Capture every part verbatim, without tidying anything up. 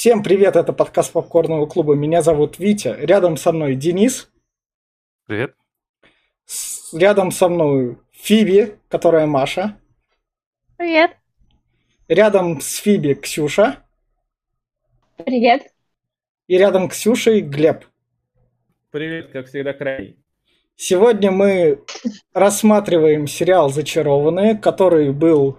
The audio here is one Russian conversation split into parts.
Всем привет, это подкаст Попкорнового клуба. Меня зовут Витя. Рядом со мной Денис. Привет. С... Рядом со мной Фиби, которая Маша. Привет. Рядом с Фиби Ксюша. Привет. И рядом с Ксюшей Глеб. Привет, как всегда, край. Сегодня мы рассматриваем сериал «Зачарованные», который был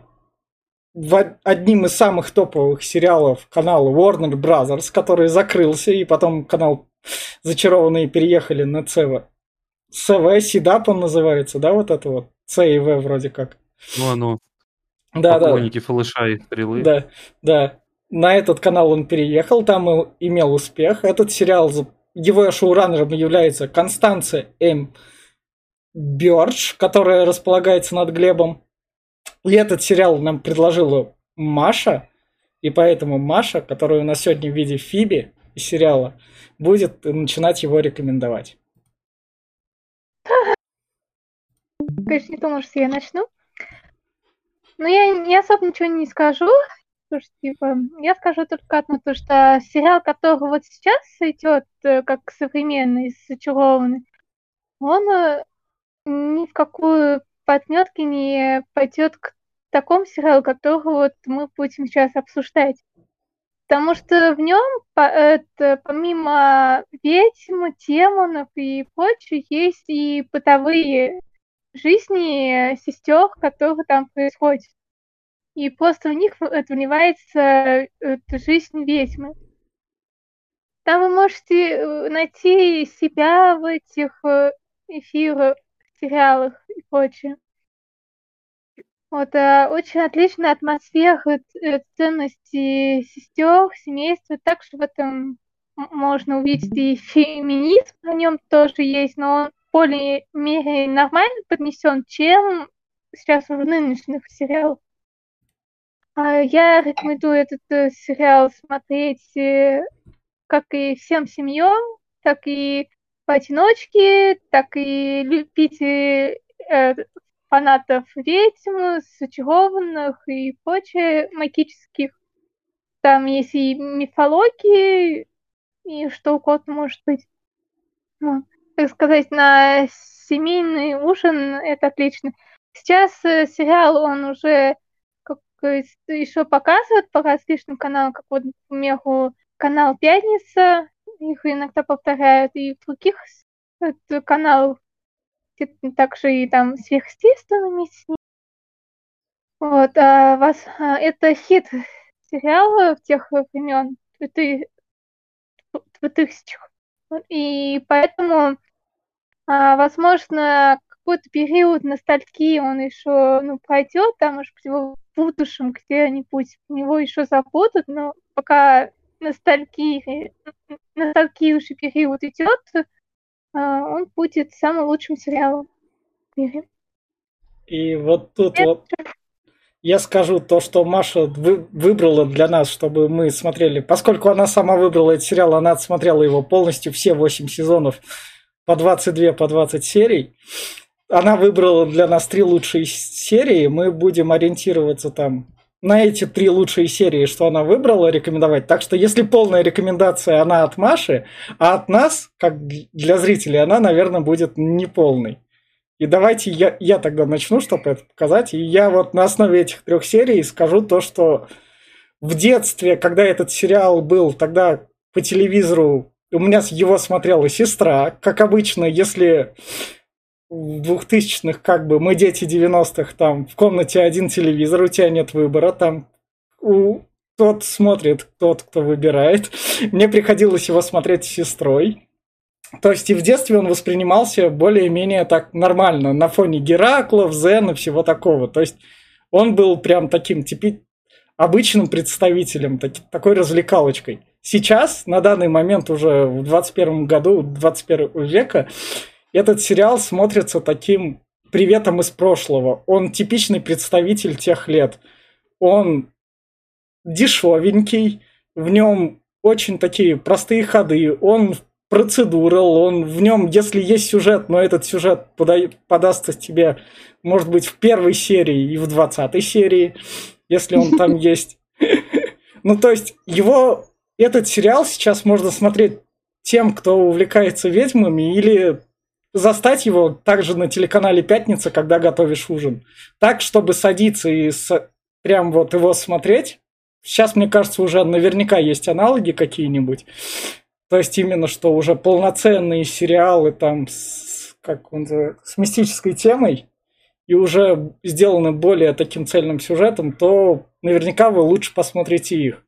одним из самых топовых сериалов канала Warner Brothers, который закрылся, и потом канал «Зачарованные» переехали на ЦВ. ЦВ, СИДАП он называется, да, вот это вот? Ц и В вроде как. Ну, оно. Да, да. Поклонники флэша и стрелы. Да, да. На этот канал он переехал, там и имел успех. Этот сериал, его шоураннером является Констанция М. Бёрдж, которая располагается над Глебом. И этот сериал нам предложила Маша, и поэтому Маша, которая у нас сегодня в виде Фиби из сериала, будет начинать его рекомендовать. Конечно, не думала, что я начну. Но я не особо ничего не скажу. Потому что, типа, я скажу только одно, то, что сериал, который вот сейчас идет, как современный, зачарованный, он ни в какую подметки не пойдет к такому сериалу, которого вот мы будем сейчас обсуждать. Потому что в нем это, помимо ведьм, демонов и прочего, есть и бытовые жизни сестер, которые там происходят. И просто в них отливается жизнь ведьмы. Там вы можете найти себя в этих эфирах, сериалах и прочее. Вот, а, очень отличная атмосфера, ценности сестер, семейства. Также в этом можно увидеть и феминизм, в нем тоже есть, но он более мере нормально поднесен, чем сейчас в нынешних сериалах. Я рекомендую этот сериал смотреть как и всем семьям, так и поодиночке, так и любите э, фанатов ведьм, зачарованных и прочее магических. Там есть и мифологии, и что угодно может быть. Ну, так сказать, на семейный ужин это отлично. Сейчас э, сериал, он уже еще показывают по различным каналам, как вот, например, канал «Пятница», их иногда повторяют, и в других вот, каналах, также и там «Сверхъестественными» с ним. Вот, а вас, а, это хит сериала в тех времен, двухтысячных. И поэтому, а, возможно, какой-то период ностальгии он еще ну, пройдет, там, может быть, его в будущем где-нибудь его еще забудут, но пока ностальгии, ностальгиющий период идет, он будет самым лучшим сериалом в мире. И вот тут Это... вот я скажу то, что Маша вы, выбрала для нас, чтобы мы смотрели. Поскольку она сама выбрала этот сериал, она отсмотрела его полностью, все восемь сезонов по двадцать два, по двадцать серий. Она выбрала для нас три лучшие серии, мы будем ориентироваться там на эти три лучшие серии, что она выбрала рекомендовать. Так что если полная рекомендация, она от Маши, а от нас, как для зрителей, она, наверное, будет неполной. И давайте я, я тогда начну, чтобы это показать. И я вот на основе этих трех серий скажу то, что в детстве, когда этот сериал был, тогда по телевизору у меня его смотрела сестра. Как обычно, если... в двухтысячных, как бы, мы дети девяностых, там, в комнате один телевизор, у тебя нет выбора, там, у... тот смотрит, тот, кто выбирает. Мне приходилось его смотреть с сестрой. То есть и в детстве он воспринимался более-менее так нормально, на фоне Гераклов, Зена, всего такого. То есть он был прям таким типи... обычным представителем, так... такой развлекалочкой. Сейчас, на данный момент, уже в двадцать первом году, двадцать первого века, этот сериал смотрится таким приветом из прошлого. Он типичный представитель тех лет. Он дешевенький, в нем очень такие простые ходы, он процедурал, он в нем, если есть сюжет, но этот сюжет пода- подастся тебе, может быть, в первой серии и в двадцатой серии, если он там есть. Ну, то есть, его... этот сериал сейчас можно смотреть тем, кто увлекается ведьмами, или застать его также на телеканале «Пятница», когда готовишь ужин. Так, чтобы садиться и с... прям вот его смотреть. Сейчас, мне кажется, уже наверняка есть аналоги какие-нибудь. То есть именно что уже полноценные сериалы там с, как он, с мистической темой и уже сделаны более таким цельным сюжетом, то наверняка вы лучше посмотрите их.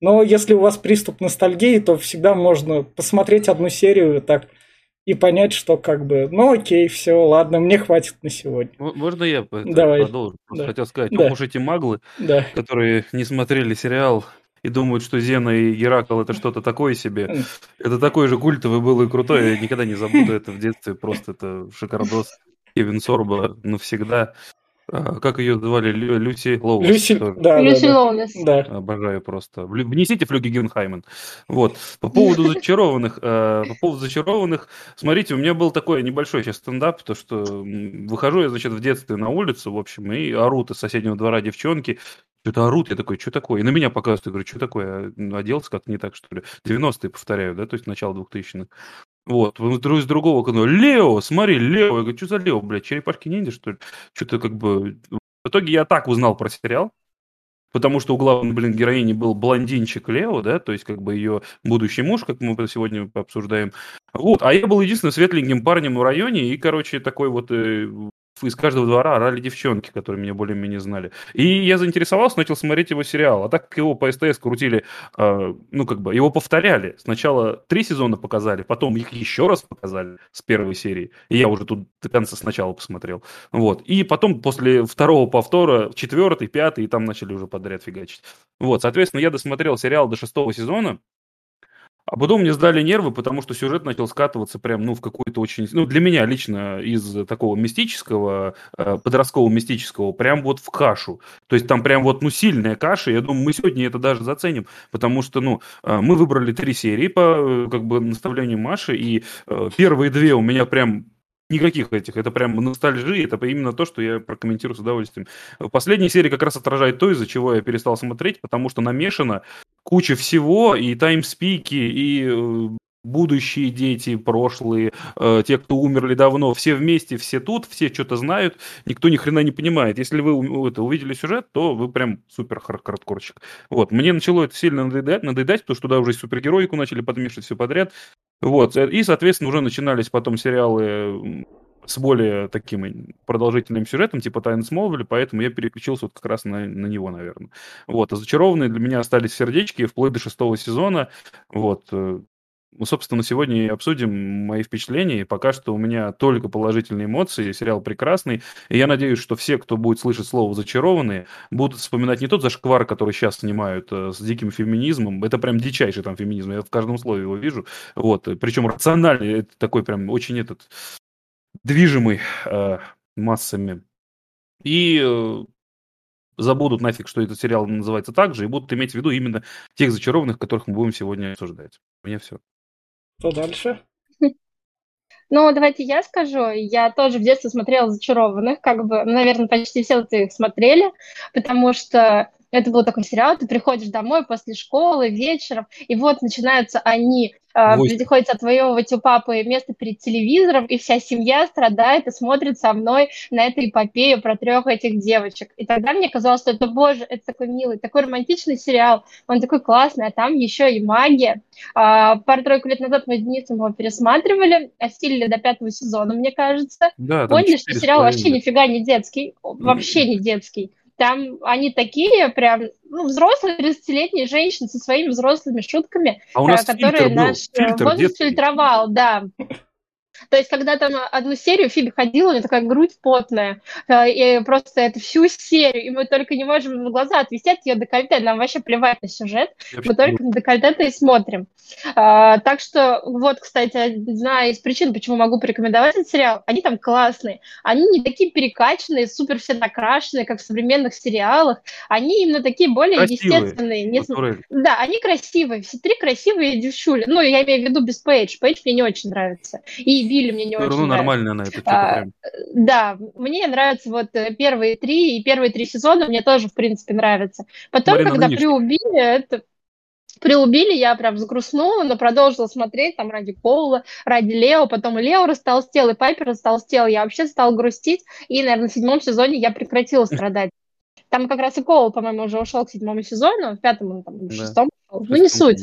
Но если у вас приступ ностальгии, то всегда можно посмотреть одну серию так и понять, что как бы, ну окей, все, ладно, мне хватит на сегодня. Можно я Давай. продолжу? Да. Хотел сказать, да. Уж эти маглы, да. которые не смотрели сериал и думают, что Зена и Геракл это что-то такое себе. Это такой же культовый был и крутой, я никогда не забуду это в детстве, просто это шикардос. Кевин Сорба навсегда. Как ее звали? Лю- Люси Лоулесс. Люси, да, Люси да, да. Лоулесс. Да. Обожаю просто. Внесите флюги Гюнхаймен. Вот. По поводу зачарованных. Э, по поводу зачарованных. Смотрите, у меня был такой небольшой сейчас стендап, то что выхожу я, значит, в детстве на улицу, в общем, и орут из соседнего двора девчонки. Что-то орут, я такой, что такое? И на меня показывают, я говорю, что такое? Оделся как-то не так, что ли? девяностые, повторяю, да? То есть начало двухтысячных. Вот, с другого канала, Лео, смотри, Лео. Я говорю, что за Лео, блядь, черепашки ниндзя, что ли? Что-то как бы... В итоге я так узнал про сериал, потому что у главной, блин, героини был блондинчик Лео, да, то есть как бы ее будущий муж, как мы сегодня обсуждаем. Вот, а я был единственным светленьким парнем в районе, и, короче, такой вот... из каждого двора орали девчонки, которые меня более-менее знали. И я заинтересовался, начал смотреть его сериал. А так как его по СТС крутили, э, ну, как бы, его повторяли. Сначала три сезона показали, потом их еще раз показали с первой серии. И я уже тут до конца сначала посмотрел. Вот. И потом после второго повтора, четвертый, пятый, и там начали уже подряд фигачить. Вот. Соответственно, я досмотрел сериал до шестого сезона. А потом мне сдали нервы, потому что сюжет начал скатываться прям, ну, в какую-то очень... Ну, для меня лично из такого мистического, подросткового мистического, прям вот в кашу. То есть там прям вот, ну, сильная каша. Я думаю, мы сегодня это даже заценим, потому что, ну, мы выбрали три серии по, как бы, наставлению Маши, и первые две у меня прям... Никаких этих. Это прям ностальжи, это именно то, что я прокомментирую с удовольствием. Последняя серия как раз отражает то, из-за чего я перестал смотреть, потому что намешано куча всего, и таймспики, и будущие дети, прошлые, те, кто умерли давно, все вместе, все тут, все что-то знают, никто ни хрена не понимает. Если вы это, увидели сюжет, то вы прям супер хардкорщик. Вот. Мне начало это сильно надоедать, надоедать, потому что туда уже супергероику начали подмешивать все подряд. Вот, и, соответственно, уже начинались потом сериалы с более таким продолжительным сюжетом, типа «Тайнс Молвель», поэтому я переключился вот как раз на, на него, наверное. Вот, а «Зачарованные» для меня остались сердечки вплоть до шестого сезона. Вот, ну, собственно, сегодня и обсудим мои впечатления, и пока что у меня только положительные эмоции, сериал прекрасный, и я надеюсь, что все, кто будет слышать слово «зачарованные», будут вспоминать не тот зашквар, который сейчас снимают э, с диким феминизмом, это прям дичайший там феминизм, я в каждом слове его вижу, вот, причем рациональный, это такой прям очень этот, движимый э, массами, и... Э, забудут нафиг, что этот сериал называется так же, и будут иметь в виду именно тех зачарованных, которых мы будем сегодня обсуждать. У меня все. Что дальше? Ну, давайте я скажу. Я тоже в детстве смотрела «Зачарованных», как бы, наверное, почти все вот их смотрели, потому что это был такой сериал, ты приходишь домой после школы, вечером, и вот начинаются они, э, приходится отвоевывать у папы место перед телевизором, и вся семья страдает и смотрит со мной на эту эпопею про трех этих девочек. И тогда мне казалось, что это, боже, это такой милый, такой романтичный сериал, он такой классный, а там еще и магия. Э, пару-тройку лет назад мы с Денисом его пересматривали, осилили до пятого сезона, мне кажется. Да, поняли, что сериал вообще нифига не детский, вообще не детский. Там они такие прям, ну, взрослые тридцатилетние женщины со своими взрослыми шутками, а у нас которые наш фильтр возраст детский. Фильтровал, да. То есть, когда там одну серию Фиби ходила, у нее такая грудь потная, и просто это всю серию, и мы только не можем глаза отвести от ее декольте, нам вообще плевать на сюжет, мы только на декольте-то и смотрим. А, так что, вот, кстати, одна из причин, почему могу порекомендовать этот сериал, они там классные, они не такие перекачанные, супер все накрашенные, как в современных сериалах, они именно такие более красивые, естественные. Не... Да, они красивые, все три красивые девчули, ну, я имею в виду без Пейдж, Пейдж мне не очень нравится, и Билли мне не все очень равно нормально на это. А, прям... Да, мне нравятся вот первые три, и первые три сезона мне тоже, в принципе, нравятся. Потом, Марина когда Нынешняя. Приубили, это... приубили, я прям взгрустнула, но продолжила смотреть там ради Коула, ради Лео, потом и Лео растолстел, и Пайпер растолстел, я вообще стала грустить, и, наверное, в седьмом сезоне я прекратила страдать. Там как раз и Коул, по-моему, уже ушел к седьмому сезону, в пятом, там, в шестом, да. Ну не суть.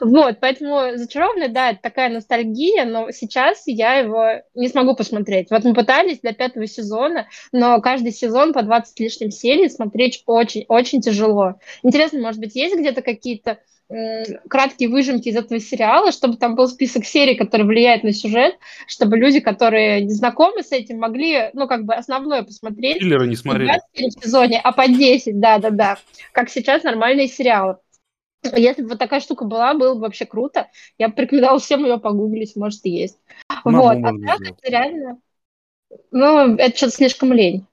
Вот, поэтому «Зачарованные», да, это такая ностальгия, но сейчас я его не смогу посмотреть. Вот мы пытались до пятого сезона, но каждый сезон по двадцать с лишним серий смотреть очень-очень тяжело. Интересно, может быть, есть где-то какие-то краткие выжимки из этого сериала, чтобы там был список серий, которые влияют на сюжет, чтобы люди, которые не знакомы с этим, могли, ну, как бы основное посмотреть. Филлеры не смотрели. В сезоне, а по десять, да-да-да. Как сейчас нормальные сериалы. Если бы вот такая штука была, было бы вообще круто. Я бы рекомендовала всем ее погуглить, может, и есть. Маму вот, а так это реально... Ну, это что-то слишком лень.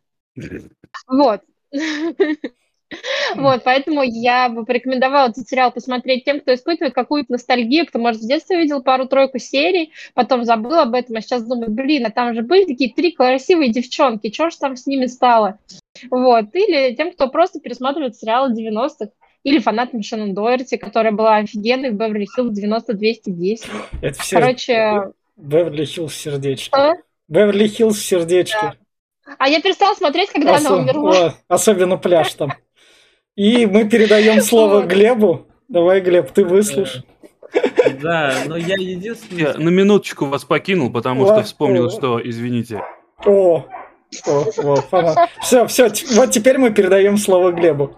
Вот. Вот, поэтому я бы порекомендовала этот сериал посмотреть тем, кто испытывает какую-то ностальгию, кто, может, в детстве видел пару-тройку серий, потом забыл об этом, а сейчас думает, блин, а там же были такие три красивые девчонки, что ж там с ними стало? Вот, или тем, кто просто пересматривает сериалы девяностых, или фанатом Шеннен Доэрти, которая была офигенной в Беверли-Хиллз девяносто двести десять. Это все короче... Беверли-Хиллз сердечки. А? Беверли-Хиллз сердечки. Да. А я перестала смотреть, когда Особ... она умерла. Особенно пляж там. И мы передаем слово Глебу. Давай, Глеб, ты выслушаешь. Да, но я единственное... На минуточку вас покинул, потому что вспомнил, что... Извините. О, все, все, вот теперь мы передаем слово Глебу.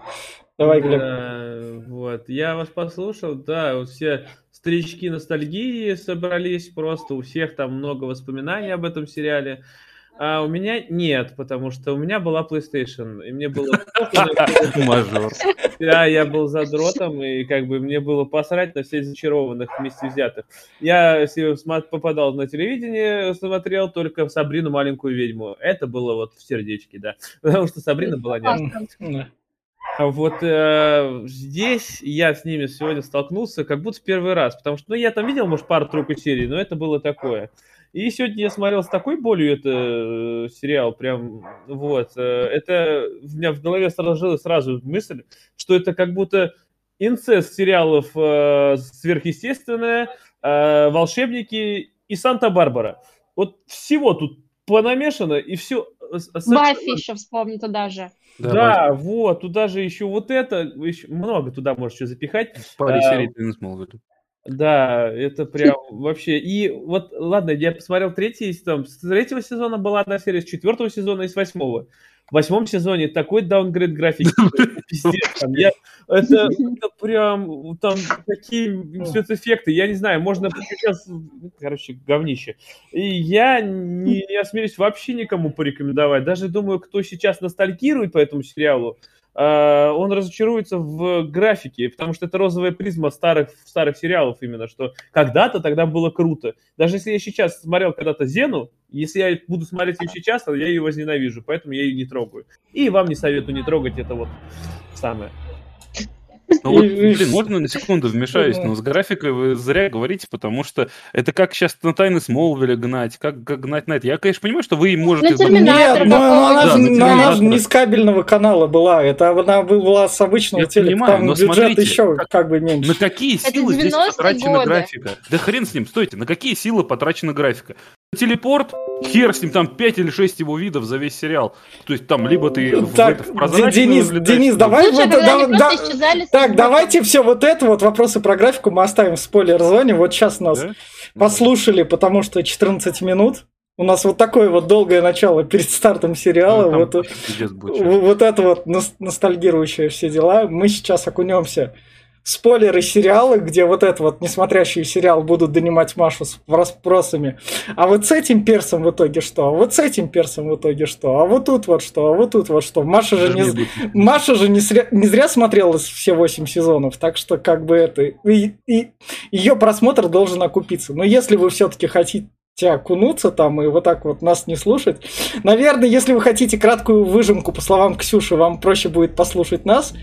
Давай, Глеб. Да, вот, я вас послушал, да, вот все старички ностальгии собрались, просто у всех там много воспоминаний об этом сериале. А у меня нет, потому что у меня была PlayStation, и мне было... Мажор. Да, я был задротом, и как бы мне было посрать на всех зачарованных вместе взятых. Я попадал на телевидение, смотрел только в «Сабрину маленькую ведьму». Это было вот в сердечке, да. Потому что Сабрина была нежная. Вот э, здесь я с ними сегодня столкнулся как будто в первый раз, потому что, ну, я там видел, может, пару-тройку серий, но это было такое. И сегодня я смотрел с такой болью этот сериал, прям, вот, э, это у меня в голове сложилась сразу мысль, что это как будто инцест сериалов э, «Сверхъестественное», э, «Волшебники» и «Санта-Барбара». Вот всего тут понамешано, и все... Баффи еще вспомню туда же. Да, да, вот, туда же еще вот это, еще много туда можешь еще запихать. Паре серий Тайнс Молвель. Да, это прям вообще. И вот, ладно, я посмотрел третий, там, с третьего сезона была одна серия, с четвертого сезона и с восьмого. В восьмом сезоне такой даунгрейд графики. Пиздец. Там, я, это, это прям, там такие спецэффекты, я не знаю, можно сейчас, короче, говнище. И я не, не осмелюсь вообще никому порекомендовать. Даже думаю, кто сейчас ностальгирует по этому сериалу, Uh, он разочаруется в графике, потому что это розовая призма старых, старых сериалов именно, что когда-то тогда было круто. Даже если я сейчас смотрел когда-то «Зену», если я буду смотреть ее сейчас, то я ее возненавижу, поэтому я ее не трогаю. И вам не советую не трогать это вот самое. Ну вот, блин, можно на секунду вмешаюсь, но с графикой вы зря говорите, потому что это как сейчас на Тайнс Молвеля гнать, как, как гнать на это. Я, конечно, понимаю, что вы можете... На Терминатор, но она, да, на она же не с кабельного канала была, это она была с обычного я телека, понимаю, там но бюджет смотрите, еще как, как бы меньше. На какие силы здесь потрачена годы. Графика? Да хрен с ним, стойте, на какие силы потрачена графика? Телепорт, хер с ним, там пять или шесть его видов за весь сериал. То есть там либо ты в, так, в прозрачную... Денис, Денис, давай... Слушай, вот, да, да, так, так, давайте все вот это, вот вопросы про графику мы оставим в спойлер-зоне. Вот сейчас нас да? послушали, потому что четырнадцать минут. У нас вот такое вот долгое начало перед стартом сериала. Ну, вот, вот это вот ностальгирующие все дела. Мы сейчас окунемся... Спойлеры сериала, где вот этот вот несмотрящий сериал будут донимать Машу с расспросами. А вот с этим персом в итоге что? А вот с этим персом в итоге что? А вот тут вот что? А вот тут вот что? Маша же, не... Маша же не, зря... не зря смотрела все восемь сезонов, так что как бы это... И, и... ее просмотр должен окупиться. Но если вы все-таки хотите окунуться там и вот так вот нас не слушать, наверное, если вы хотите краткую выжимку, по словам Ксюши, вам проще будет послушать нас.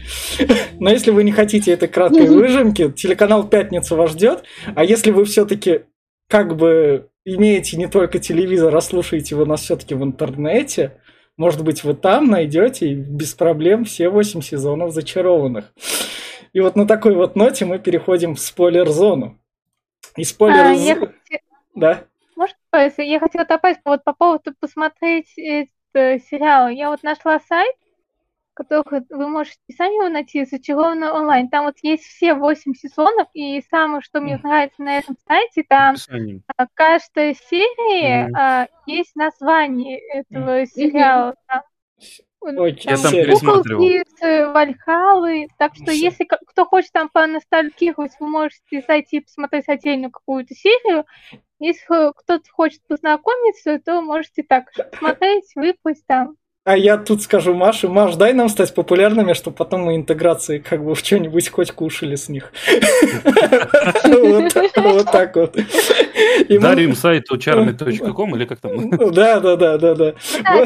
Но если вы не хотите этой краткой выжимки, телеканал «Пятница» вас ждет. А если вы все-таки как бы имеете не только телевизор, а слушаете вы нас все-таки в интернете, может быть, вы там найдете без проблем все восемь сезонов «Зачарованных». И вот на такой вот ноте мы переходим в спойлер-зону. И спойлер-зону... А, да. Может, я хотела добавить вот по поводу посмотреть этот сериал. Я вот нашла сайт, который вы можете сами его найти, «Зачарованные онлайн». Там вот есть все восемь сезонов, и самое, что мне нравится на этом сайте, там каждая серия mm-hmm. есть название этого mm-hmm. сериала. Там, Ой, там, я там куколки с Вальхаллы. Так что, все. Если кто хочет там поностальгировать, вы можете зайти и посмотреть отдельно какую-то серию. Если кто-то хочет познакомиться, то можете так смотреть, выпасть там. А я тут скажу Маше: Маш, дай нам стать популярными, чтобы потом мы интеграции как бы в что-нибудь хоть кушали с них. Вот так вот. Дарим сайту чарли точка ком или как там? Да, да, да, да, да.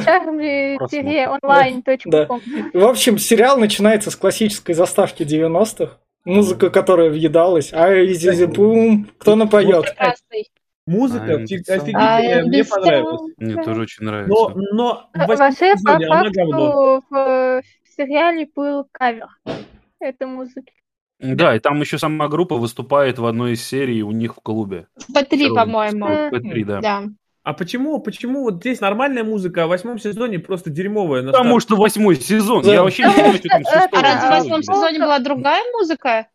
чарли онлайн точка ком. В общем, сериал начинается с классической заставки девяностых, музыка, которая въедалась. Ай, зизипум, кто напоет? Музыка а, офигительная, мне понравилась. Мне тоже очень нравится. Но, но вообще, по факту, в сериале был кавер этой музыки. Да, и там еще сама группа выступает в одной из серий у них в клубе. В Пэ три, по-моему. В Пэ три, да. да. А почему, почему вот здесь нормальная музыка, а в восьмом сезоне просто дерьмовая? Потому что восьмой сезон, я вообще не знаю, что там шестое. А разве в восьмом сезоне была другая музыка?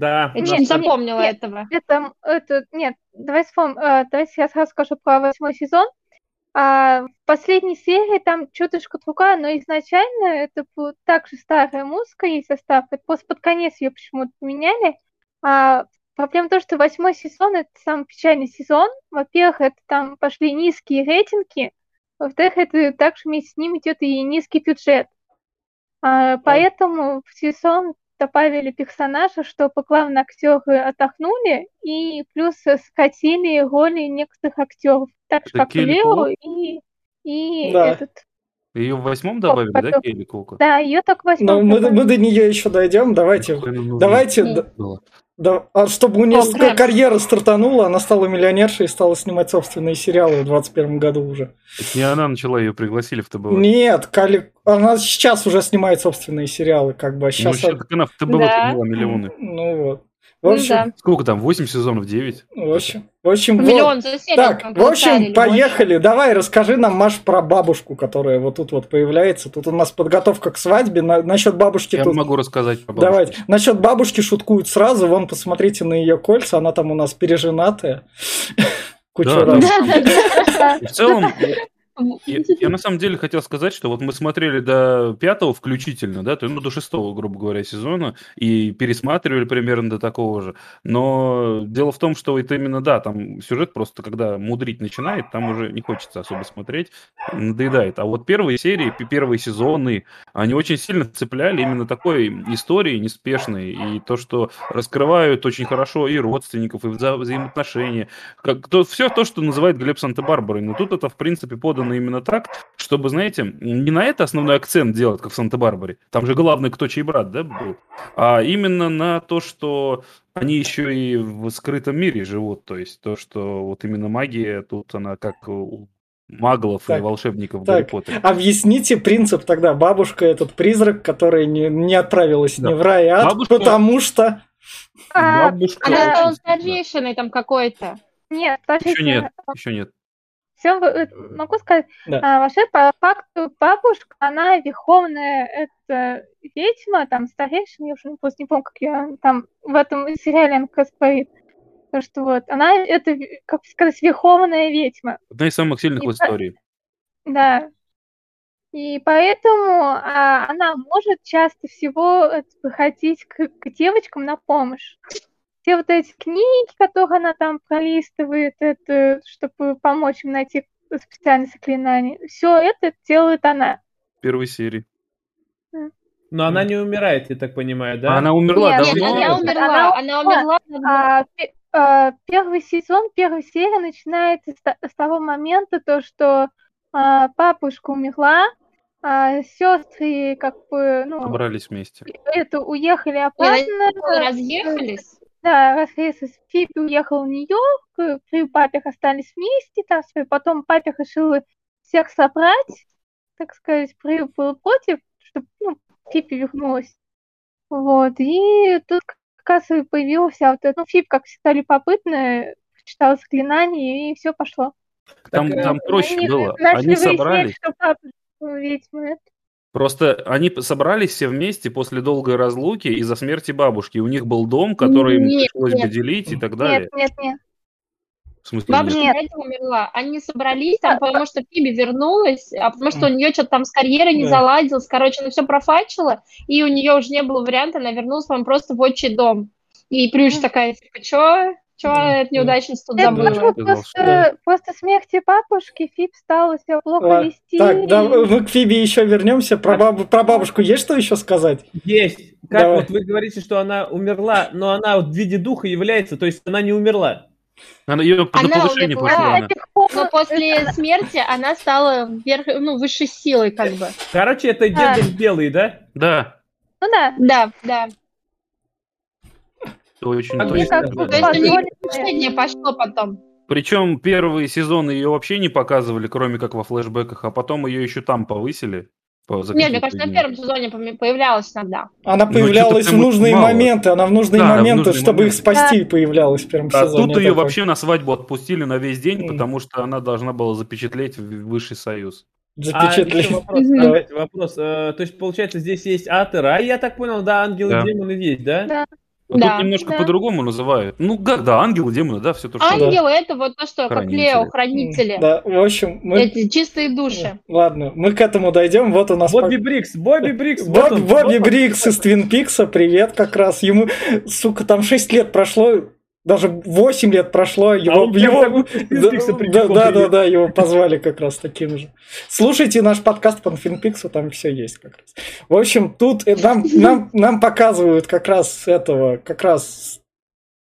Да. Я не запомнила нет, этого. Это, это, нет, давай вспомним, э, давайте я сразу скажу про восьмой сезон. А, в последней серии там чуточку другая, но изначально это была также старая музыка, есть состав. Это просто под конец ее почему-то меняли. А, проблема в том, что восьмой сезон — это самый печальный сезон. Во-первых, это там пошли низкие рейтинги. Во-вторых, это также вместе с ним идет и низкий бюджет. А, поэтому в сезон добавили персонажа, чтобы главные актеры отдохнули, и плюс скатили роли некоторых актеров, так же, как Лео и, и да. этот... Ее в восьмом добавили, Коп, да, потом... Келли Куоко? Да, ее только в восьмом. Мы, мы до нее еще дойдем, давайте... Ну, давайте ну, да, ну. Да, а чтобы у нее О, карьера стартанула, она стала миллионершей и стала снимать собственные сериалы в двадцать первом году уже. Это не она начала, ее пригласили в ТБВ. Нет, Кали... она сейчас уже снимает собственные сериалы, как бы. А сейчас... Ну, так она в ТБВ да. подняла миллионы. Ну вот. В общем... ну, да. Сколько там, восемь сезонов, девять? В общем, в общем, Миллион вот... за серию. Так, в общем, поехали. Больше. Давай, расскажи нам, Маш, про бабушку, которая вот тут вот появляется. Тут у нас подготовка к свадьбе. На... Насчет бабушки... Я тут... могу рассказать про бабушку. Давайте. Насчет бабушки шуткуют сразу. Вон, посмотрите на ее кольца. Она там у нас переженатая. Кучу раз. В целом... Я, я на самом деле хотел сказать, что вот мы смотрели до пятого включительно, да, то, ну, до шестого, грубо говоря, сезона, и пересматривали примерно до такого же. Но дело в том, что это именно, да, там сюжет просто, когда мудрить начинает, там уже не хочется особо смотреть, надоедает. А вот первые серии, первые сезоны, они очень сильно цепляли именно такой историей неспешной, и то, что раскрывают очень хорошо и родственников, и вза- взаимоотношения. Как, то, все то, что называет Глеб Санта-Барбарой. Но тут это, в принципе, подано именно так, чтобы, знаете, не на это основной акцент делать, как в Санта-Барбаре. Там же главный кто чей брат, да, был. А именно на то, что они еще и в скрытом мире живут. То есть то, что вот именно магия тут, она как у маглов так, и волшебников так. Гарри Поттера. Объясните принцип тогда. Бабушка — этот призрак, который не, не отправилась да. ни в рай, а ад, бабушка... потому что... А, бабушка она старейшиной там какой-то. Нет, еще нет, еще нет. Все могу сказать. Да. А, вообще, по факту, бабушка, она верховная это ведьма, там, старейшина, я уже просто не помню, как ее там в этом сериале она говорит. Потому что вот, она, это, как сказать, верховная ведьма. Одна из самых сильных и в истории. По... Да. И поэтому а, она может часто всего выходить к, к девочкам на помощь. Все вот эти книги, которые она там пролистывает, это, чтобы помочь им найти специальные заклинания, все это делает она. В первой серии. Да. Но она не умирает, я так понимаю, да? Она умерла, нет, давно. Нет, она умерла. Она умерла. А, а, первый сезон, первая серия начинается с, с того момента, то, что а, бабушка умерла, а сестры как бы... Ну, собрались вместе. Это уехали обратно. Разъехались. Да, Фиби уехал в Нью-Йорк, три папих остались вместе, там, потом папих решил всех собрать, так сказать, Фиби был против, чтобы ну, Фиби вернулась. Вот, и тут как раз и появилась вся вот эта, ну, фильм, как всегда, любопытная, читала заклинание, и все пошло. Там, так, там проще они было, они собрались. Что папа ведьма, это. Просто они собрались все вместе после долгой разлуки из-за смерти бабушки. У них был дом, который им нет, пришлось нет. бы делить и так далее. Нет, нет, нет. В смысле, бабушка нет. умерла. Они собрались, там, потому что Фиби вернулась, а потому что у нее что-то там с карьерой не да. заладилось. Короче, она все профачила, и у нее уже не было варианта, она вернулась, по-моему, просто в отчий дом. И Плюш такая, типа, чё? Чего да, это неудачность тут забыла? Это просто, после, да. после смерти бабушки Фиб стала себя плохо а, вести. Так, да, мы к Фибе еще вернемся. Про, баб, про бабушку есть что еще сказать? Есть. Как Давай. Вот вы говорите, что она умерла, но она вот в виде духа является, то есть она не умерла. Она ее она умерла, пошла, она. Но после смерти она стала вверх, ну, высшей силой как бы. Короче, это а. дедушка белый, да? Да. Ну да. Да, да. Очень а точно. Как-то, да. То есть, пошло потом. Причем первые сезоны ее вообще не показывали, кроме как во флешбеках, а потом ее еще там повысили. По Нет, мне кажется, на первом сезоне появлялась иногда. Она появлялась в нужные мало. моменты, она в нужные да, моменты, в нужные чтобы моменты. их спасти, да. появлялась в первом а сезоне. А тут ее такой. вообще на свадьбу отпустили на весь день, mm. потому что она должна была запечатлеть Высший Союз. Запечатлеть. А, вопрос, mm-hmm. давайте, вопрос. То есть, получается, здесь есть ад и рай, я так понял, да, ангелы да. и демоны есть, да? Да. А да, тут немножко да. по-другому называют. Ну, как, да, ангелы, демоны, да, все то, что... Ангелы, да. это вот то, что, хранители. Как Лео, хранители. Да, в общем, мы... Эти чистые души. Ладно, мы к этому дойдем, вот у нас... Бобби Брикс, Бобби Брикс. Боб, вот Бобби вот Брикс из Твин Пикса, привет как раз. Ему, сука, там шесть лет прошло, даже восемь лет прошло. Его, а он его... Да, да, да, да, его позвали как раз таким же. Слушайте наш подкаст по Твин Пиксу, там все есть как раз. В общем, тут нам, нам, нам показывают как раз этого, как раз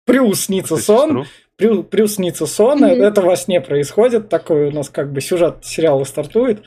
приуснится сон. При, приуснится сон, mm-hmm. это во сне происходит. Такой у нас как бы сюжет сериала стартует.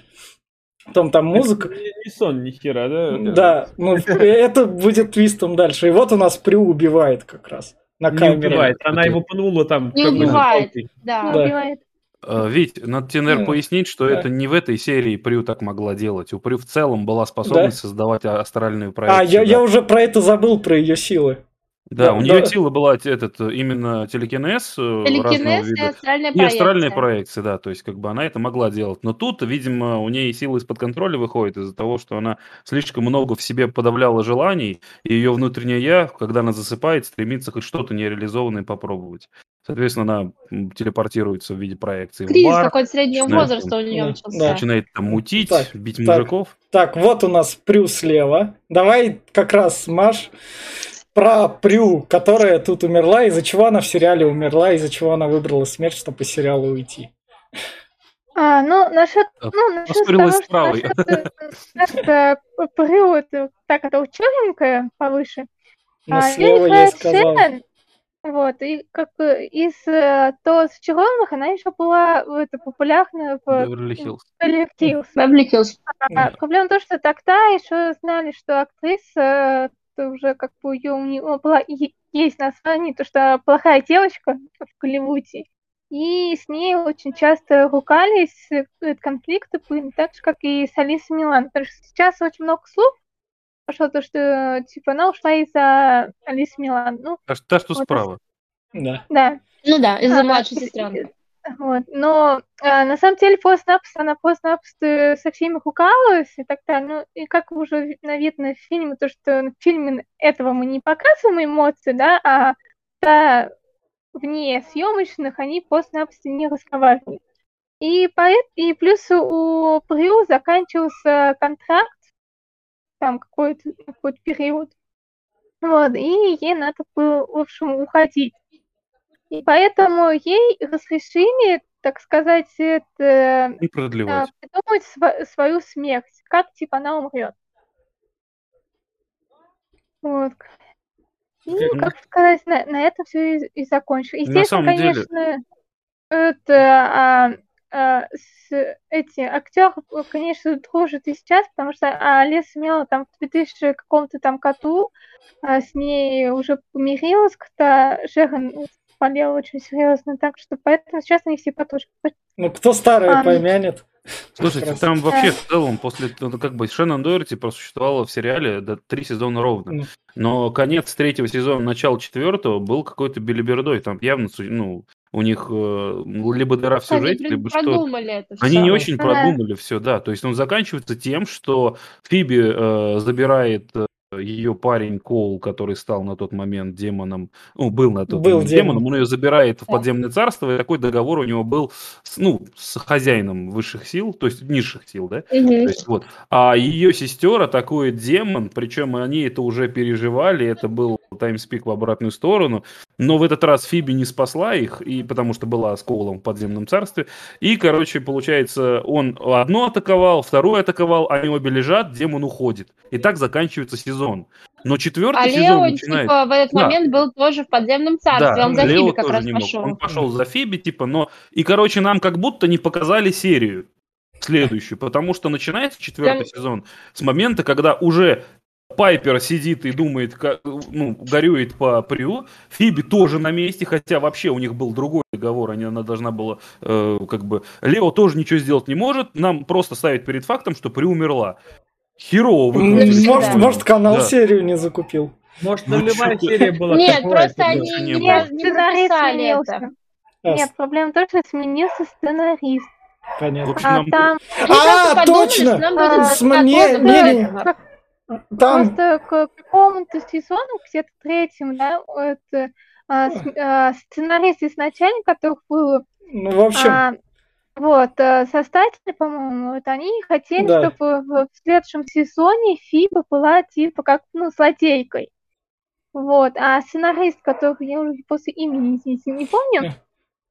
Потом там музыка. Это не сон, ни хера, да? Да, ну это будет твистом дальше. И вот у нас Прю убивает как раз. Не убивает, она его пнула там. Не убивает, да. да. убивает. А, Вить, надо тебе, наверное, пояснить, что да. это не в этой серии Прю так могла делать. У Прю в целом была способность да. создавать астральную проекцию. А, я, да. я уже про это забыл, про ее силы. Да, да у нее да. сила была этот, именно телекинез. Телекинез и астральная проекция. И астральная проекция, да, то есть как бы она это могла делать. Но тут, видимо, у нее сила из-под контроля выходит из-за того, что она слишком много в себе подавляла желаний, и ее внутреннее «я», когда она засыпает, стремится хоть что-то нереализованное попробовать. Соответственно, она телепортируется в виде проекции. Кризис в бар, какой-то среднего начинает, возраста у нее начался. Да. Начинает там мутить, так, бить так, мужиков. Так, вот у нас Прю слева. Давай как раз, Маш... Про Прю, которая тут умерла, из-за чего она в сериале умерла, из-за чего она выбрала смерть, чтобы по сериалу уйти. А, ну, насчет... Ну, насчет того, что насчет Прю, так, это учёненькая повыше. Ну, слева я сказал. Вот, и как из то с Чаровных она еще была популярна в... Беверли-Хиллз. Беверли-Хиллз. Проблема в том, что тогда еще знали, что актриса... уже как бы ее у него была, есть название, то что плохая девочка в Голливуде, и с ней очень часто ругались, конфликты были, так же, как и с Алисой Милан. Потому что сейчас очень много слов пошло, то, что типа она ушла из-за Алисы Милан. Ну, а та, что вот справа. Да. да. Ну да, из-за а, младшей сестренки. Вот. Но а, на самом деле просто-напросто она просто-напросто со всеми ругалась и так далее. Ну, и как уже, наверное, в фильме, то, что в фильме этого мы не показываем эмоции, да, а да, вне съемочных они просто-напросто не разговаривали. И, поэт, и плюс у Прю заканчивался контракт, там какой-то, какой-то период, вот, и ей надо было, в общем, уходить. И поэтому ей разрешили, так сказать, это, и продлевать. А, придумать св- свою смерть, как типа она умрет. Вот. И, как сказать, на, на этом все и, и закончилось. Естественно, конечно, это, а, а, с, эти актеры, конечно, дружат и сейчас, потому что Алиса Милан там в двухтысячном каком-то там году а, с ней уже помирилась, когда Шеннен болела очень серьезно, так что поэтому сейчас они все потушат. Ну, кто старое а, помянет? Слушайте, там вообще в целом после как бы Шеннен Доэрти просуществовала в сериале до три сезона ровно. Но конец третьего сезона, начало четвертого был какой-то билибердой. Там явно, ну, у них э, либо дыра в сюжете, либо что. Это все. Они не очень да. продумали все, да. То есть он заканчивается тем, что Фиби э, забирает ее парень Коул, который стал на тот момент демоном, ну, был на тот был момент демон. демоном, он ее забирает в подземное царство, и такой договор у него был с, ну, с хозяином высших сил, то есть низших сил, да? Угу. То есть, вот. А ее сестер атакует демон, причем они это уже переживали, это был таймспик в обратную сторону, но в этот раз Фиби не спасла их, и, потому что была с Коулом в подземном царстве, и, короче, получается, он одно атаковал, второе атаковал, они обе лежат, демон уходит. И так заканчивается сезон. Но четвертый а сезон Лео, начинает... типа, в этот да. момент был тоже в подземном царстве, да, он за Лео Фиби как раз пошел. Он пошел за Фиби, типа, но... И, короче, нам как будто не показали серию следующую, потому что начинается четвертый Там... сезон с момента, когда уже Пайпер сидит и думает, как, ну, горюет по Прю, Фиби тоже на месте, хотя вообще у них был другой договор, она должна была, э, как бы... Лео тоже ничего сделать не может, нам просто ставят перед фактом, что Прю умерла. Херово. Может, может, канал да. серию не закупил. Может, ну, любая серия была. Нет, просто они не, не написали это. Нет, проблема в том, что сменился сценарист. Понятно. А, а, там... а, а точно! А, Смени... Там... Просто к какому-то сезону, где-то третьему, да, вот, а, сценарист изначально, которых было... Ну, в общем... А, Вот, создатели, по-моему, вот они хотели, да. чтобы в следующем сезоне Фиба была типа как, ну, злодейкой. Вот, а сценарист, которого я уже после имени, извините, не помню.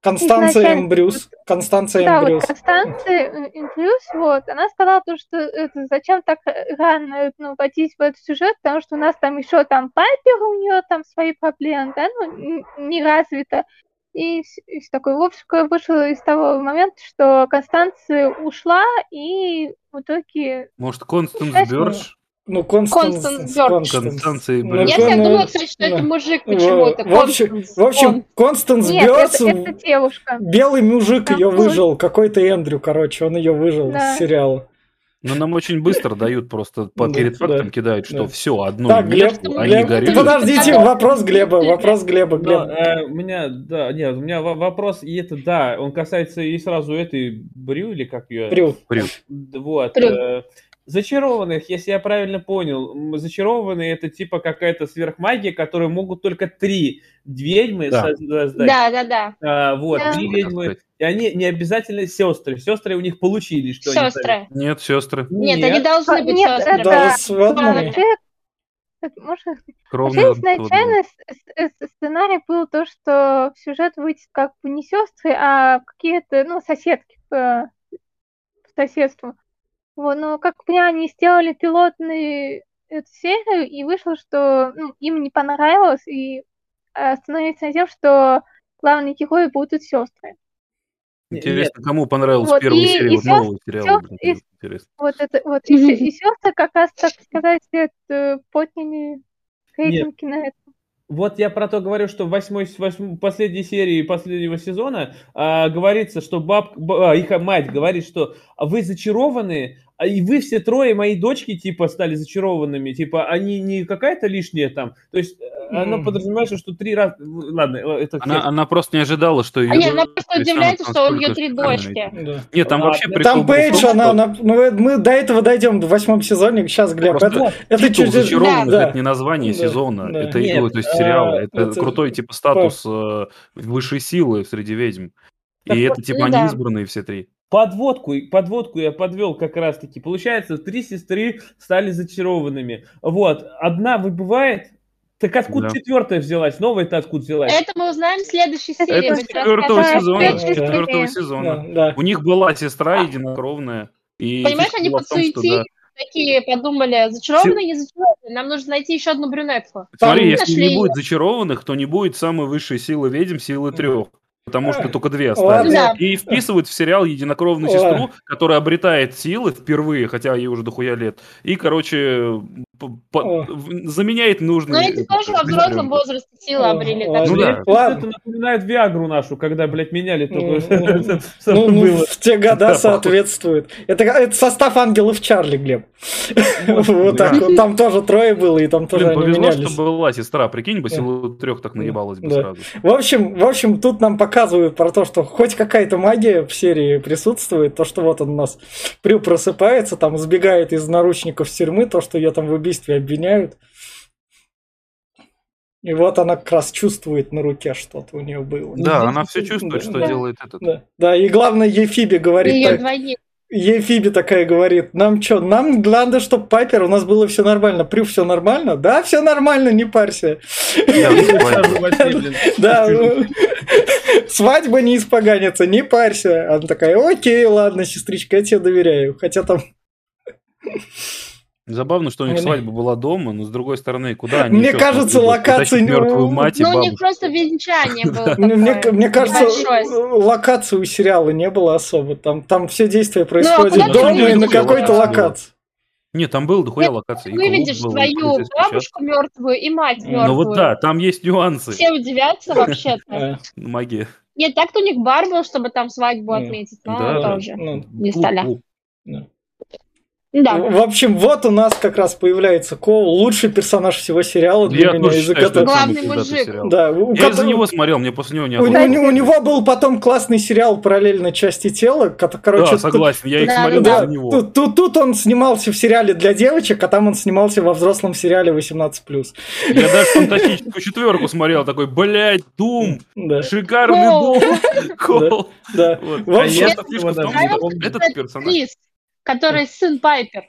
Констанция изначально... Эмбрюс. Констанция да, Эмбрюс. Вот, Констанция Эмбрюс, вот, она сказала то, что это, зачем так рано, ну, вводить в этот сюжет, потому что у нас там еще там Пайпер, у нее там свои проблемы, да, ну, не развито. И, и такой, в общем, вышло из того момента, что Констанция ушла, и в итоге... Может, Констанс Бёрдж? Ну, Констанс Бёрдж. Констанция Бёрдж. Я всегда думала, кстати, что это мужик почему-то. В общем, в общем Констанс Бёрдж... Нет, это, это девушка. Белый мужик ее выжил, какой-то Эндрю, короче, он ее выжил да. из сериала. Но нам очень быстро дают, просто перед фактом кидают, что все одно место, они горят. Подождите, вопрос Глеба, вопрос Глеба. У меня, да, нет, у меня вопрос, и это, да, он касается и сразу этой Брю, или как ее? Брю. Вот. Зачарованных, если я правильно понял, зачарованные это типа какая-то сверхмагия, которую могут только три ведьмы да. создать. Да, да, да. А, вот, да. три ведьмы. И они не обязательно сестры. Сестры у них получили что-нибудь. Сестры. Нет, сестры. Нет, Нет. они должны а, быть нет, сестры. Да, сводные. Можно... Вообще, изначально сценарий был то, что в сюжет выйдет как бы не сестры, а какие-то, ну, соседки по, по соседству. Вот, но как бы они сделали пилотную эту серию, и вышло, что ну, им не понравилось, и остановились на тем, что главные герои будут сестры. Интересно, Нет. кому понравилась вот, первая серия вот сестр, нового сериала? И, вот это, вот, и, и сестры как раз, так сказать, подняли рейтинги на это. Вот я про то говорю, что в восьмой, восьмой, последней серии последнего сезона а, говорится, что баб, а, их мать говорит, что вы зачарованы, и вы все трое, мои дочки, типа, стали зачарованными, типа, они не какая-то лишняя там, то есть она mm. подразумевается, что три раза, ладно, это... Она, она просто не ожидала, что ее... А нет, она просто удивляется, что у нее три дочки. Да. Нет, там а, вообще... Там Пейдж, что... она, она... Мы до этого дойдем в восьмом сезоне, сейчас, Глеб, это... это чуть... зачарованных, да. это не название да. сезона, да. это Нет. его, то есть сериал, а, это, это крутой, типа, статус э, высшей силы среди ведьм, так и вот, это, типа, ну, они да. избранные все три. Подводку, подводку я подвел как раз-таки. Получается, три сестры стали зачарованными. Вот, одна выбывает. Так откуда да. четвертая взялась? Новая-то откуда взялась? Это мы узнаем в следующей серии. Это с четвертого сезона. Четвертого сезона. Да, да. У них была сестра единокровная. И понимаешь, они подсуетили. Да. Такие подумали, зачарованные, не зачарованные, нам нужно найти еще одну брюнетку. Смотри, если не ее. будет зачарованных, то не будет самой высшей силы ведьм, силы трех. Потому что только две остались. Да. И вписывают в сериал единокровную сестру, которая обретает силы впервые, хотя ей уже дохуя лет. И, короче, По, заменяет нужные... Но эти тоже во взрослом возрасте силы обрели. Так ну, да. Это напоминает Виагру нашу, когда, блядь, меняли только... Ну, в те года соответствует. Это состав Ангелов Чарли, Глеб. Вот так вот. Там тоже трое было, и там тоже они менялись. Повезло, что была сестра. Прикинь бы, силу трех так наебалась бы сразу. В общем, тут нам показывают про то, что хоть какая-то магия в серии присутствует. То, что вот он у нас Прю просыпается, там сбегает из наручников тюрьмы, то, что я там выбил обвиняют. И вот она как раз чувствует на руке что-то у нее было. Да, ну, она все чувствует, да, что да, делает этот. Да, да, и главное, ей Фиби говорит... Ее двоих. Ей Фиби такая говорит, нам что, нам главное, чтобы Пайпер, у нас было все нормально. Прю, все нормально? Да, все нормально, не парься. Да, свадьба не испоганится, не парься. Она такая, окей, ладно, сестричка, я тебе доверяю. Хотя там... Забавно, что у них свадьба была дома, но с другой стороны, куда они... Мне кажется, локация... Мертвую мать и бабушку. Ну, у них просто венчание было. Мне кажется, локации у сериала не было особо. Там все действия происходят дома и на какой-то локации. Нет, там было дохуя локаций. Выведешь свою бабушку мертвую и мать мертвую. Ну вот да, там есть нюансы. Все удивятся вообще-то. Магия. Нет, так-то у них бар был, чтобы там свадьбу отметить, но тоже не стали. Да. В общем, вот у нас как раз появляется Коул, лучший персонаж всего сериала для я меня. Считаю, которого... Главный мужик. Да, у я из-за него смотрел, мне после него не было. У, у него был потом классный сериал «Параллельно части тела». Короче, да, согласен, тут... я их да, смотрел да, из-за него. Тут, тут, тут он снимался в сериале для девочек, а там он снимался во взрослом сериале восемнадцать плюс. Я даже «Фантастическую четверку» смотрел, такой, блядь, Дум, да. Шикарный Дум, Коул. Да. Этот персонаж. Который сын Пайпер.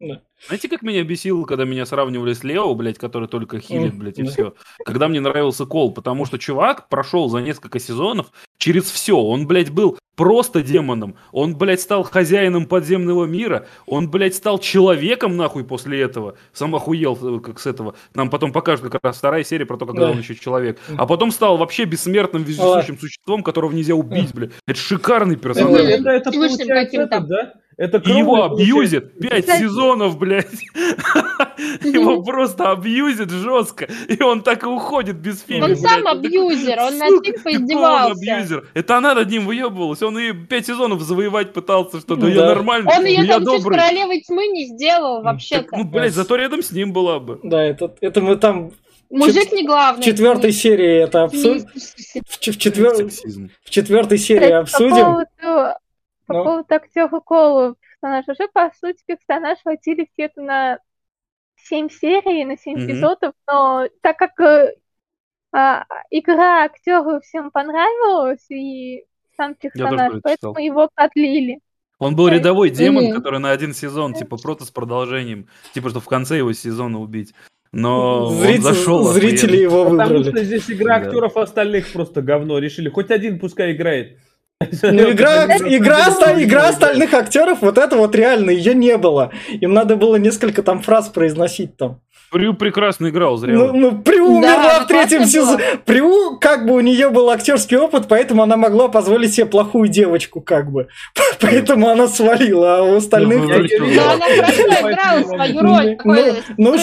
Да. Знаете, как меня бесило, когда меня сравнивали с Лео, блядь, который только хилит, блядь, и да. все. Когда мне нравился Кол, потому что чувак прошел за несколько сезонов через все. Он, блядь, был просто демоном. Он, блядь, стал хозяином подземного мира. Он, блядь, стал человеком, нахуй, после этого. Сам охуел, как с этого. Нам потом покажут как раз вторая серия про то, когда да. он еще человек. А потом стал вообще бессмертным, вездесущим а. существом, которого нельзя убить, блядь. Это шикарный персонаж. Это, это, это получается это, да? Это и его абьюзит пять сезонов, блядь. Его просто абьюзит жестко. И он так и уходит без фильма. Он сам абьюзер, он над ним поиздевался. Это она над ним выебывалась. Он ее пять сезонов завоевать пытался, что-то я нормально. Он ее там чуть королевой тьмы не сделал вообще-то. Ну, блядь, зато рядом с ним была бы. Да, это мы там... Мужик не главный. В четвертой серии это обсудим. В четвертой серии обсудим. По ну. поводу актера Колу персонажа. Уже, по сути, персонаж хватили где-то на семь серий, на семь mm-hmm. эпизодов, но так как э, э, игра актеру всем понравилась, и сам персонаж, поэтому читал. Его продлили. Он был рядовой демон, mm-hmm. который на один сезон, типа, просто с продолжением, типа, что в конце его сезона убить. Но Зритель, он зашел, зрители охуенно. Его выбрали. Потому что здесь игра актеров да. остальных просто говно. Решили, хоть один пускай играет. Ну, игра, игра, игра остальных актеров, вот это вот реально, ее не было. Им надо было несколько там фраз произносить там. Прю прекрасно играл, зря. Ну, ну Прю умерла да, в третьем сезоне. Прю, как бы у нее был актерский опыт, поэтому она могла позволить себе плохую девочку, как бы. Поэтому она свалила, а у остальных... Да, она хорошо играла свою роль. Ну,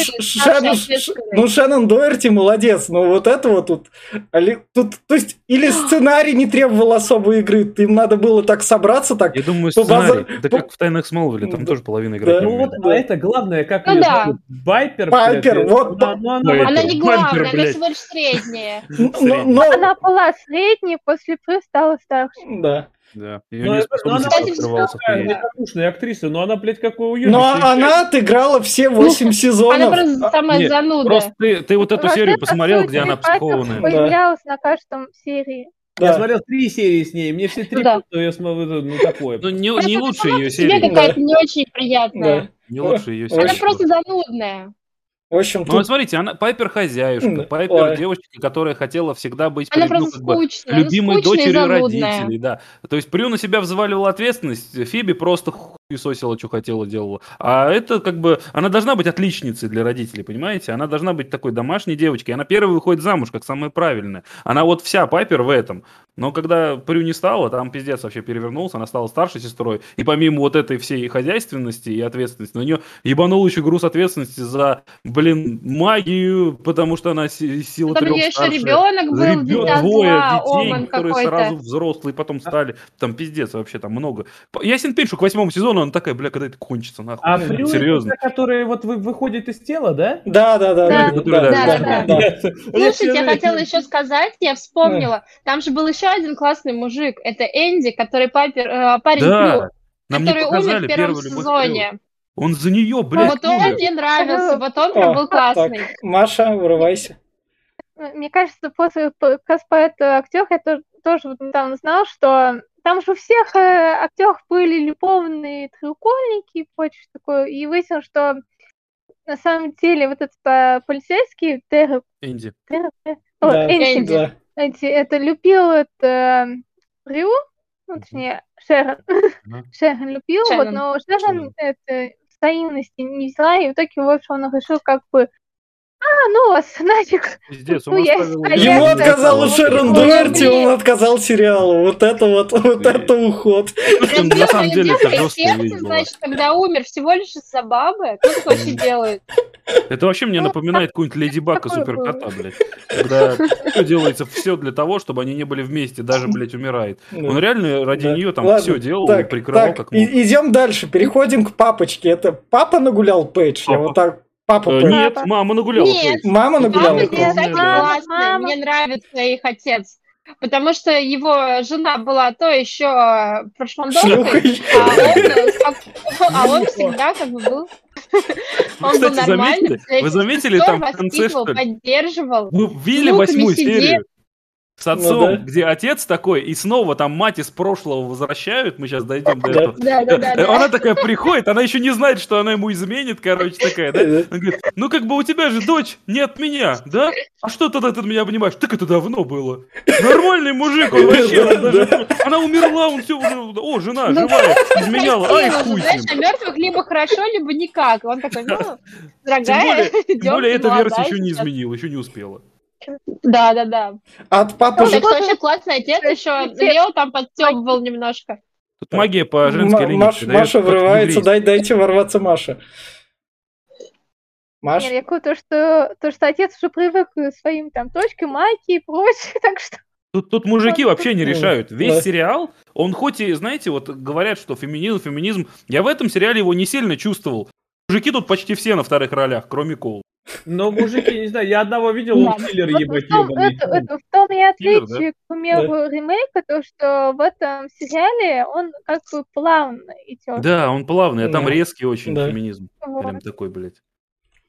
Шеннен Доэрти молодец, но вот это вот тут... То есть, или сценарий не требовал особой игры, им надо было так собраться, так... Я думаю, сценарий, это как в «Тайнах Смолвиля», там тоже половина игры. Ну вот, а это главное, как ее зовут, Пайпер... Пайпер, вот... Она, она, она не главная, она всего лишь средняя. Она была средней, после Прю стала старше. Да. Да. Ее неспособная актриса, но она, блядь, какой уютный. Но она отыграла все восемь сезонов. Она просто самая зануда. Просто ты вот эту серию посмотрел, где она психованная. Она появлялась на каждом серии. Да. Я смотрел три серии с ней, мне все три, да. я смотрю, ну такое. Ну не, не лучше ее серия. Тебе какая-то не очень приятная. Не лучше ее серия. Она просто занудная. В общем, ну, тут... вот смотрите, она Пайпер хозяюшка, mm. Пайпер Ой. девочка, которая хотела всегда быть она перед, ну, как бы, любимой дочерью родителей. Да. То есть Прю на себя взваливала ответственность, Фиби просто песосила, что хотела, делала. А это как бы... Она должна быть отличницей для родителей, понимаете? Она должна быть такой домашней девочкой. Она первая выходит замуж, как самая правильная. Она вот вся Пайпер в этом. Но когда Прю не стала, там пиздец вообще перевернулся. Она стала старшей сестрой. И помимо вот этой всей хозяйственности и ответственности, на нее ебанул еще груз ответственности за, блин, магию, потому что она сила трех старших. Еще ребенок был, дитя зла, омон какой-то. Двое детей, которые сразу взрослые потом стали. Там пиздец вообще, там много. Ясен пень, что к восьмому сезону она такая, бля, когда это кончится, нахуй. А Прю, которые вот выходят из тела, да? Да, да, да. Слушайте, я хотела еще сказать, я вспомнила, там же был еще один классный мужик, это Энди, который парень Прю, который умер в первом сезоне. Он за нее, блядь, вот он мне нравился, вот он прям был классный. Маша, вырывайся. Мне кажется, после «Каспоэта актер» я тоже там знал, что там же у всех э, актеров были любовные треугольники и прочее такое. И выяснилось, что на самом деле вот этот а, полицейский Дерек... Энди. Дерек, Дерек, о, да, Энди. Энди. Да. Энди. Это любил это Рю, ну, точнее, Шерон. Да. Шерон любил, вот, но Шерон это, взаимности не взяла, и в итоге, в общем, он решил как бы... А, ну вас, нафиг. Пиздец, ну, я... а ему отказала Шеннен Доэрти, он отказал сериалу. Вот это вот, вот это уход. На самом деле, это сердце, значит, когда умер всего лишь из-за бабы, кто такое вообще делает? Это вообще мне напоминает какую-нибудь Леди Баг и Суперкота, блядь. Когда все делается все для того, чтобы они не были вместе, даже, блядь, умирает. Он реально ради нее там все делал, прикрывал как мог. Идем дальше, переходим к папочке. Это папа нагулял Пейдж? Я вот так... Папа, э, нет, папа. Мама нагуляла. Нет, мама нагуляла. Папа, кстати, классный, мне нравится их отец, потому что его жена была то еще прошландоркой, а он всегда как бы был... Он кстати, был нормальный. Заметили? Вы заметили там в конце, что ли? Поддерживал. Вы видели восьмую серию? С отцом, ну, да. Где отец такой, и снова там мать из прошлого возвращают, мы сейчас дойдем до этого. Да, да, да, да. Она такая приходит, она еще не знает, что она ему изменит, короче, такая, да? Она говорит, ну как бы у тебя же дочь не от меня, да? А что тогда ты меня обнимаешь? Так это давно было. Нормальный мужик он вообще. Она, даже... она умерла, он все уже... О, жена живая, изменяла, ай, хуй. Знаешь, а мертвых либо хорошо, либо никак. Он такой, ну, дорогая, идем. Тем более эта версия еще не изменила, еще не успела. Да, да, да. От папы. Ну, же... Так что очень классный отец, еще Лео там подтёбывал немножко. Тут магия по женской М- линии. Маш, Маша врывается, дай, дайте ворваться Маше. Маш? Нет, я говорю, то, что, то, что отец уже привык к своим там точкам, магии и прочее, так что... Тут, тут мужики вообще не решают. Весь да. сериал, он хоть и, знаете, вот говорят, что феминизм, феминизм, я в этом сериале его не сильно чувствовал. Мужики тут почти все на вторых ролях, кроме Коула. Но мужики, не знаю, я одного видел, он киллер ебать ебаный. В том и отличие, к примеру, ремейка, то, что в этом сериале он как бы плавно идет. Да, он плавный, а там резкий очень феминизм. Прям такой, блядь.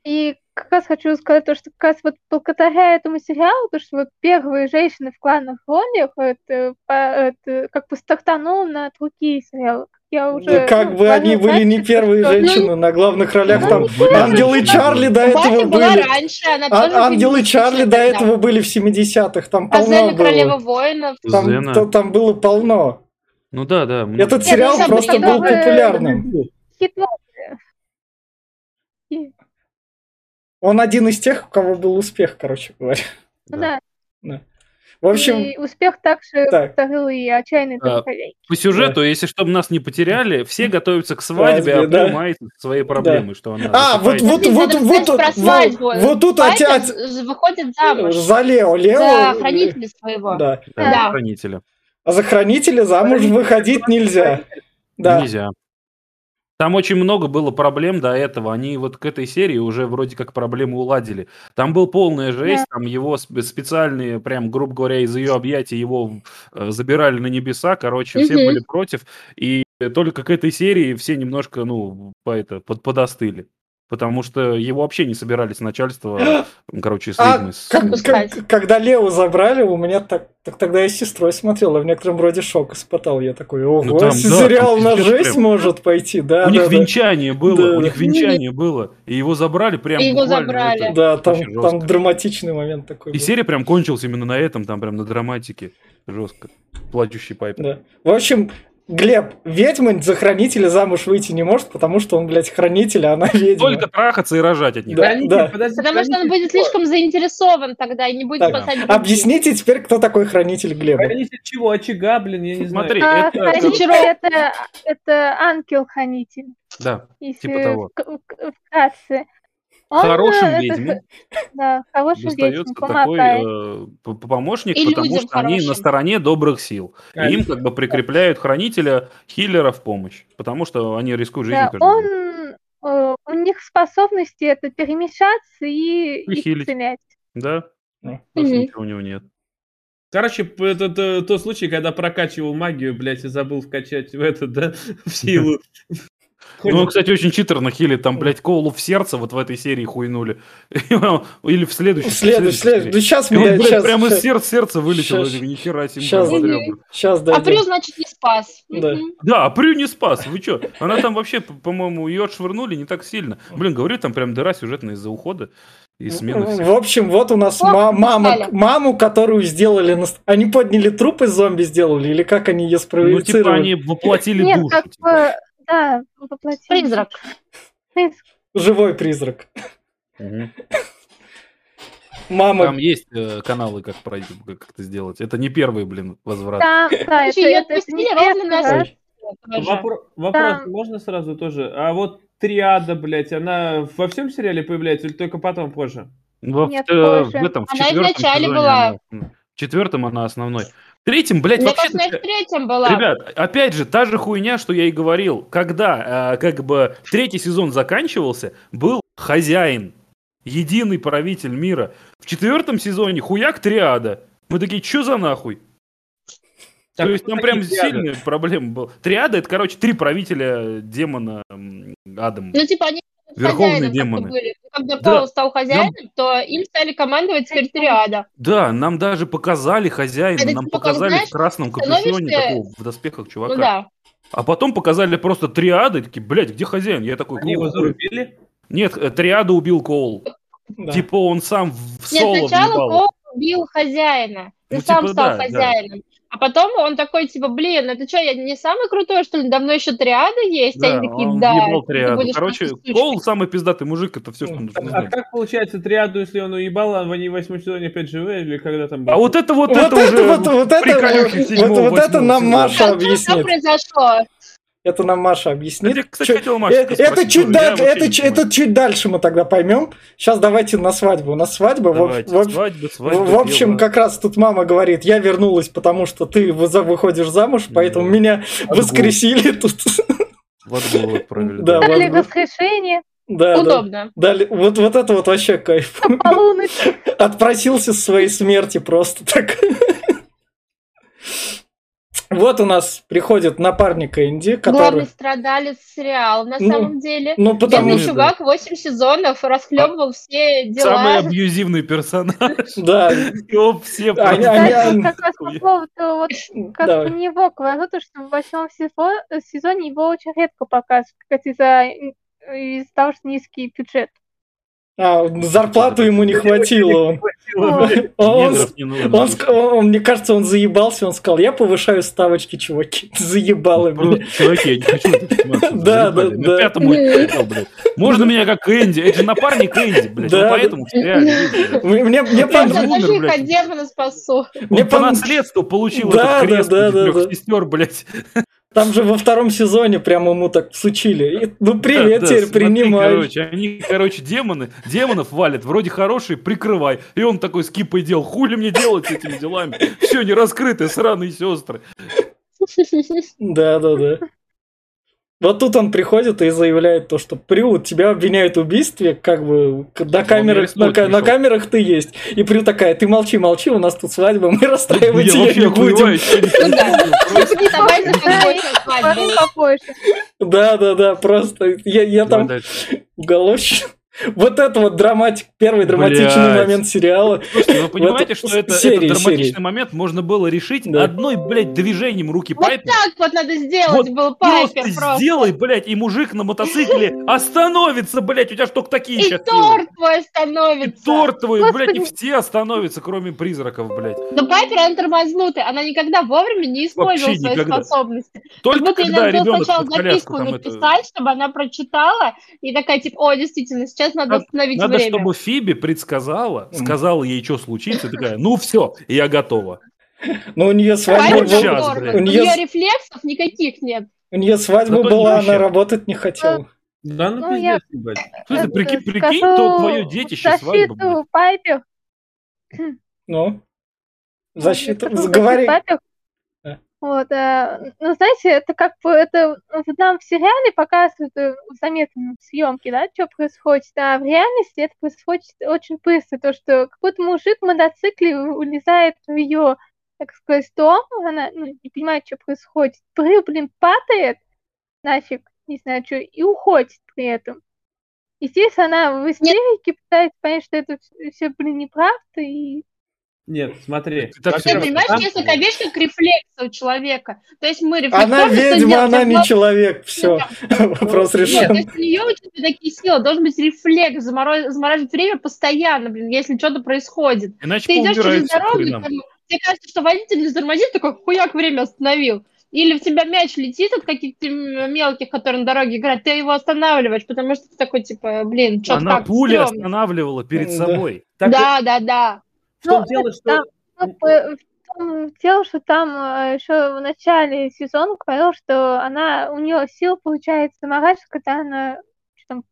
И как раз хочу сказать то, что как раз вот благодаря этому сериалу, то, что вот первые женщины в главных ролях, это, это как бы стартануло на другие сериалы. Я уже, ну, как ну, бы они были не первые что, женщины ну, на главных ролях, ну, там ну, Ангелы ну, Чарли ну, до этого были. Раньше, а, Ангелы Чарли до этого были в семидесятых, там а полно Зена, было. Королева воинов. Там, то, там было полно. Ну да, да. Этот нет, сериал ну, просто был популярным. Хитовые. Он один из тех, у кого был успех, короче говоря. Да. Да. В общем, и успех также повторил и отчаянный а, по сюжету, да. Если чтобы нас не потеряли, все готовятся к свадьбе, а да. Понимают своей проблемы, да. Что она... А, вот, вот, вот, вот, вот, вот, вот тут отец... выходит замуж. За Лео. Лео... За хранителя своего. Да, да. Да. За хранителя. А за хранителя замуж хранителя. Выходить нельзя. Да. Нельзя. Там очень много было проблем до этого. Они вот к этой серии уже вроде как проблему уладили. Там был полная жесть, да. Там его специальные, прям, грубо говоря, из ее объятий его э, забирали на небеса. Короче, угу. Все были против. И только к этой серии все немножко, ну, по это, под, подостыли. Потому что его вообще не собирались начальство, короче, с людьми. А, как, когда Лео забрали, у меня так, так тогда я с сестрой смотрел, а в некотором роде шок испытал. Я такой, ого, ну, там, да, сериал на жесть прям... может пойти, да. У да, них да, венчание да. было, да. у них венчание было, и его забрали прям и его забрали. Это, да, там, там драматичный момент такой. И был. Серия прям кончилась именно на этом, там прям на драматике жестко. Плачущий Пайпер. Да. В общем... Глеб, ведьма за хранителя замуж выйти не может, потому что он, блядь, хранитель, а она ведьма. Только трахаться и рожать от них. Да, да. Подожди, потому что он будет слишком заинтересован тогда и не будет спасать. Объясните теперь, кто такой хранитель Глеба. Хранитель чего? Очага, блин, я не знаю. Смотри, а, это... Это, это ангел-хранитель. Да, если типа того. В, в, в кассе. Он, хорошим это, ведьме да, достается такой э, помощник, и потому что хорошим. Они на стороне добрых сил. И им как бы прикрепляют хранителя, хиллера в помощь, потому что они рискуют жизнью. Да, он, э, у них способности это перемещаться и, и исцелять. Да, ну, mm-hmm. ничего у него нет. Короче, это тот случай, когда прокачивал магию, блядь, и забыл вкачать в это, да, в силу. Ну, он, кстати, очень читерно хилит. Там, блядь, колу в сердце вот в этой серии хуйнули. Или в следующей. В следующей, следующей. Ну, сейчас, он, блядь, сейчас, прямо сейчас. Из сердца, сердца вылетело. Нихера себе. Сейчас, сейчас дойдем. Апрю, значит, не спас. Да. У-у-у. Да, Апрю не спас. Вы чё? Она там вообще, по-моему, ее отшвырнули не так сильно. Блин, говорю, там прям дыра сюжетная из-за ухода. И смены. В общем, вот у нас ма- мама, маму, которую сделали... На... Они подняли труп из зомби сделали? Или как они ее спроецировали? Ну, типа, они воплотили душу. Нет, как бы... Да, воплотили. Призрак. Живой призрак. Угу. Мама. Там есть э, каналы, как, пройти, как это сделать. Это не первый, блин, возврат. Да, да, это, это, это не первый. Вопро- вопрос да. Можно сразу тоже? А вот триада, блядь, она во всем сериале появляется или только потом, позже? Во, Нет, э, позже. В этом, в она вначале была. Она, в четвертом она основной. В третьем, блядь, да вообще... В третьем была. Ребят, опять же, та же хуйня, что я и говорил. Когда, э, как бы, третий сезон заканчивался, был хозяин, единый правитель мира. В четвертом сезоне хуяк триада. Мы такие, чё за нахуй? Так, то есть там прям триады? Сильная проблема была. Триада — это, короче, три правителя демона Адама. Ну, типа, они... Верховные демоны. Когда Павел да. стал хозяином, нам... то им стали командовать теперь триада. Да, нам даже показали хозяина, это, нам показали знаешь, в красном капюшоне такого в доспехах чувака. Ну, да. А потом показали просто триады, такие, блядь, где хозяин? Я такой. Они его зарубили? Нет, триада убил Коул. Да. Типа он сам в соло Нет, сначала въебал. Коул убил хозяина. Ты ну, сам типа, стал да, хозяином. Да. А потом он такой, типа, блин, это что, я не самый крутой, что ли? Давно еще триада есть? Да, они такие, он да, ебал триаду. Короче, Коул самый пиздатый мужик, это все, что нужно знать. А как получается триаду, если он уебал, а они в восьмом сезоне опять живы? Или когда там... А вот это вот это уже приколюхи седьмого, Вот это нам Маша объяснит. Что произошло? Это нам Маша объяснит. Это чуть дальше мы тогда поймем. Сейчас давайте на свадьбу. У нас свадьба. Давайте, в, свадьба, свадьба в, в общем, дело. Как раз тут мама говорит, я вернулась, потому что ты выходишь замуж, поэтому да. меня Отгул. воскресили тут. Вот голову отправили. Да, дали воскрешение. Да, удобно. Да. Дали... Вот, вот это вот вообще кайф. Отпросился со своей смерти просто так. Вот у нас приходит напарник Энди, который... Главный страдалец сериала, на ну, самом деле. Ну, потому... Бедный чувак восемь сезонов расхлебывал а... все дела. Самый абьюзивный персонаж. Да. Его все... Кстати, как раз по поводу, вот, как мне его говорят, что в восьмом сезоне его очень редко показывают, как из-за того, что низкий бюджет. А, зарплату ему не хватило. Мне кажется, он заебался, он сказал, я повышаю ставочки, чуваки. Заебало, блядь. Чуваки, я не хочу это сниматься. Да, да, да. Можно меня как Энди? Это же напарник Энди, блядь. Ну поэтому мне понравилось. Мне по наследству получил этот крест трех сестер, блядь. Там же во втором сезоне прямо ему так всучили. И, ну, привет, да, теперь да, принимай. Короче, они, короче, демоны, демонов валят, вроде хорошие, прикрывай. И он такой скипой дел. Хули мне делать с этими делами? Все не раскрыты, сраные сестры. Да-да-да. Вот тут он приходит и заявляет то, что Прю, тебя обвиняют в убийстве, как бы на камерах, на, на камерах ты есть. И Прю такая, ты молчи, молчи, у нас тут свадьба, мы расстраивать ее не будем. Да, да, да, просто я там головщик. Вот это вот драматик, первый драматичный блядь. момент сериала. Слушайте, вы понимаете, вот что это, серии, этот драматичный серии. момент можно было решить да. одной, блядь, движением руки вот Пайпер. Вот так вот надо сделать вот был Пайпер просто. Просто сделай, блядь, и мужик на мотоцикле остановится, блядь, у тебя ж только такие сейчас. И торт твой остановится. И торт твой, блядь, и все остановятся, кроме призраков, блядь. Но Пайпер, она тормознутая, она никогда вовремя не использовала Вообще свои никогда. способности. Только как будто ей надо было сначала записку написать, это... чтобы она прочитала, и такая, типа, о, действительно, сейчас надо остановить надо, время. Надо, чтобы Фиби предсказала, сказала ей, что случится, и такая, ну все, я готова. Но у нее свадьба была. У нее рефлексов никаких нет. У нее свадьба была, она работать не хотела. Да, ну пиздец, ебать. Слушай, прикинь, то твое детище свадьба будет. Защиту Пайпер. Ну? Защиту? Говори. Вот, э, ну, знаете, это как бы, это в одном сериале показывают заметные съемки, да, что происходит, а в реальности это происходит очень быстро, то, что какой-то мужик в мотоцикле улезает в ее, так сказать, дом, она ну, не понимает, что происходит, прыг, блин, падает, нафиг, не знаю, что, и уходит при этом. И здесь она в истерике Нет. пытается понять, что это все, блин, неправда, и... Нет, смотри. Ты понимаешь, там... несколько вещей к рефлексу у человека. То есть мы рефлексируем... Она ведьма, она не человек, все. Вопрос решен. То есть у нее такие силы, должен быть рефлекс, замораживать время постоянно, блин, если что-то происходит. Ты идешь через дорогу, тебе кажется, что водитель не затормозит, такой хуяк время остановил. Или в тебя мяч летит от каких-то мелких, которые на дороге играют, ты его останавливаешь, потому что ты такой, типа, блин, что-то так. Она пуля останавливала перед собой. Да, да, да. Ну, дело, что... там, ну, дело, что там еще в начале сезона говорил, что она, у нее сила получается заморачиваться, когда она там,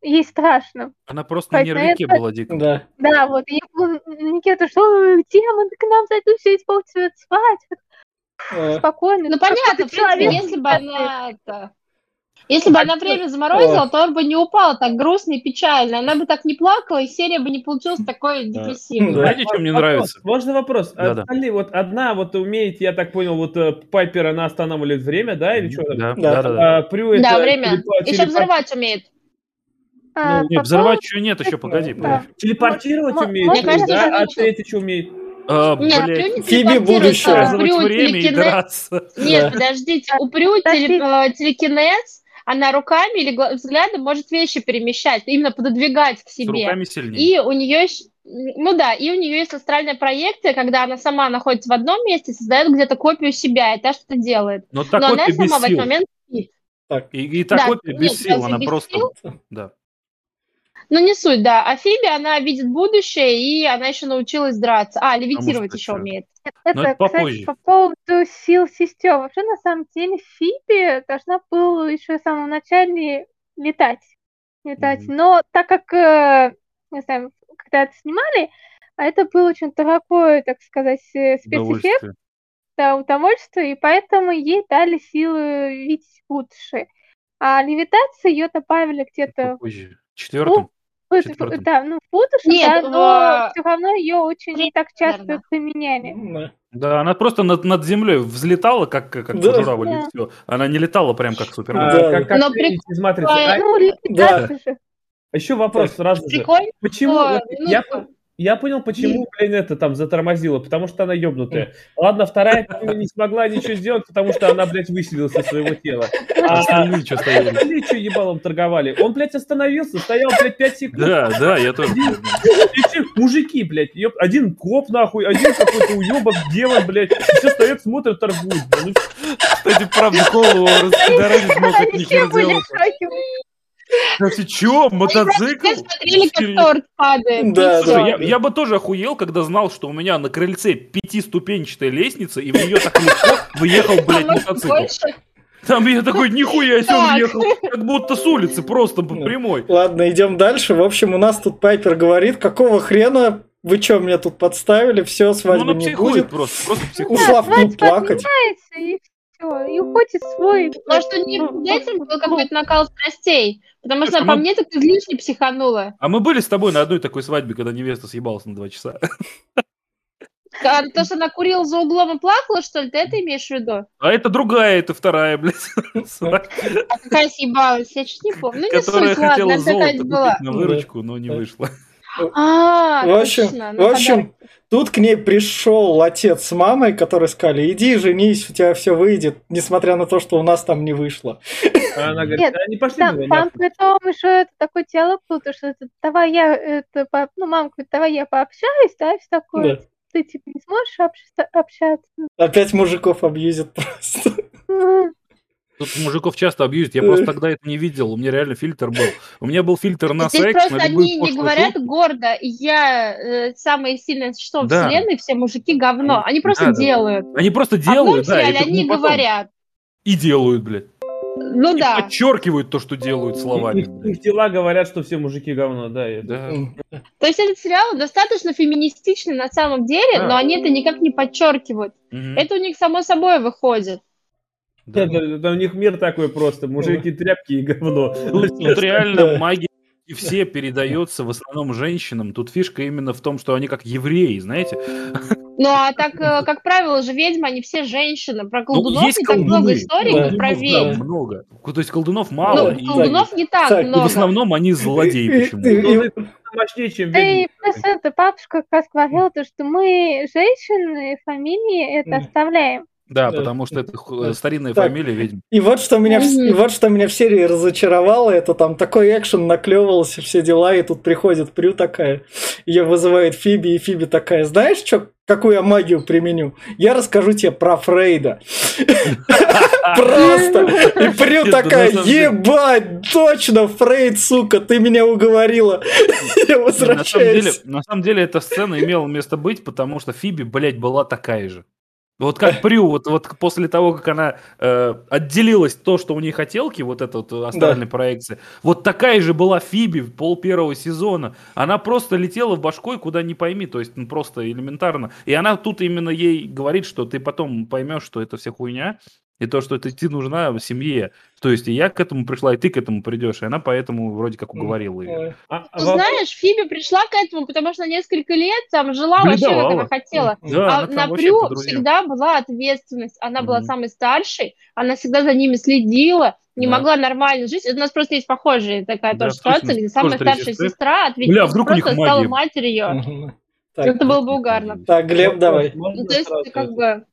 ей страшно. Она просто на нервике это... была дико. Да, да вот. И Никита, что демоны к нам зайдут, все испортят свадьбу. Спокойно. Ну, понятно, в принципе, если бы она это... Если бы она время заморозила, то она бы не упала так грустно и печально. Она бы так не плакала, и серия бы не получилась такой депрессивной. Знаете, что мне нравится? Можно вопрос? Остальные, вот одна, вот умеет, я так понял, вот Пайпер, она останавливает время, да, или что? Да, да, да. Да, время. Еще взрывать умеет. Нет, взрывать еще нет, еще погоди. Телепортировать умеет, да? А третья что умеет? А, нет, блядь, Фиби будущее. Упрю телекинез. Нет, подождите, упрю телекинез. Она руками или взглядом может вещи перемещать, именно пододвигать к себе. С руками сильнее. И у нее, ну да, и у нее есть астральная проекция, когда она сама находится в одном месте, создает где-то копию себя, и та что-то делает. Но, Но она сама в этот момент спит. Так, и, и та да, копия без нет, сил, она без просто... Сил. Да. Ну не суть, да. А Фиби, она видит будущее, и она еще научилась драться. А, левитировать а еще это. умеет. Это, это кстати, по поводу сил сестер. Вообще, на самом деле, Фиби должна была еще в самом начале летать. летать. Mm-hmm. Но так как, не знаю, когда это снимали, это был очень дорогой, так сказать, спецэффект, да, удовольствие, и поэтому ей дали силы видеть лучше. А левитацию ее добавили где-то... Попозже. Четвертым? Ну, четвертым. Да, ну, футаж, да, но все равно ее очень не так часто наверное. применяли. Да, она просто над, над землей взлетала, как, как да. журавль, да. все. Она не летала прям как Супермен. А, да. Как, как но прик... из матрицы. А, ну, да. Да. Еще вопрос сразу же. Почему? Вот, я, я понял, почему, блин, это там затормозило, потому что она ебнутая. Ладно, вторая не смогла ничего сделать, потому что она, блядь, выселилась из своего тела. А они что стояли? Что ебалом торговали? Он, блядь, остановился, стоял, блядь, пять секунд. Да, да, я тоже. Мужики, блядь, один коп, нахуй, один какой-то уебок, девок, блядь, все стоят, смотрят, торгуют. Кстати, правда, голову раздорожить мог от них делать. Кстати, чё? Мотоцикл? Они смотрели, как торт падает. Да, да. Я, я бы тоже охуел, когда знал, что у меня на крыльце пятиступенчатая лестница, и в нее так легко выехал, блядь, мотоцикл. Там я такой, нихуя себе уехал, как будто с улицы, просто по прямой. Ладно, идем дальше. В общем, у нас тут Пайпер говорит, какого хрена... Вы что, меня тут подставили? Все, свадьбы не будет. Просто ушла в клуб плакать. И уходит свой... Может, у них этим был какой-то накал страстей, потому что, а по мы... мне, так излишне психанула. А мы были с тобой на одной такой свадьбе, когда невеста съебалась на два часа. А то, что она курила за углом и плакала, что ли, ты это имеешь в виду? А это другая, это вторая, блядь. А какая съебалась, я чуть не помню. Ну, не суть, ладно, это опять была. На выручку, но не вышла. А, в общем, точно, в общем, тут к ней пришел отец с мамой, которые сказали: иди, женись, у тебя все выйдет, несмотря на то, что у нас там не вышло. А она говорит: а не пошли на меня. Там потом еще такое тело было, что давай я, это, ну, мамка говорит, давай я пообщаюсь, да, все такое. Да. Ты типа не сможешь общаться, общаться. Опять мужиков абьюзят просто. Тут мужиков часто абьюзят, я просто тогда это не видел, у меня реально фильтр был. У меня был фильтр на секс. Здесь просто они не говорят гордо, я э, самое сильное существо да. вселенной, все мужики говно. Они просто да, делают. Да. Они просто делают, а в том числе, да. Они говорят. И делают, блядь. Ну и да. подчеркивают то, что делают словами. И, их дела говорят, что все мужики говно, да. Я, да. То есть этот сериал достаточно феминистичный на самом деле, да. но они это никак не подчеркивают. Угу. Это у них само собой выходит. Да, да, да. Да, у них мир такой просто, мужики тряпки и говно. Тут, тут реально магия и все передается в основном женщинам. Тут фишка именно в том, что они как евреи, знаете. Ну, а так, как правило же, ведьмы, они все женщины. Про колдунов ну, не колдуны. Так много историй, да. как про ведьм. Да, много. То есть колдунов мало. Ну, и... колдунов не так, так много. И в основном они злодеи почему-то. Мощнее, чем ведьмы. Да и просто это папушка как раз говорил, что мы женщины, фамилии это оставляем. Да, потому что это старинная так, фамилия ведьм. И вот, что меня, и вот что меня в серии разочаровало, это там такой экшен, наклевывался, все дела, и тут приходит Прю такая, ее вызывает Фиби, и Фиби такая, знаешь, что, какую я магию применю? Я расскажу тебе про Фрейда. Просто! И Прю такая, ебать, точно, Фрейд, сука, ты меня уговорила. Я возвращаюсь. На самом деле эта сцена имела место быть, потому что Фиби, блядь, была такая же. Вот как Прю, вот, вот после того, как она э, отделилась то, что у ней хотелки, вот эта вот астральная да. проекция, вот такая же была Фиби в пол первого сезона. Она просто летела башкой куда не пойми, то есть ну, просто элементарно. И она тут именно ей говорит, что ты потом поймешь, что это вся хуйня, и то, что ты, ты нужна семье. То есть и я к этому пришла, и ты к этому придешь. И она поэтому вроде как уговорила ее. А, а... Знаешь, Фиби пришла к этому, потому что несколько лет там жила вообще, как она хотела. Да, а на Прю всегда была ответственность. Она mm-hmm. была самой старшей, она всегда за ними следила, не да. могла нормально жить. У нас просто есть похожая такая да, тоже ситуация, где самая старшая сестра, сестра ответилась просто стала матерью. Mm-hmm. так, это так, было бы угарно. Так, Глеб, давай. Ну, то есть ты как бы...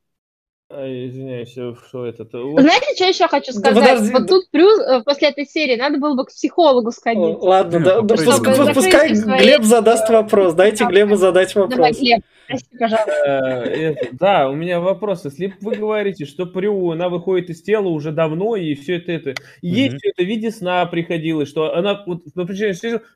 Ой, извиняюсь, что это... Знаете, что еще хочу сказать? Да, подожди, вот да. тут Прю после этой серии надо было бы к психологу сходить. Ладно, да, да, пускай, пускай свои... Глеб задаст вопрос. Дайте да, Глебу задать вопрос. Давай, Глеб, прости, пожалуйста. Да, у меня вопрос. Если вы говорите, что Прю, она выходит из тела уже давно, и все это... это ей все это в виде сна приходилось, что она...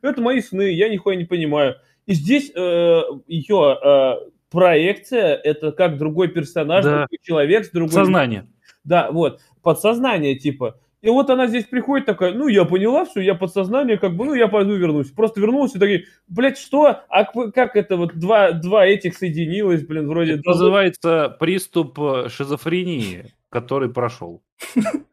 Это мои сны, я нихуя не понимаю. И здесь ее... Проекция – это как другой персонаж, да. другой человек с другой... Сознание. Да, вот, подсознание типа. И вот она здесь приходит такая, ну, я поняла все, я подсознание, как бы, ну, я пойду вернусь. Просто вернулась и такие, блядь, что? А как это вот два, два этих соединилось, блин, вроде... Это называется приступ шизофрении, который прошел.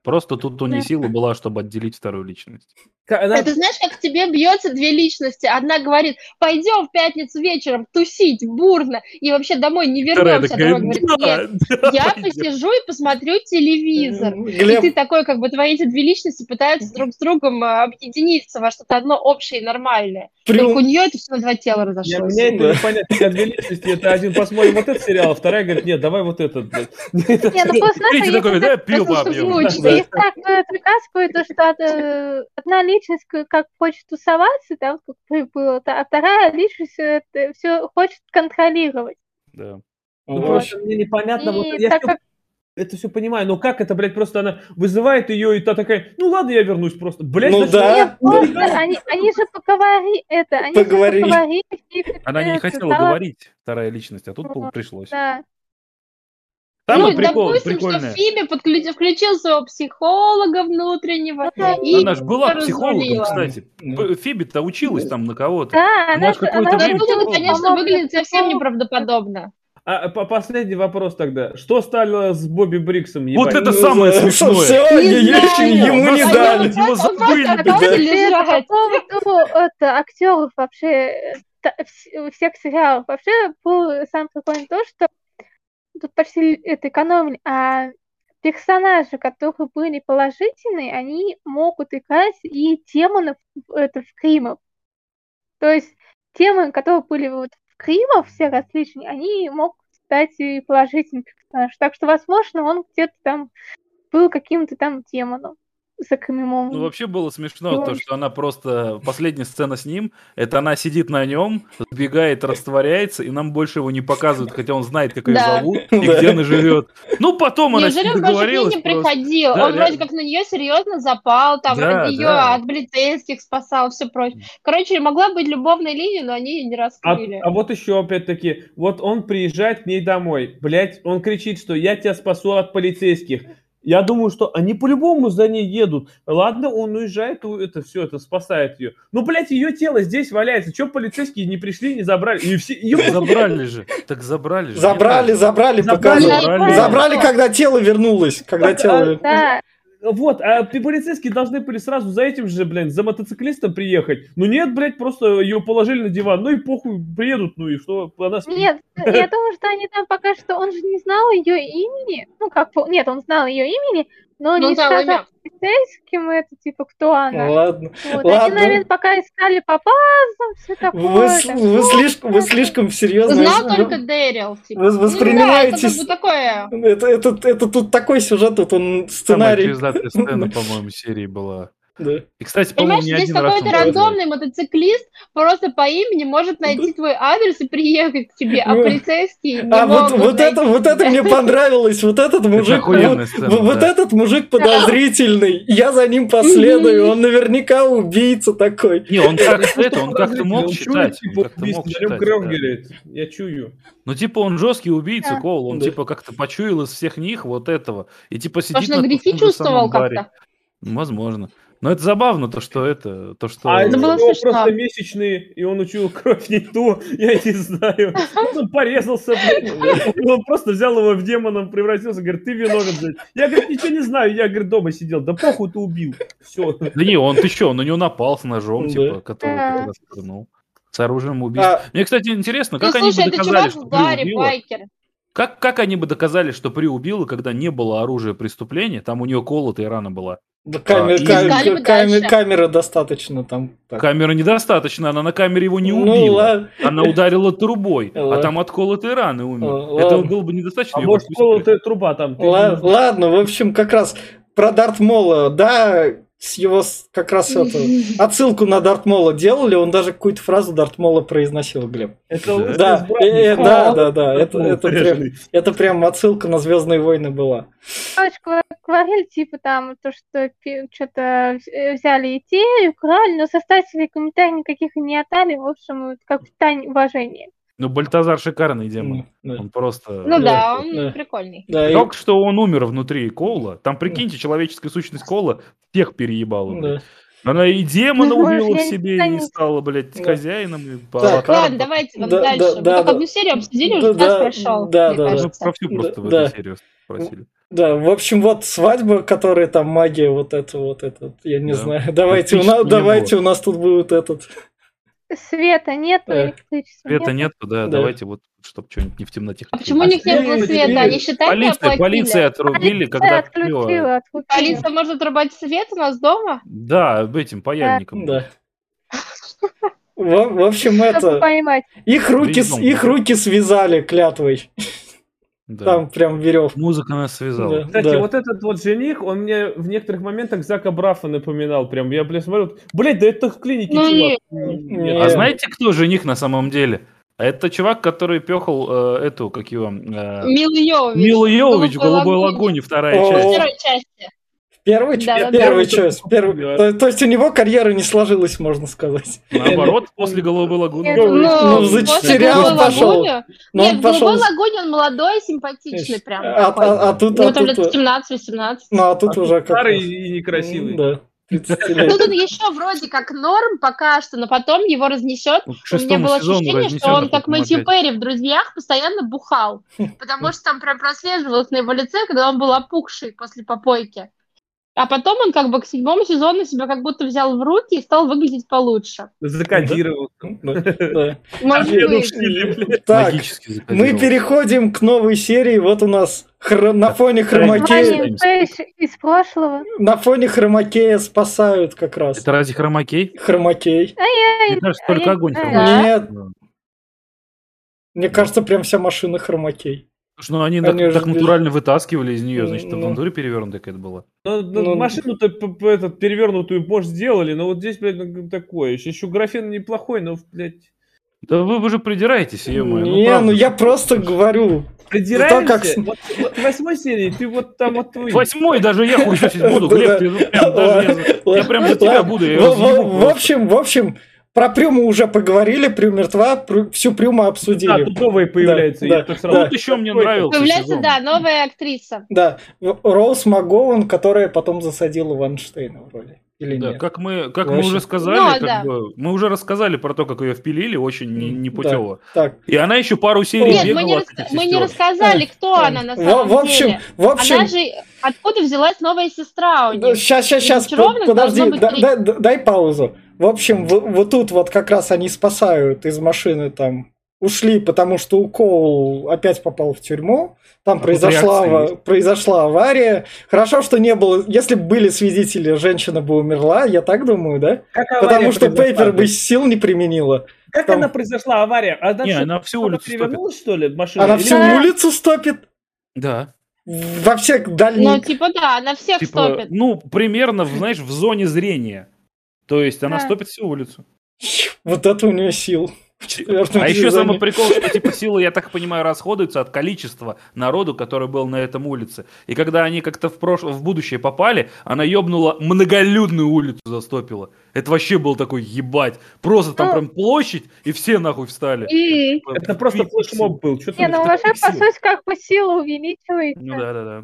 Просто тут у нее сила была, чтобы отделить вторую личность. Она... Это знаешь, как тебе бьются две личности. Одна говорит, пойдем в пятницу вечером тусить бурно и вообще домой не вернемся. Такая, а говорит, нет, да, я да, посижу да. и посмотрю телевизор. Глеб... И ты такой, как бы твои эти две личности пытаются друг с другом объединиться во что-то одно общее и нормальное. Прю... Только у нее это все на два тела разошлось. Мне это непонятно, когда две личности, это один посмотрит вот этот сериал, а вторая говорит, нет, давай вот этот. Третий такой, да, пил бабью. Есть такая приказка, что одна личность как хочет тусоваться, там как было, а вторая личность это все хочет контролировать. Да. Ну, вот. Просто мне непонятно, вот, я все, как... это все понимаю, но как это, блядь, просто она вызывает ее, и та такая, ну ладно, я вернусь просто, блядь. Ну да. Нет, да. Они, они же поговорили это, они поговорили. Же поговорили она не хотела стала... говорить, вторая личность, а тут ну, пришлось. Да. Там ну, прикол, допустим, прикольное. Что Фиби подключил, включил своего психолога внутреннего. Да, и она же была психологом, кстати. Да. Фиби-то училась там на кого-то. Да, она, она, она выглядит, конечно, выглядит совсем неправдоподобно. А последний вопрос тогда. Что стало с Бобби Бриксом? Ебать? Вот это самое смешное. Ему не дали. Его забыли. Актеров вообще всех сериалов. Вообще был сам прикольный то, что тут почти это экономили, а персонажи, которые были положительные, они могут играть и демонов это, в Кримов. То есть темы, которые были вот в Кримов, все различные, они могут стать и положительными персонажами. Так что, возможно, он где-то там был каким-то там демоном. Ну, вообще было смешно, то, что она просто... Последняя сцена с ним, это она сидит на нем, сбегает, растворяется, и нам больше его не показывают, хотя он знает, как ее да. зовут и да. где она живет. Ну, потом она с ним договорилась. Неужели он к жизни приходил? Да, он реально. Вроде как на нее серьезно запал, там, да, ее да. от полицейских спасал, все прочее. Короче, могла быть любовная линия, но они ее не раскрыли. А, а вот еще, опять-таки, вот он приезжает к ней домой, блядь, он кричит, что я тебя спасу от полицейских. Я думаю, что они по-любому за ней едут. Ладно, он уезжает, это все, это спасает ее. Ну, блядь, ее тело здесь валяется. Че полицейские не пришли, не забрали? И все, ее забрали же. Так забрали же. Забрали, забрали, забрали, забрали. Забрали, когда тело вернулось. Когда так, тело... А, да. Вот, а полицейские должны были сразу за этим же, блядь, за мотоциклистом приехать. Ну нет, блядь, просто ее положили на диван. Ну и похуй, приедут, ну и что? Она спит. Нет, я думаю, что они там пока что... Он же не знал ее имени. Ну как, нет, он знал ее имени, но ну, не сказал имя. Полицейским это, типа, кто она. Ладно, вот. ладно. Они, наверное, пока искали по базам, все такое. Вы, так, вы, слишком, вы слишком серьезно... Знал вы, только Дэрил, типа. Вы воспринимаете... Ну, да, это, такое... это, это, это, это тут такой сюжет, тут он сценарий... Сцена, по-моему, серии была. Да. И, кстати, понимаешь, здесь какой-то рандомный мотоциклист просто по имени может найти твой адрес и приехать к тебе, а полицейские не а могут вот, вот это, вот это мне понравилось, вот этот мужик, вот, сцена, вот да. этот мужик подозрительный, я за ним последую, он наверняка убийца такой. Не, он как-то это, он как-то мог читать. Я чую. Ну, типа, он жесткий убийца, Коул, он типа как-то почуял из всех них вот этого. И типа сидит на грехи чувствовал как-то. Возможно. Но это забавно, то, что это... То, что... А это было у него смешно. Просто месячные, и он учил кровь не ту, я не знаю. Он порезался, он просто взял его в демоном, превратился, говорит, ты виновен, блядь. Я, говорит, ничего не знаю, я, говорит, дома сидел, да похуй ты убил, все. Да не, он, ты что, он на него напал с ножом, типа, который тогда скрынул. С оружием убийства. Мне, кстати, интересно, как они бы доказали, что убила. Как, как они бы доказали, что При убила, когда не было оружия преступления, там у нее колотая рана была? Да, камер, а, камер, камер, камера достаточно там. Так. Камера недостаточно, она на камере его не убила. Ну, ладно. Она ударила трубой, ладно. А там от колотой раны умер. Ладно. Этого было бы недостаточно. А может, колотая труба там. Ладно, ладно, в общем, как раз про Дарт Мола, да, с его как раз это, отсылку на Дарт Мола делали, он даже какую-то фразу Дарт Мола произносил, Глеб. Это да, да, э, да, да, да, это, это, прям, это прям отсылка на «Звездные войны» была. Говорили, типа, там, то, что что-то взяли идею, украли, но составители комментарий никаких не отдали, в общем, как дань уважения. Ну, Бальтазар шикарный демон. Да. Он просто... Ну да, он да. прикольный. Да, только и... что он умер внутри Коула. Там, прикиньте, человеческая сущность Коула всех переебала. Да. Она и демона ну, убила в себе, не и не стала, блядь, да. хозяином. И по так, аватарам, ладно, давайте вам да, дальше. Да, мы да, только да. одну серию обсудили, уже да, нас прошел. Да, да, да. Мы про всю просто да, в да. эту серию спросили. Да, в общем, вот свадьба, которая там магия, вот это, вот это, я не да. знаю. Давайте, у нас, давайте у нас тут будет этот... Света нету, электричества Света нету, нету да, да, давайте вот, чтобы что-нибудь не в темноте. А почему не в темноте света? Они считают, полиция, полиция отрубили, полиция когда отключила. Отключила. Полиция может отрубать свет у нас дома? Да, этим паяльником. Да. В общем, это... Их руки связали клятвой. Да. Там прям веревка. Музыка нас связала. Да. Кстати, да. вот этот вот жених, он мне в некоторых моментах Зака Браффа напоминал. Прям я, блядь, смотрю, блядь, да это в клинике, ну, чувак. Нет. Нет. А знаете, кто жених на самом деле? А это чувак, который пёхал э, эту, как его... Э, Мила Йовович. Мила Йовович в «Голубой лагуне», вторая часть. В второй части. Первый, да, первый да, час. Да. Первый, то, то есть у него карьера не сложилась, можно сказать. Наоборот, после «Голубой лагуны». Нет, ну, ну зачерял пошел. Нет, в «Голубой лагуне» он молодой, симпатичный прям. А, а, а тут... Ну, а там тут, лет семнадцать восемнадцать. Ну, а тут а уже как... Старый и некрасивый. Да. Ну, тут еще вроде как норм пока что, но потом его разнесет. У меня было ощущение, что он, как Мэтью Перри в «Друзьях», постоянно бухал. Потому что там прям прослеживалось на его лице, когда он был опухший после попойки. А потом он как бы к седьмому сезону себя как будто взял в руки и стал выглядеть получше. Закодировал. Магически. Мы переходим к новой серии. Вот у нас на фоне хромакея... Из прошлого. На фоне хромакея спасают как раз. Это разве хромакей? Хромакей. Мне кажется, только огонь хромакей. Нет. Мне кажется, прям вся машина хромакей. Ну, они, они так, так натурально вытаскивали из нее, значит, ну, в бандуре перевернутая какая-то была. Ну, ну, машину-то этот, перевернутую, может, сделали, но вот здесь, блядь, такое. Еще, еще графен неплохой, но, блядь... Да вы уже придираетесь, е-мое. Не, ну, ну я просто говорю. Придираешься? Вот, вот, в восьмой серии ты вот там вот... В восьмой даже я хуй сейчас буду, Глеб, я прям за тебя буду. В общем, в общем... Про Прюму уже поговорили, Прю мертва, прю, всю Прюму обсудили. А, тут новые появляются. Да, да, да. Тут еще мне нравился. Появляется, сезон. Да, новая актриса. Да, Роуз МакГоун, которая потом засадила Ванштейна в роли. Или да, нет? Как мы, как мы уже сказали, ну, как да. бы, мы уже рассказали про то, как ее впилили, очень непутево. Да, и она еще пару серий Нет, бегала. Мы не, рас... мы не рассказали, кто да. она на самом в, в общем, деле. В общем... Она же... Откуда взялась новая сестра у нее? Сейчас, сейчас, сейчас, подожди, да, да, дай паузу. В общем, в, вот тут вот как раз они спасают из машины там. Ушли, потому что Укол опять попал в тюрьму. Там а произошла, произошла авария. Хорошо, что не было... Если бы были свидетели, женщина бы умерла, я так думаю, да? Как потому что Пайпер бы сил не применила. Как там... она произошла, авария? Она, не, что, она всю улицу перевернулась, что ли, машину? Она Или... всю улицу стопит? Да. Во всех дальних... Ну, типа да, она всех типа, стопит. Ну, примерно, знаешь, в зоне зрения. То есть она да. стопит всю улицу. Вот это у нее сил. А еще самый прикол, что типа силы, я так понимаю, расходуются от количества народу, который был на этом улице. И когда они как-то в прошлое, в будущее попали, она ебнула многолюдную улицу, застопила. Это вообще был такой ебать. Просто там прям площадь, и все нахуй встали. И... Это просто флешмоб был. Что-то не, ну уже по сути как бы сила увеличивается. Ну да, да, да.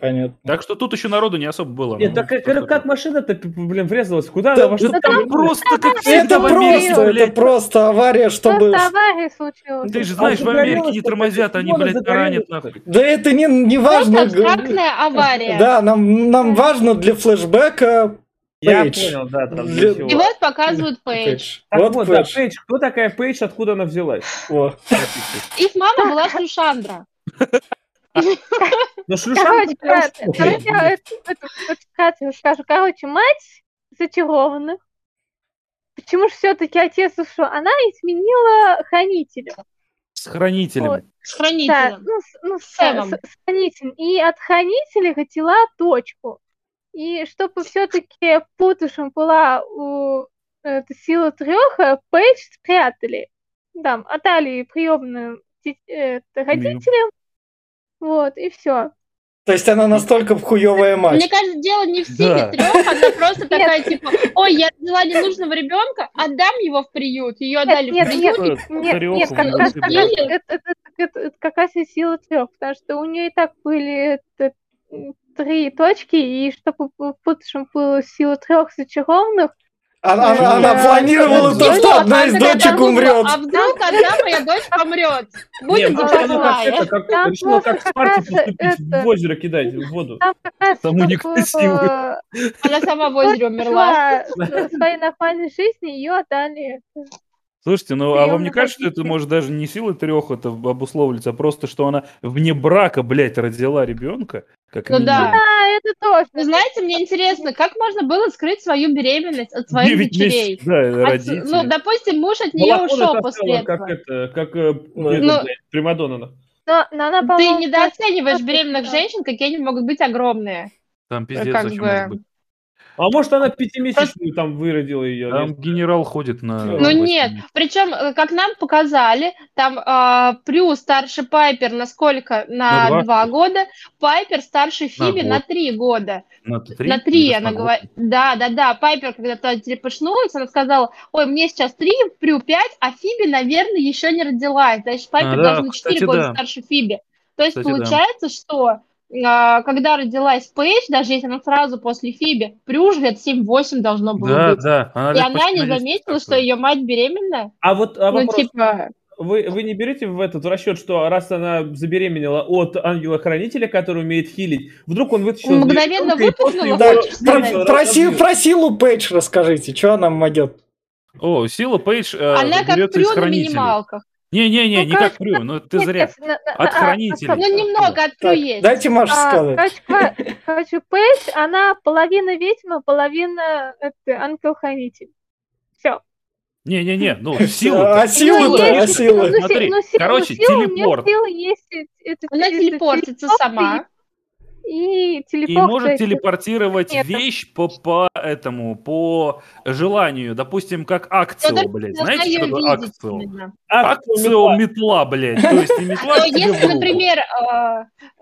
Понятно. Так что тут еще народу не особо было. Нет, ну, так как, как, как машина-то, блин, врезалась? Куда да, она? Да, там просто как всегда в Америке, это просто, это просто авария, чтобы... Просто авария случилась. Ты же знаешь, а в Америке не тормозят, они, блядь, таранят нахуй. Да это не, не важно. Это абстрактная авария. Да, нам, нам важно для флешбэка... Я Пейдж. Понял, да, там Для... И вот показывают Пейдж. Так вот, вот Пейдж. Да, Пейдж. Кто такая Пейдж, откуда она взялась? О. Их мама была Сушандра. Короче, короче, скажу, короче, мать зачарованных. Почему же все-таки отец ушел? Она изменила хранителю. С хранителем. С хранителем. Ну, с хранителем. И от хранителя хотела точку. И чтобы все-таки путушем была у сила трех, Пейдж спрятали. Там отдали приемным родителям. Вот, и все. То есть она настолько хуёвая мать. Мне кажется, дело не в силе да. трех, она просто такая, нет. типа, ой, я взяла ненужного ребенка, отдам его в приют. Ее отдали нет, в приют. Нет, и... нет, Трёх, нет, как раз, как раз, это, это, это, это как раз и сила трех, потому что у нее и так были это, три точки, и чтобы в будущем было сила трех зачарованных. Она, она, она планировала то, что одна из дочек умрет. А вдруг одна моя дочь помрет? Будет запасная. Там решила как Спарти поступить, в озеро кидать, в воду. Саму некрасивую. Она сама в озере умерла. В своей нормальной жизни ее отдали. Слушайте, ну а вам не кажется, что это может даже не силой трех это обусловливается, а просто, что она вне брака, блядь, родила ребенка? Как ну да. да, это тоже. Вы знаете, мне интересно, как можно было скрыть свою беременность от своих дочерей? Да, от, ну, допустим, муж от нее Молоко ушел после этого. Как, это, как ну, это, Примадонна. Но, но она, ты недооцениваешь беременных женщин, какие они могут быть огромные. Там пиздец как очень бы... может быть. А может, она пятимесячную Просто... там выродила ее? Там нет? Генерал ходит на... Ну восемь. Нет, причем, как нам показали, там э, Прю старше Пайпер на сколько? На, на два года. Пайпер старше Фиби на, на три года. На три? На три, она говорит. Да, да, да. Пайпер когда-то телепошнулась, она сказала, ой, мне сейчас три, Прю пять, а Фиби, наверное, еще не родилась. Значит, Пайпер а, должна да, четыре кстати, года да. старше Фиби. То есть кстати, получается, да. что... Когда родилась Пейдж, даже если она сразу после Фиби, Прюж лет семь-восемь должно было да, быть. Да, она и она не заметила, что ее мать беременна. А вот а ну, вопрос, типа... Вы, вы не берете в этот в расчет, что раз она забеременела от ангела-хранителя, который умеет хилить, вдруг он вытащил... Мгновенно выпустил. Да, про, про, сил, про силу Пейдж расскажите, что она могет. О, сила Пейдж э, она как прю на минималках. Не-не-не, ну, не как прю, но ты нет, зря. На, от а, хранителя. Ну, немного от прю есть. Дайте Маше а, сказать. Хочу Пейдж, она половина ведьма, половина ангел-хранитель. Все. Не-не-не, ну силы-то. А силы-то, силы. Смотри, короче, телепорт. Она телепортится сама. И, и может телепортировать это. Вещь по, по этому, по желанию, допустим, как акцию, я блядь, знаете, что такое акцию? Именно. Акцию метла. метла, блядь, то есть не метла. Но если, например,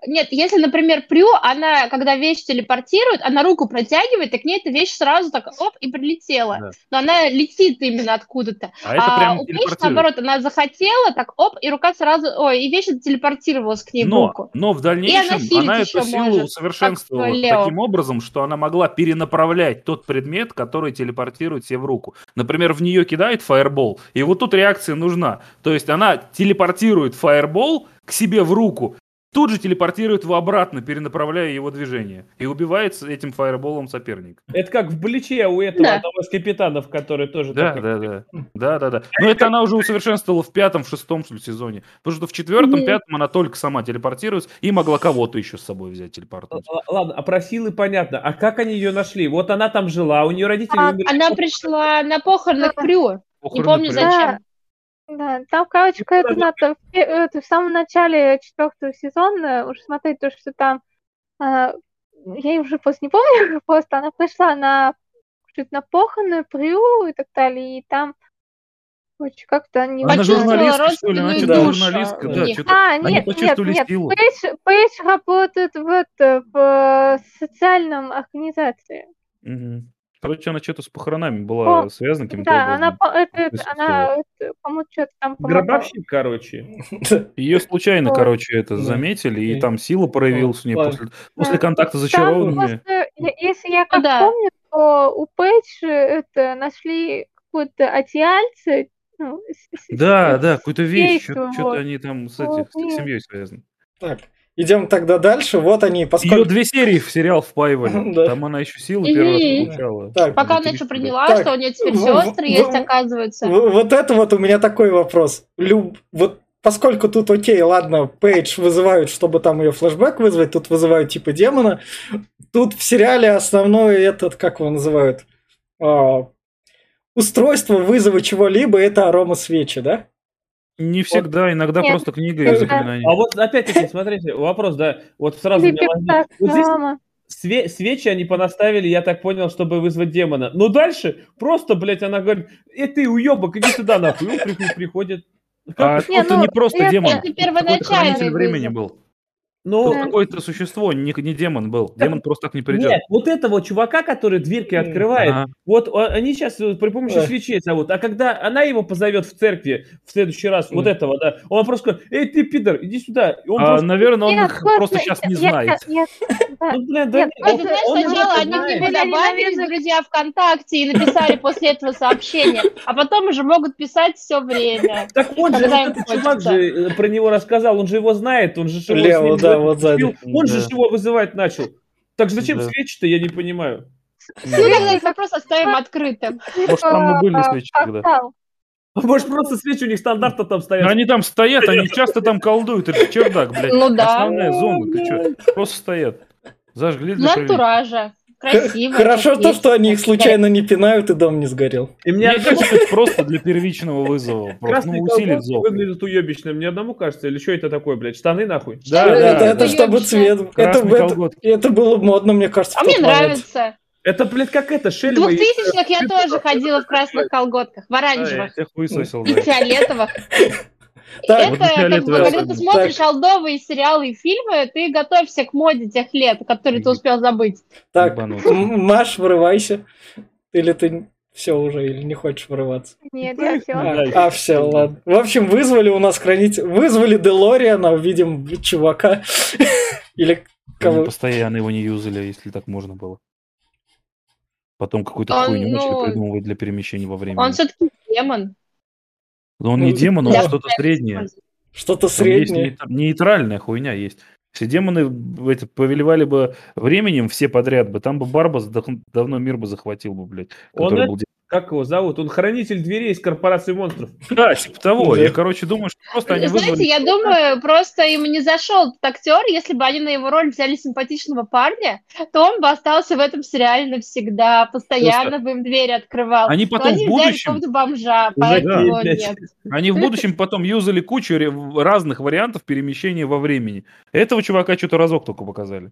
нет, если, например, прю, она, когда вещь телепортирует, она руку протягивает, и к ней эта вещь сразу так, оп, и прилетела. Но она летит именно откуда-то. А у вещи, наоборот, она захотела, так, оп, и рука сразу, ой, и вещь телепортировалась к ней в руку. Но в дальнейшем она эту силу усовершенствовала таким образом, что она могла перенаправлять тот предмет, который телепортирует себе в руку. Например, в нее кидает фаербол, и вот тут реакция нужна. То есть она телепортирует фаербол к себе в руку, тут же телепортирует его обратно, перенаправляя его движение, и убивает этим фаерболом соперника. Это как в Бличе у этого да. одного из капитанов, который тоже... Да, да, да. да, да, да. Но это она уже усовершенствовала в пятом, в шестом сезоне. Потому что в четвертом, mm-hmm. пятом она только сама телепортировалась и могла кого-то еще с собой взять телепортировать. Ладно, а про силы понятно. А как они ее нашли? Вот она там жила, у нее родители... А, она пришла на похороны к Прю. Не помню прю. зачем. Да, там, короче, это надо, в самом начале четвертого сезона уже смотреть то, что там, э, я уже просто не помню, просто она пришла на, на похороны, Прю и так далее, и там очень как-то они... Она журналистка, что ли? Она что-то журналистка, да, нет. что-то а, нет, нет, нет, силу. Пейдж, Пейдж работает в, это, в социальном организации. Угу. Короче, она что-то с похоронами была О, связана каким-то да, образом. Да, она, это, она это, кому-то что-то там помогала. Гробовщик, короче. Ее случайно, короче, это заметили, и там сила проявилась у нее после, после контакта зачарованными. Если я как да. помню, то у Пейдж это нашли какую-то одеяльце. Ну, да, с, да, какую-то вещь, что-то, вот. что-то они там с, этих, вот, с семьей связаны. Так. Идем тогда дальше, вот они... Поскольку... Ее две серии в сериал впаивали, там она еще силы первый раз получала. Пока она еще приняла, что у нее теперь сестры есть, оказывается. Вот это вот у меня такой вопрос. Вот поскольку тут окей, ладно, Пейдж вызывают, чтобы там ее флешбэк вызвать, тут вызывают типа демона, тут в сериале основной этот, как его называют, устройство вызова чего-либо, это арома свечи, да? Не всегда, вот. Иногда Нет. просто книга и заклинания. А вот опять-таки, смотрите, вопрос, да, вот сразу мне возник. Вот здесь све- свечи они понаставили, я так понял, чтобы вызвать демона. Но дальше просто, блядь, она говорит, э, ты уёбок, иди сюда, нахуй, он приходит. А это не, ну, не просто демон, какой-то хранитель времени был. Ну, да. Какое-то существо, не, не демон был. Демон так, просто так не придет. Нет, вот этого чувака, который дверки открывает, ага. вот они сейчас при помощи Ой. свечей зовут. А когда она его позовет в церкви в следующий раз, Ой. вот этого, да, он просто скажет, эй, ты, пидор, иди сюда. И он а, просто... Наверное, он я, их я, просто я, сейчас я, не я, знает. Я, я, ну, блин, да, я, он, ты, знаешь, он сначала они к тебе добавились, друзья, ВКонтакте и написали после этого сообщение, а потом уже могут писать все время. Так он же, этот чувак же про него рассказал, он же его знает, он же с ним да. Вот сбил, он да. же его вызывать начал. Так зачем да. свечи-то, я не понимаю. Ну, тогда этот вопрос оставим открытым. Может, там и были свечи тогда. Может, просто свечи у них стандарта там стоят. Они там стоят, они часто там колдуют. Это чердак, блядь. Ну да. Основная зона, ты что? Просто стоят. Зажгли для проверки. Натуража. Красиво. Хорошо то, что они их случайно не пинают, и дом не сгорел. И мне кажется, это просто для первичного вызова. Красный колбас выглядит уебищным. Мне одному кажется, или что это такое, блядь? Штаны нахуй? Да, да. Это чтобы цвет. Это было модно, мне кажется. А мне нравится. Это, блядь, как это, Шельма. В двухтысячных я тоже ходила в красных колготках, в оранжевых. И фиолетовых. Так, это, как бы, когда ты смотришь так. олдовые сериалы и фильмы, ты готовься к моде тех лет, которые ты успел забыть. Так, Маш, вырывайся. Или ты все уже, или не хочешь вырываться? Нет, я все. А, а все, ладно. В общем, вызвали у нас хранитель... Вызвали Делориана, видим, чувака. Или кого? Они постоянно его не юзали, если так можно было. Потом какую-то хуйню ну... придумывать для перемещения во времени. Он все-таки демон. Он не демон, он что-то среднее. Что-то среднее. Нейтральная хуйня есть. Все демоны эти, повелевали бы временем, все подряд бы. Там бы Барбас давно мир бы захватил бы, блядь. Он это, был... Как его зовут? Он хранитель дверей из корпорации монстров. Да, типа того. Я, короче, думаю, что просто они знаете, вызвали... я думаю, просто им не зашел актер. Если бы они на его роль взяли симпатичного парня, то он бы остался в этом сериале навсегда. Постоянно просто... бы им двери открывал. Они потом они в будущем... взяли бомжа, поэтому да. Нет. Они в будущем потом юзали кучу разных вариантов перемещения во времени. Этого чувака что-то разок только показали.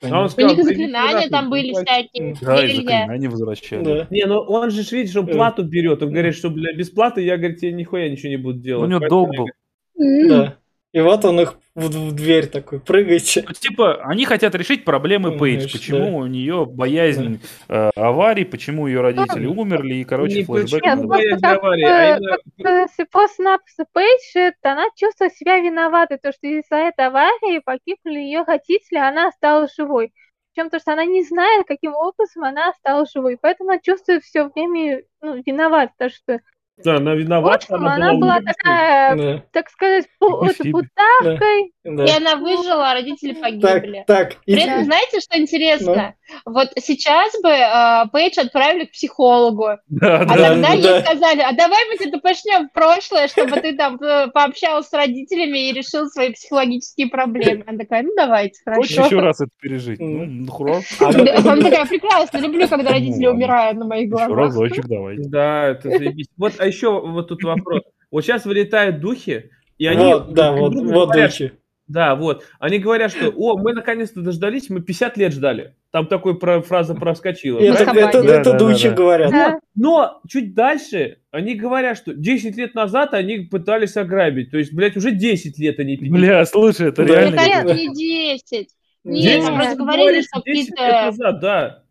А он сказал, у них заклинания там были всякие. Да, и заклинания возвращали. Да. Не, ну он же, видишь, он плату берет. Он говорит, что для бесплаты, я, говорит, тебе нихуя ничего не буду делать. У него долг был. Да. И вот он их в дверь такой, прыгайте. Ну, типа, они хотят решить проблемы Пейдж. Почему да. у нее боязнь э, аварий, почему ее родители да. умерли, и, короче, флешбэк. Нет, просто как постсинапс Пейдж, она чувствовала себя виноватой, то, что из-за этой аварии погибли ее родители, она осталась живой. Причем то, что она не знает, каким образом она осталась живой. Поэтому она чувствует все время ну, виноват, потому что... Да, она виновата. Вот, она, она была, была такая, да. так сказать, путавкой. Да. Да. И она выжила, а родители погибли. Так, так. При этом, знаете, что интересно? Да. Вот сейчас бы uh, Пейдж отправили к психологу. Да, а да, тогда да, ей да. сказали, а давай мы тебе допашнем в прошлое, чтобы ты там пообщалась с родителями и решил свои психологические проблемы. Она такая, ну давайте, хорошо. Хочешь еще раз это пережить? Ну, ну хура. Она такая, прекрасно, люблю, когда родители умирают на моих глазах. Еще разочек давайте. Да, это заебись. Вот, а еще вот тут вопрос. Вот сейчас вылетают духи, и они... Вот, да, вот, вот духи. Да, вот. Они говорят, что, о, мы наконец-то дождались, мы пятьдесят лет ждали. Там такая фраза проскочила. Это, да? это, это, да, это да, духи да, говорят. Да. Вот. Но чуть дальше они говорят, что десять лет назад они пытались ограбить. То есть, блядь, уже десять лет они пятьдесят. Бля, слушай, это реально... Это не десять. Нет, просто говорили, что десять лет назад, да.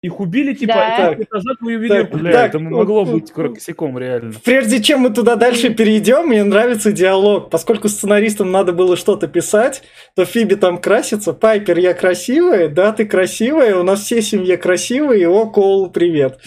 Их убили, типа, да. и назад мы увидели. Так, бля, так, это могло ну, быть косяком, реально. Прежде чем мы туда дальше перейдем, мне нравится диалог. Поскольку сценаристам надо было что-то писать, то Фиби там красится. Пайпер, я красивая, да, ты красивая, у нас все семья красивые, о, Коул, привет.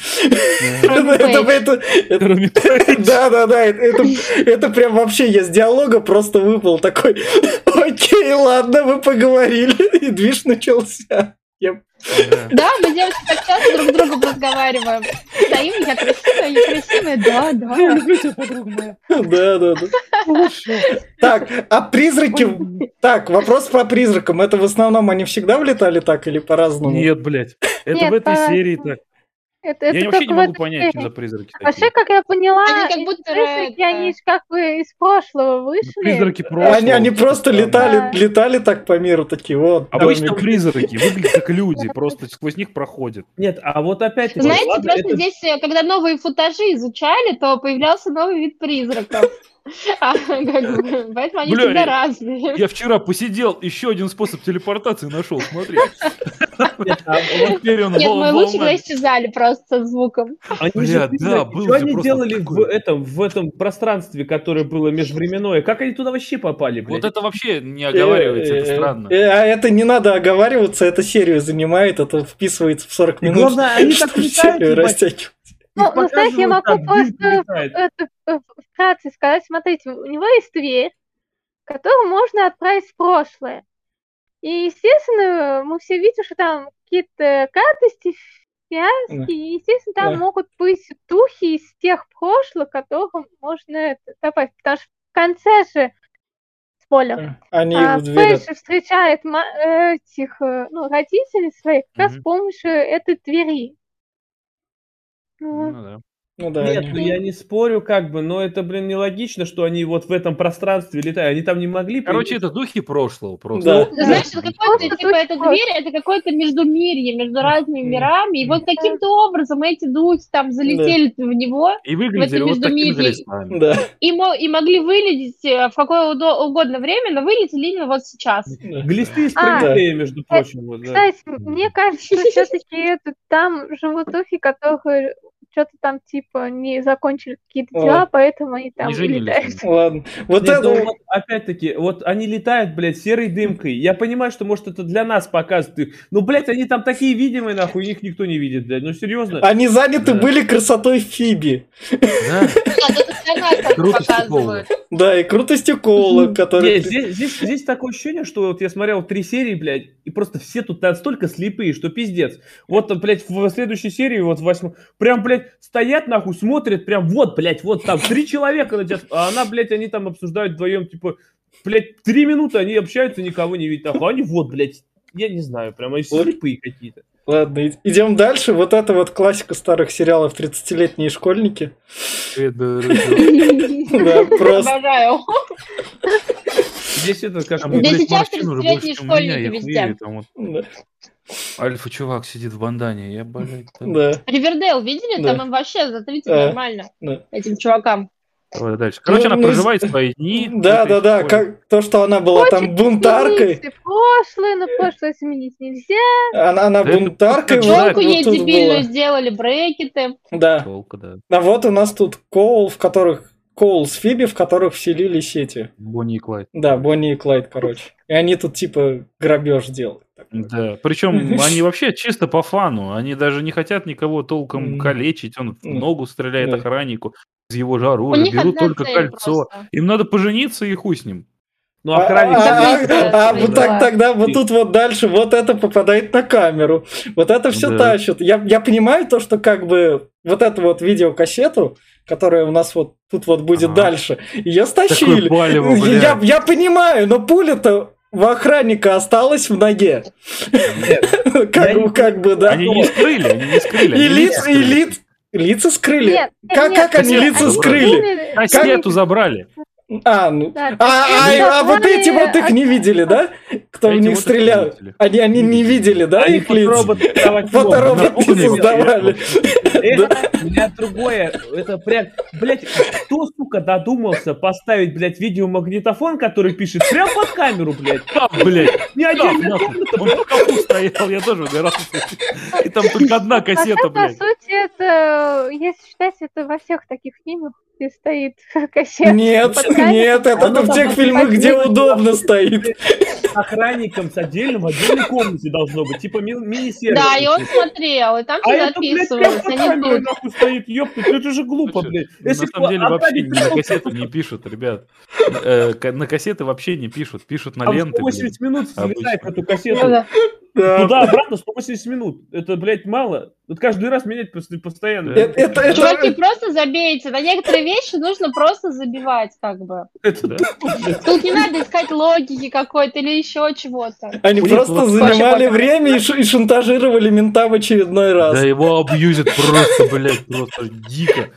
Да-да-да, это прям вообще я с диалога просто выпал такой, окей, ладно, вы поговорили, и движ начался. Yep. Yeah. Да, мы девочки так часто друг с другом разговариваем. Стоим, я красивая, я красивая, да, да. Я люблю тебя, подруга моя. Да, да, да. Так, а призраки... Так, вопрос про призраков. Это в основном они всегда влетали так или по-разному? Нет, блядь. Это Нет, в этой по... серии так. Это, это я вообще не могу понять, серии. Что за призраки такие. Вообще, как я поняла, они как будто призраки, это... они как бы из прошлого вышли. Призраки прошлого. Они, они просто летали, да. летали так по миру, такие вот. Обычно призраки выглядят как люди, просто сквозь них проходят. Нет, а вот опять... Знаете, ладно, просто это... здесь, когда новые футажи изучали, то появлялся новый вид призраков. А, как бы, поэтому они всегда разные. Я вчера посидел, еще один способ телепортации нашел, смотри. Нет, мы лучше исчезали просто звуком. Что они делали в этом пространстве, которое было межвременное? Как они туда вообще попали? Вот это вообще не оговаривается, это странно. А это не надо оговариваться, это серию занимает, это вписывается в сорок минут. Главное, они так летают. Ну, знаешь, я могу просто вкратце сказать, смотрите, у него есть дверь, которую можно отправить в прошлое. И, естественно, мы все видим, что там какие-то гадости, фиаски, и, естественно, там да. могут быть духи из тех прошлых, которых можно добавить. Потому что в конце же, спойлер, а, Пейдж встречает этих ну, родителей своих как раз с помощью этой двери. Ну, ну, да. Ну, да, нет, ну я не спорю, как бы, но это, блин, нелогично, что они вот в этом пространстве летают. Они там не могли... Короче, это духи прошлого просто. Да. Значит, какой-то, типа, эта дверь, это какое-то междумирье, между разными мирами. И вот каким-то образом эти духи там залетели да. в него. И выглядели в вот такими лесами. Да. И, и могли вылететь в какое угодно время, но вылетели именно вот сейчас. Да. Глисты из Прометея, а, между прочим. Кстати, вот, да. мне кажется, все-таки это, там живут духи, которые... что-то там типа не закончили какие-то дела, О. поэтому они там не летают. Ладно. Вот Нет, это... ну, вот, опять-таки, вот они летают, блядь, серой дымкой. Я понимаю, что, может, это для нас показывают. Ну, блядь, они там такие видимые, нахуй, их никто не видит, блядь. Ну, серьезно. Они заняты да. были красотой Фиби. Да. Да, и крутостью кола, который... Здесь такое ощущение, что вот я смотрел три серии, блядь, и просто все тут настолько слепые, что пиздец. Вот там, блядь, в следующей серии, вот в восьмой, прям, блядь, стоят, нахуй, смотрят, прям вот, блядь, вот там три человека на тебя, а она, блядь, они там обсуждают вдвоем, типа, блядь, три минуты они общаются, никого не видят, а они вот, блядь, я не знаю, прям они слепые какие-то. Ладно, идем дальше. Вот это вот классика старых сериалов «тридцатилетние школьники». Да, просто. Обожаю. Здесь это, как бы, блядь, морщин уже больше, чем у меня, я хуею там вот. Альфа-чувак сидит в бандане, я, блядь. Ривердейл видели? Там им вообще за тридцать нормально, этим чувакам. Давай дальше. Короче, ну, она проживает свои дни. Да, да, да. Как, то, что она была Хочет там бунтаркой. Пошлые, но пошлые сменить нельзя. Она, она да бунтаркой. Челку ей вот дебильную сделали, брекеты. Да. Челка, да. А вот у нас тут Коул, в которых Коул с Фиби, в которых вселились эти. Бонни и Клайд. Да, Бонни и Клайд, короче. И они тут типа грабеж делают. Да, причем они вообще чисто по фану, они даже не хотят никого толком калечить, он в ногу стреляет охраннику из его же оружия, берут только кольцо, просто. Им надо пожениться и хуй с ним. Ну, охранник... А вот так тогда, вот тут вот дальше, вот это попадает на камеру, вот это все тащит. Я понимаю то, что как бы вот эту вот видеокассету, которая у нас вот тут вот будет дальше, ее стащили. Я понимаю, но пуля-то... В охранника осталось в ноге. Как, как бы, да. Они не скрыли, они не скрыли. И, лиц, и лиц, лица скрыли. Нет, как, нет, как они лица они скрыли? Кассету как... забрали. А, ну. Да, а, а, а вот эти вот их не видели, да? Кто в них стрелял? Они, они не видели, да, они их лиц? Фоторобот не создавали. У меня другое. Это прям, блядь, кто, сука, додумался поставить, блядь, видеомагнитофон, который пишет прям под камеру, блядь? Там, блядь. Не отдельно. Он в шкафу стоял, я тоже угорал. И там только одна кассета, блядь. По сути, это, если считать, это во всех таких фильмах стоит кассета. Нет, нет, это она в тех фильмах, где удобно стоит. Охранником с отдельным в отдельной комнате должно быть, типа ми- мини-сервис. Да, и он смотрел, и там все записывалось. А это, блядь, нахуй стоит, ёпта, это же глупо, блядь. На самом деле вообще на кассеты не пишут, ребят. На кассеты вообще не пишут, пишут на ленты. восемьдесят минут слетает эту кассету. Туда-обратно сто восемьдесят минут. Это, блядь, мало. Вот каждый раз менять постоянно. Чуваки, просто забейте. На некоторые вещи нужно просто забивать, как бы. Тут не надо искать логики какой-то или еще чего-то. Они просто занимали время и шантажировали мента в очередной раз. Да его абьюзят просто, блядь, просто дико.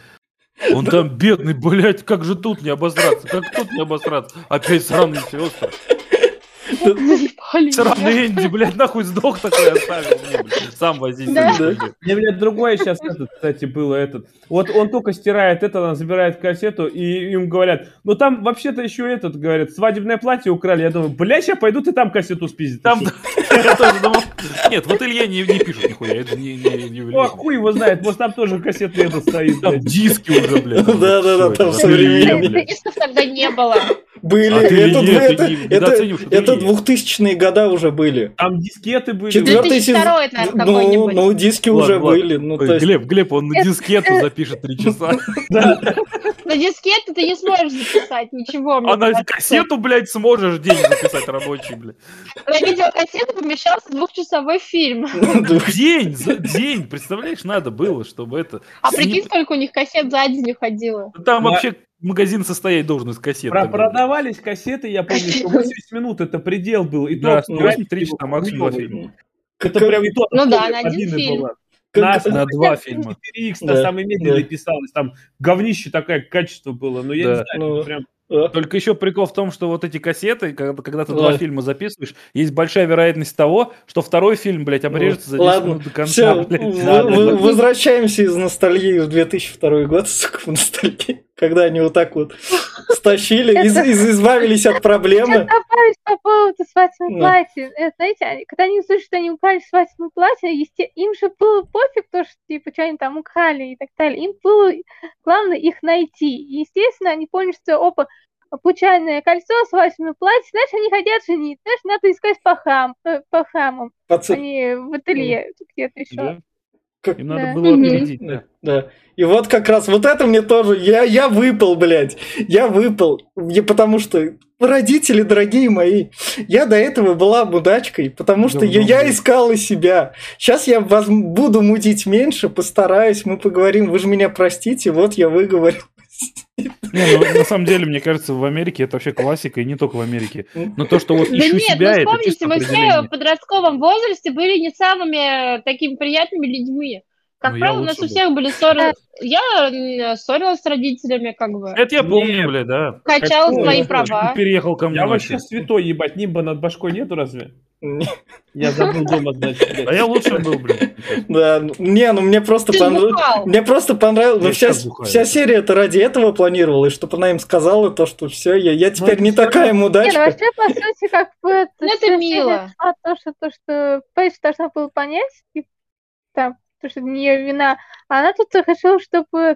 Он там бедный, блядь, как же тут не обосраться? Как тут не обосраться? Опять сраные сестры. Сраный Энди, блядь, нахуй сдох такой оставил. Мне, блядь, сам возить. Да. Мне, блядь, другое сейчас, этот, кстати, было этот. Вот он только стирает это, она забирает кассету, и им говорят, ну там вообще-то еще этот, говорят, свадебное платье украли. Я думаю, блядь, сейчас пойду, ты там кассету спиздит. Там... Нет, вот Илья не, не пишет нихуя. Это не, не, не ну, а хуй его знает, может там тоже кассетный этот стоит. Там диски уже, блядь. Да-да-да, там современные. Дисков тогда не было. Были. Это двухтысячные года уже были. Там дискеты были. Четвертый сезон. Ну, ну, диски уже были. Глеб, Глеб, он на дискету запишет три часа. На дискету ты не сможешь записать ничего. А на кассету, блядь, сможешь день записать рабочий, блядь. На видеокассету помещался двухчасовой фильм. День, день, представляешь, надо было, чтобы это... А прикинь, сколько у них кассет за день уходило. Там вообще... Магазин состоять должен из кассет. Про- продавались кассеты, я помню, что восемьдесят минут это предел был. И да, сто восемьдесят три часа максимум. Фильма. Это прям и то, ну да, на один фильм. Была. На, на, на два фильма. четыре икс, да, на самый медленный да. писалось. Там говнище такое качество было. Но я да. не знаю, ну... прям... Только еще прикол в том, что вот эти кассеты, когда, когда ты Ой. два фильма записываешь, есть большая вероятность того, что второй фильм, блядь, обрежется за десять Ладно. минут до конца. Все, блядь. В- в- возвращаемся из ностальгии в две тысячи второй год, сука, в ностальгии. когда они вот так вот стащили, избавились от проблемы. По поводу свадебного платья. Знаете, когда они услышали, что они украли свадебное платье, им же было пофиг то, что типа что они там украли и так далее. Им было главное их найти. И, естественно, они поняли, что опа, пучальное кольцо, свадебное платье, знаешь, они хотят женить, знаешь, надо искать по, хам, по хамам, Паци... а не в ателье где-то еще. Да. Как... Им надо да. было опередить. Mm-hmm. Да. Да. И вот как раз, вот это мне тоже, я, я выпал, блядь, я выпал, я, потому что, родители, дорогие мои, я до этого была мудачкой, потому что да, я, я искала себя. Сейчас я вас буду мудить меньше, постараюсь, мы поговорим, вы же меня простите, вот я выговорил. Не, ну, на самом деле, мне кажется, в Америке это вообще классика, и не только в Америке. Но то, что вот ищу да нет, себя, это чисто определение. Да нет, вы вспомните, мы все в подростковом возрасте были не самыми такими приятными людьми. Как ну, правило, у нас был. У всех были ссоры. Я ссорилась с родителями, как бы. Это я помню, бля, да. Качалась мои права. Переехал ко мне. Я вообще святой, ебать, нимба над башкой нету разве? Я забыл дома, значит. А я лучше был, блин. Да, не, ну мне просто понравилось. Мне просто понравилось. Ну, вся, вся серия это ради этого планировала, и чтобы она им сказала то, что все, я, я теперь ну, не такая мудачка. Не, ну вообще, по сути, как бы... Это мило. А то, что, то, что Пейдж должна была понять, и там, то, что не ее вина. А она тут хотела, чтобы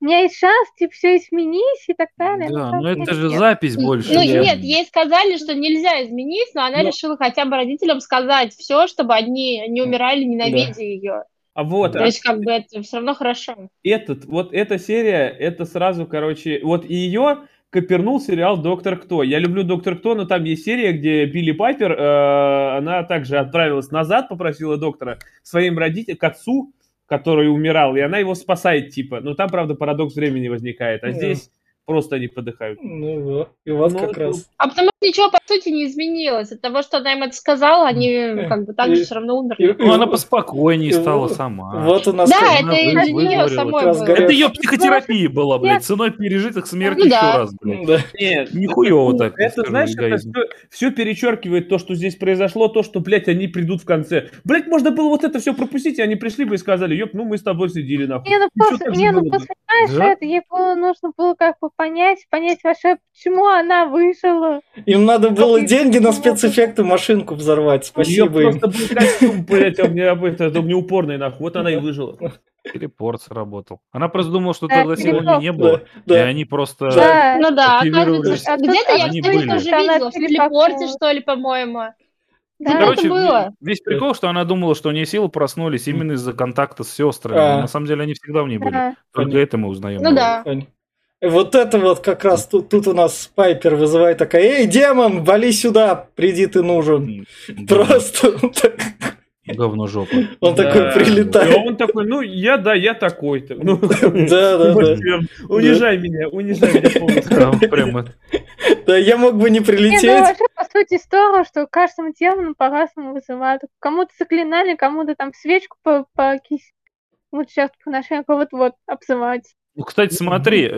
у меня есть шанс, типа, все изменить и так далее. Да, но это же запись больше. Ну нет, ей сказали, что нельзя изменить, но она решила хотя бы родителям сказать все, чтобы они не умирали, ненавидя ее. А вот. То есть, как бы, это все равно хорошо. Этот, вот эта серия, это сразу, короче, вот ее копернул сериал «Доктор Кто». Я люблю «Доктор Кто», но там есть серия, где Билли Пайпер, э, она также отправилась назад, попросила доктора своим родителям, к отцу, который умирал, и она его спасает, типа. Но там, правда, парадокс времени возникает, а yeah. здесь просто они подыхают. Ну да, и вот ну, как раз. А потому что ничего, по сути, не изменилось. От того, что она им это сказала, они как бы так же все равно умерли. Ну, она поспокойнее стала сама. Вот у нас... Да, это ее самой было. Это ее психотерапия была, блядь, ценой пережитых смертей еще раз, блядь. Нет, нихуево так. Это, знаешь, все перечеркивает то, что здесь произошло, то, что, блядь, они придут в конце. Блядь, можно было вот это все пропустить, и они пришли бы и сказали, ёп, ну мы с тобой сидели, нахуй. Не, ну просто, понимаешь, это ей нужно было как бы понять, понять вообще, почему она выжила. Им надо было деньги на спецэффекты, машинку взорвать. Спасибо им. Просто был костюм, блядь, у меня упорный, нахуй. Вот она и выжила. Перепорт сработал. Она просто думала, что тогда сегодня не было. И они просто... Ну да, где-то я что-то уже видела. В телепорте, что ли, по-моему. Да, короче, это было. Весь прикол, что она думала, что у нее силы проснулись именно из-за контакта с сестрами. А. На самом деле они всегда в ней были. Только это мы узнаем. Ну да. Вот это вот как раз тут, тут у нас Пайпер вызывает такая, эй, демон, вали сюда, приди ты нужен. Да. Просто он так... Говно жопа. Он да. такой прилетает. И он такой, ну я, да, я такой-то. Ну, да, да, да. Унижай да. меня, унижай меня. Прямо. Да, я мог бы не прилететь. Не, ну, вообще, по сути, история, что каждому демону по-разному вызывают. Кому-то заклинали, кому-то там свечку по кисть. Вот сейчас по нашему вот-вот обзывать. Ну, кстати, смотри, э,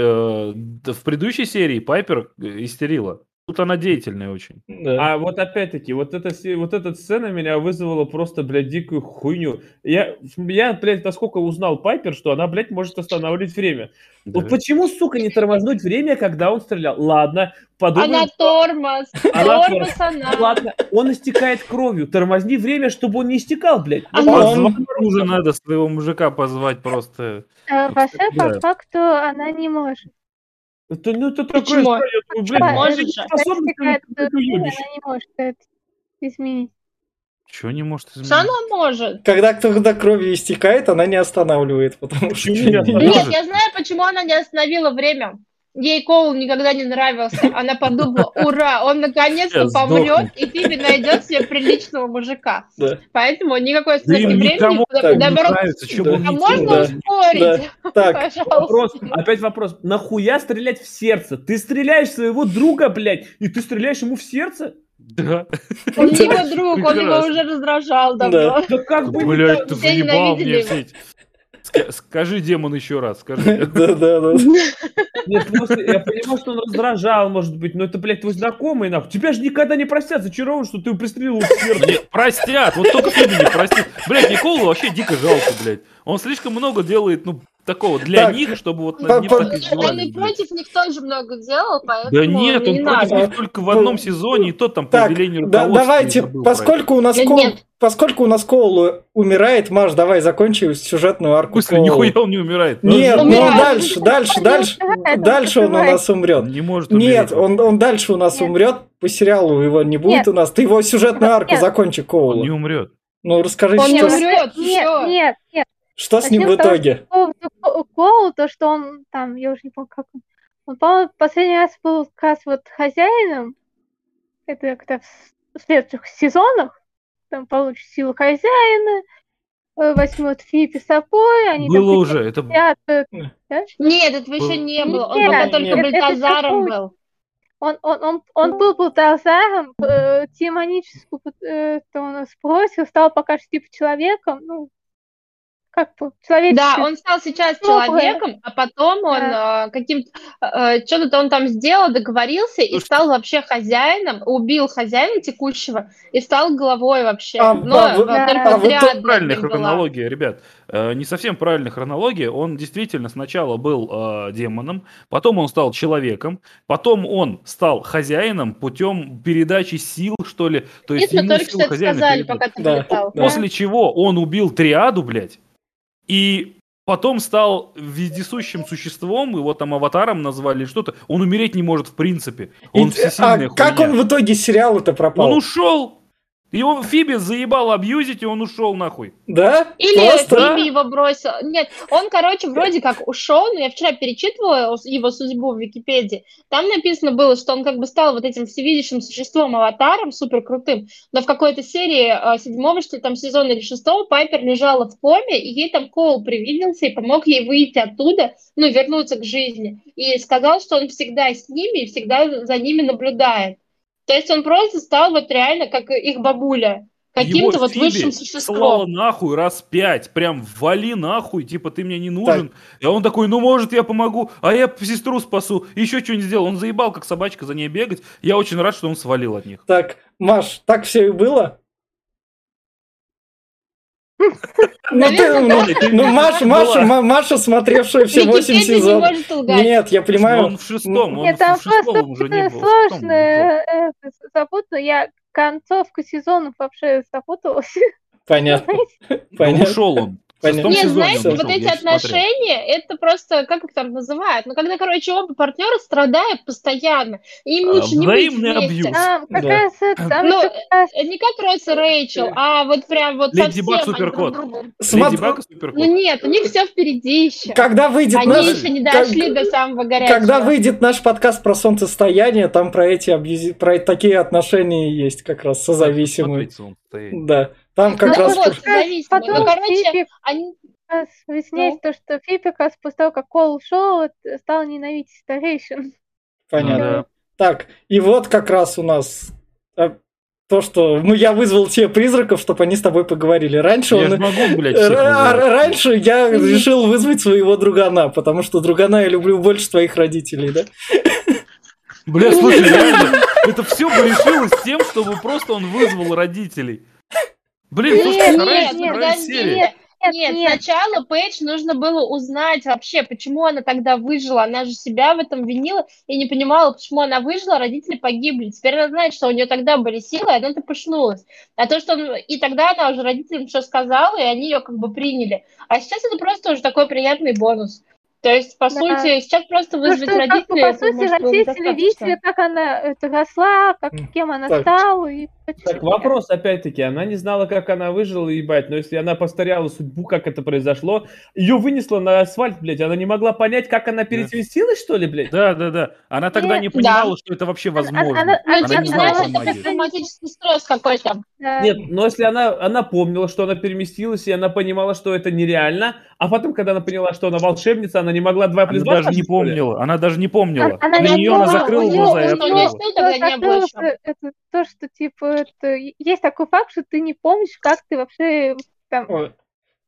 в предыдущей серии Пайпер истерила. Тут она деятельная очень. Да. А вот опять-таки, вот, это, вот эта сцена меня вызвала просто, блядь, дикую хуйню. Я, я, блядь, насколько узнал Пайпер, что она, блядь, может останавливать время. Да. Вот почему, сука, не тормознуть время, когда он стрелял? Ладно, подумаем. Она тормоз. Она тормоз, тормоз она. Ладно, он истекает кровью. Тормозни время, чтобы он не истекал, блядь. Она... Позвать уже надо своего мужика позвать просто. А, вообще, да. по факту, она не может. Это, ну, это такое, что я думаю, блядь, может, способность, ты любишь. Она не может это изменить. Чего не может изменить? Она может. Когда, когда кровью истекает, она не останавливает, потому что... Нет, я знаю, почему она не остановила время. Ей Коул никогда не нравился. Она подумала, ура, он наконец-то помрет, и ты найдешь себе приличного мужика. Да. Поэтому никакой остановки времени... Никому куда, куда нравится, да. А можно да. ускорить? Да. Так, вопрос, опять вопрос. Нахуя стрелять в сердце? Ты стреляешь своего друга, блядь, и ты стреляешь ему в сердце? Да. Он не его друг, он его уже раздражал давно. Да как бы... Блядь, ты заебал мне сеть. Скажи, демон, еще раз, скажи. Да-да-да. Нет, просто я понимаю, что он раздражал, может быть, но это, блядь, твой знакомый, нахуй. Тебя же никогда не простят, зачарован, что ты пристрелил в сердце. Простят, вот только ты меня простил. Блядь, Николу вообще дико жалко, блядь. Он слишком много делает, ну, такого для так. них, чтобы вот над ним так издевались. Они против них тоже много делал, поэтому да нет, он не против надо. них только в одном сезоне, и то там так, по велению руководства. Да, давайте, поскольку у нас Кол, поскольку у нас Коул умирает, Маш, давай закончим сюжетную арку. В смысле, нихуя он не умирает? Нет, он умирает. ну дальше, дальше, дальше, дальше он у нас умрет. Не может умереть. Нет, он, он дальше у нас нет. умрет, по сериалу его не будет нет. у нас. Ты его сюжетную арку нет. закончи, Коул. Он не умрет. Ну, расскажи, он что... Он не умрет, нет, нет, нет. Что а с ним в итоге? Коул, то, что он там, я уже не помню, как он. Он, по-моему, последний раз был как раз вот хозяином. Это как-то в следующих сезонах. Там получит силу хозяина, возьмет Фипи с собой. Они было там, уже, это... Спрятают, да? Нет, этого еще не было. Он нет, пока нет. только Бальтазаром был. Он, он, он, он был Бальтазаром, э, демоническую, э, то он спросил, стал пока что типа человеком, ну, как бы, человеческим. Да, он стал сейчас Добрый. человеком, а потом он да. э, каким-то, э, что-то он там сделал, договорился и стал вообще хозяином, убил хозяина текущего и стал главой вообще. А, Но а, да. только а, вот правильная хронология, ребят. Не совсем правильная хронология. Он действительно сначала был э, демоном, потом он стал человеком, потом он стал хозяином путем передачи сил, что ли. То есть ему силу хозяина передали. После чего он убил триаду, блядь, и потом стал вездесущим существом, его там аватаром назвали, что-то. Он умереть не может в принципе. Он всесильная хуйня. А как он в итоге сериала-то пропал? Он ушел. Его Фиби заебал абьюзить, и он ушел нахуй. Да? Или Просто? Фиби его бросил. Нет, он, короче, вроде как ушел, но я вчера перечитывала его судьбу в Википедии. Там написано было, что он как бы стал вот этим всевидящим существом, аватаром, суперкрутым. Но в какой-то серии седьмого, что там сезона или шестого, Пайпер лежала в коме, и ей там Коул привиделся и помог ей выйти оттуда, ну, вернуться к жизни. И сказал, что он всегда с ними и всегда за ними наблюдает. То есть он просто стал вот реально, как их бабуля, каким-то его вот высшим существом. Слава нахуй раз пять, прям вали нахуй, типа ты мне не нужен. Так. И он такой, ну может я помогу, а я сестру спасу, еще что-нибудь сделал. Он заебал, как собачка, за ней бегать. Я очень рад, что он свалил от них. Так, Маш, так все и было? Ну, ты, ну, ну Маша, Маша, Маша, смотревшая все восемь сезонов. Не Нет, я понимаю. Он в шестом, он Нет, там в шестом уже не был. Сложно запутаться. Я концовку сезонов вообще запуталась. Понятно. Понятно. Ушел он. Понятно. Нет, знаете, вот эти отношения, это просто, как их там называют? Ну, когда, короче, оба партнера страдают постоянно, им лучше не быть вместе. А, как раз это... Не как Роуз и Рэйчел, а вот прям вот совсем... Леди Баг и Суперкот. Леди Баг и Суперкот. Ну нет, у них все впереди еще. Они еще не дошли до самого горячего. Когда выйдет наш подкаст про солнцестояние, там про эти, про такие отношения есть как раз созависимые. Да. Там как ну, раз... Вот, потом, ну, короче, Фипи, они... Выясняется ну. то, что Фипи, как после того, как Коул ушел, стал ненавидеть старейшин. Понятно. Да. Так, и вот как раз у нас то, что... Ну, я вызвал тебе призраков, чтобы они с тобой поговорили. Раньше я он... могу, блядь, Раньше я решил вызвать своего другана, потому что другана я люблю больше твоих родителей, да? Бля, слушай, это все решилось тем, чтобы просто он вызвал родителей. Блин, нет, слушай, нет, нет, подожди, нет, нет, нет, сначала Пейдж нужно было узнать вообще, почему она тогда выжила, она же себя в этом винила и не понимала, почему она выжила, родители погибли, теперь она знает, что у нее тогда были силы, и она топышнулась, а то, что он... и тогда она уже родителям все сказала, и они ее как бы приняли, а сейчас это просто уже такой приятный бонус. То есть, по да. сути, сейчас просто вызвать ну, что, родителей... Как, по сути, родители видели, как она росла, как, кем она так. стала. И... Так, вопрос, опять-таки, она не знала, как она выжила, ебать, но если она повторяла судьбу, как это произошло, ее вынесло на асфальт, блядь, она не могла понять, как она пересвестилась, что ли, блядь? Да, да, да. Она тогда Нет, не понимала, да. что это вообще возможно. Она, она, она, она не знала, что это как травматический стресс какой-то. Да. Нет, но если она, она помнила, что она переместилась, и она понимала, что это нереально, а потом, когда она поняла, что она волшебница, она Она не могла два плюс два. Она даже не помнила. Она даже не помнила. Она на не нее она закрыла у глаза. Нее, и открыла. Это то, что типа это, есть такой факт, что ты не помнишь, как ты вообще там Ой,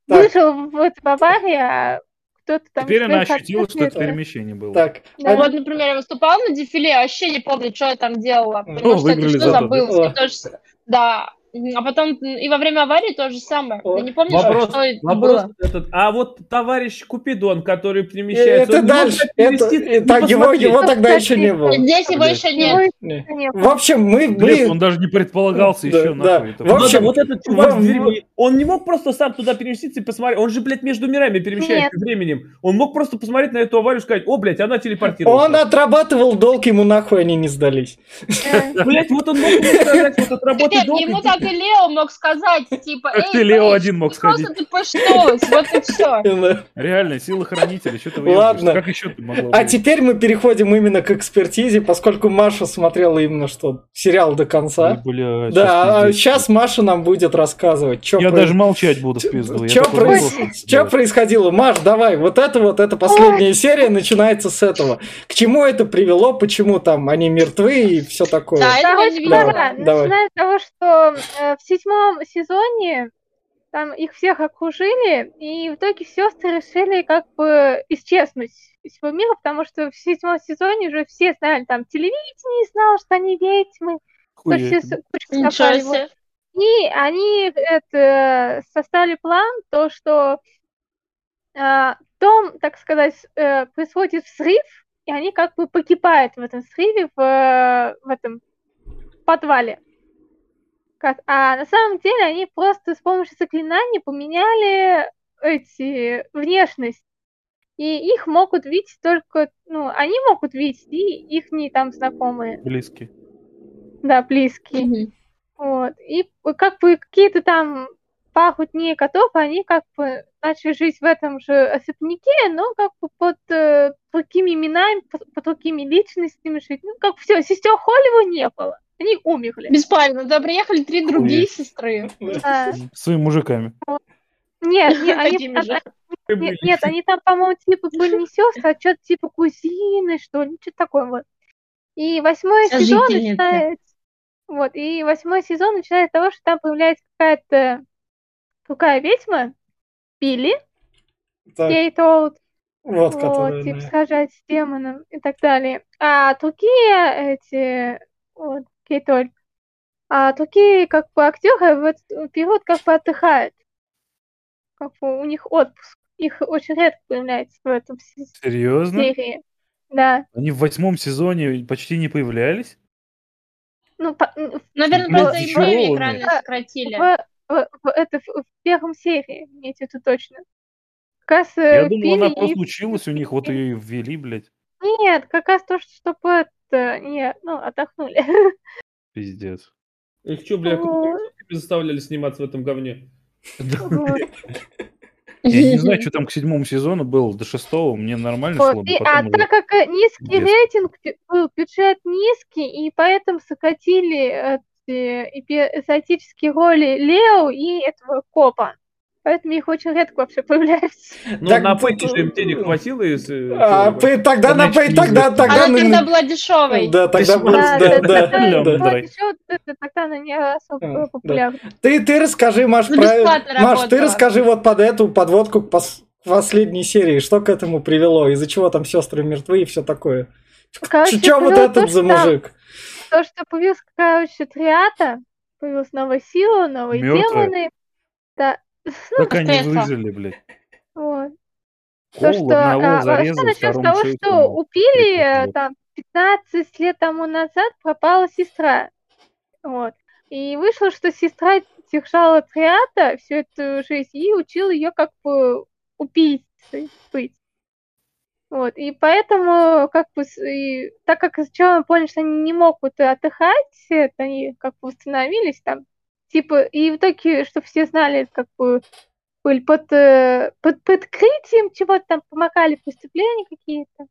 выжил в эту аварию, а кто-то там. Теперь она ощутила, что это перемещение было. Так. Ну, а... Вот, например, я выступала на дефиле, вообще не помню, что я там делала, потому О, что это что забылось. Да. А потом и во время аварии то же самое. Ты не помнишь, вопрос, что вопрос было? Этот. А вот товарищ Купидон, который перемещается... Это дальше. Это, это, его, его тогда еще не было. Здесь его Здесь. еще нет. нет. В общем, мы... Блин, он даже не предполагался да, еще. Да. Нахуй, в общем, вот этот чувак, он... он не мог просто сам туда переместиться и посмотреть. Он же, блядь, между мирами перемещается нет. временем. Он мог просто посмотреть на эту аварию и сказать, о, блядь, она телепортировалась. Он отрабатывал долг, ему нахуй они не сдались. Блядь, вот он мог сказать, вот отработать долг. Ты Лео мог сказать, типа, эй, ты Лео один мог сказать. Просто ты пыштусь, вот и все. Реально, сила хранителя, что ты выявляешь? Как еще ты могла? А теперь мы переходим именно к экспертизе, поскольку Маша смотрела именно что сериал до конца. Да, сейчас Маша нам будет рассказывать. Я даже молчать буду в пизду. Что происходило? Маш, давай, вот это вот, это последняя серия начинается с этого. К чему это привело, почему там они мертвы и все такое. Да, это начинается с того, что в седьмом сезоне там их всех окружили, и в итоге сестры решили как бы исчезнуть из всего мира, потому что в седьмом сезоне уже все знали, там телевидение знало, что они ведьмы, что все куча. И они это, составили план, то, что э, Том, так сказать, э, происходит взрыв, и они как бы погибают в этом взрыве, в, в этом подвале. А на самом деле они просто с помощью заклинаний поменяли эти внешность. И их могут видеть только... Ну, они могут видеть, и их не там знакомые. Близкие. Да, близкие. Mm-hmm. Вот. И как бы какие-то там пахут не котов, они как бы начали жить в этом же особняке, но как бы под э, другими именами, под, под другими личностями жить. Ну, как бы все, сестер Холливу не было. Они умерли. Беспально. Да, приехали три другие сестры. Своими мужиками. Нет, нет, они, нет, нет, они там, по-моему, типа были не сестры, а что-то типа кузины, что ли, что-то такое вот. И восьмой сезон начинает... Вот, и восьмой сезон начинает с того, что там появляется какая-то другая ведьма, Билли, Кейтоут, вот, вот, типа схожать с демоном и так далее. А другие эти... Вот. Кейтоль. А такие, как бы, актеры в этот период как бы отдыхают. Как бы у них отпуск. Их очень редко появляется в этом сезоне. Серьезно? Серии. Да. Они в восьмом сезоне почти не появлялись? Ну, по... Наверное, ну, просто и время экранно сократили. В, в, в, это в, в первом серии, имейте это точно. Как раз, Я думал, она просто и... училась у них, вот ее и ввели, блядь. Нет, как раз то, чтобы... Не, ну, отдохнули. Пиздец. Их что, бля, заставляли сниматься в этом говне? Я не знаю, что там к седьмому сезону было, до шестого, мне нормально шло. А так как низкий рейтинг был, бюджет низкий, и поэтому сократили эпизодические роли Лео и этого копа. Поэтому их очень редко вообще появляется. Ну, так, на Пэй же им денег хватило. Если... А, пей, тогда на Пэй, тогда... тогда она тогда была дешевой. Да, тогда была дешевой. Тогда она не особо популярна. Ты расскажи, Маш, Маш, ты расскажи вот под эту подводку к последней серии, что к этому привело, из-за чего там сестры мертвы и все такое. Что вот этот за мужик? То, что появился, короче, триата, появилась новая сила, новые демоны. Да. Как они выжили, блядь. Вот. То, что вообще началось с того, что убили там пятнадцать лет тому назад, пропала сестра. Вот. И вышло, что сестра держала триата всю эту жизнь и учила ее как бы убийцей быть. Вот. И поэтому, как бы, и, так как сначала поняли, что они не могут отдыхать, это они как бы восстановились там. Типа, и в итоге, чтобы все знали, как бы, были под, под подкрытием чего-то там, помогали преступления какие-то.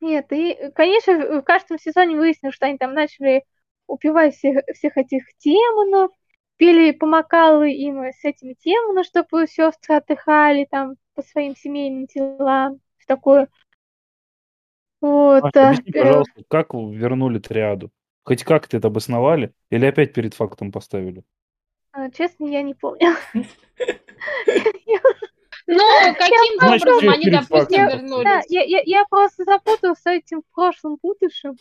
Нет, и, конечно, в каждом сезоне выяснилось, что они там начали убивать всех, всех этих демонов. Билли помогала им с этими демонами, чтобы сестры отдыхали там по своим семейным делам, что такое. Вот. Маша, объясни, пожалуйста, как вернули триаду? Хоть как-то это обосновали? Или опять перед фактом поставили? Честно, я не помню. Ну, каким образом они, допустим, вернулись? Я просто запуталась с этим прошлым будущим.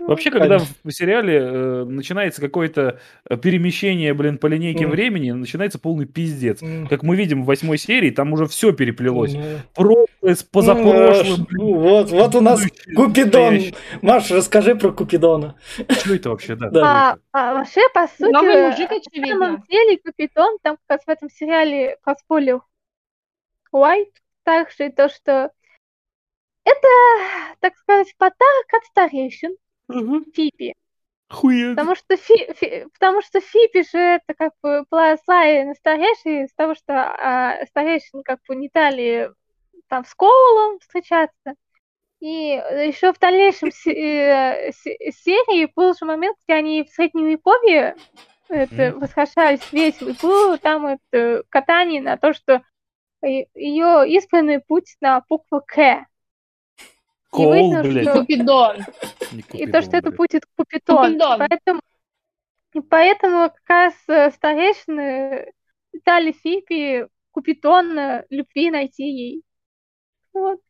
Вообще, когда Конечно. в сериале э, начинается какое-то перемещение, блин, по линейке mm. времени, начинается полный пиздец. Mm. Как мы видим в восьмой серии, там уже все переплелось. Mm. Прошлое, позапрошлое. Mm. Вот, вот у нас Купидон. Маш, расскажи про Купидона. Что это вообще? Да. А, а вообще, по сути, мужик, на самом деле Купидон, там как раз в этом сериале косплеил Уайт, также то, что это, так сказать, подарок от старейшин. Угу. Фиби. Хуя. Потому что, Фи, Фи, потому что Фиби же это как бы полоса на старейшин из-за того, что а, старейшин как бы не дали там с Коулом встречаться. И еще в дальнейшем с, э, с, серии был же момент, где они в средневековье это, восхищались весело. И было там это катание на то, что ее избранный путь на букву К. Кол, и выяснилось, что... Купидон. Купидон. И то, что блядь. это будет Купидон. Купидон. Поэтому... И поэтому как раз старейшины дали Фиби Купидон любви найти ей. Вот.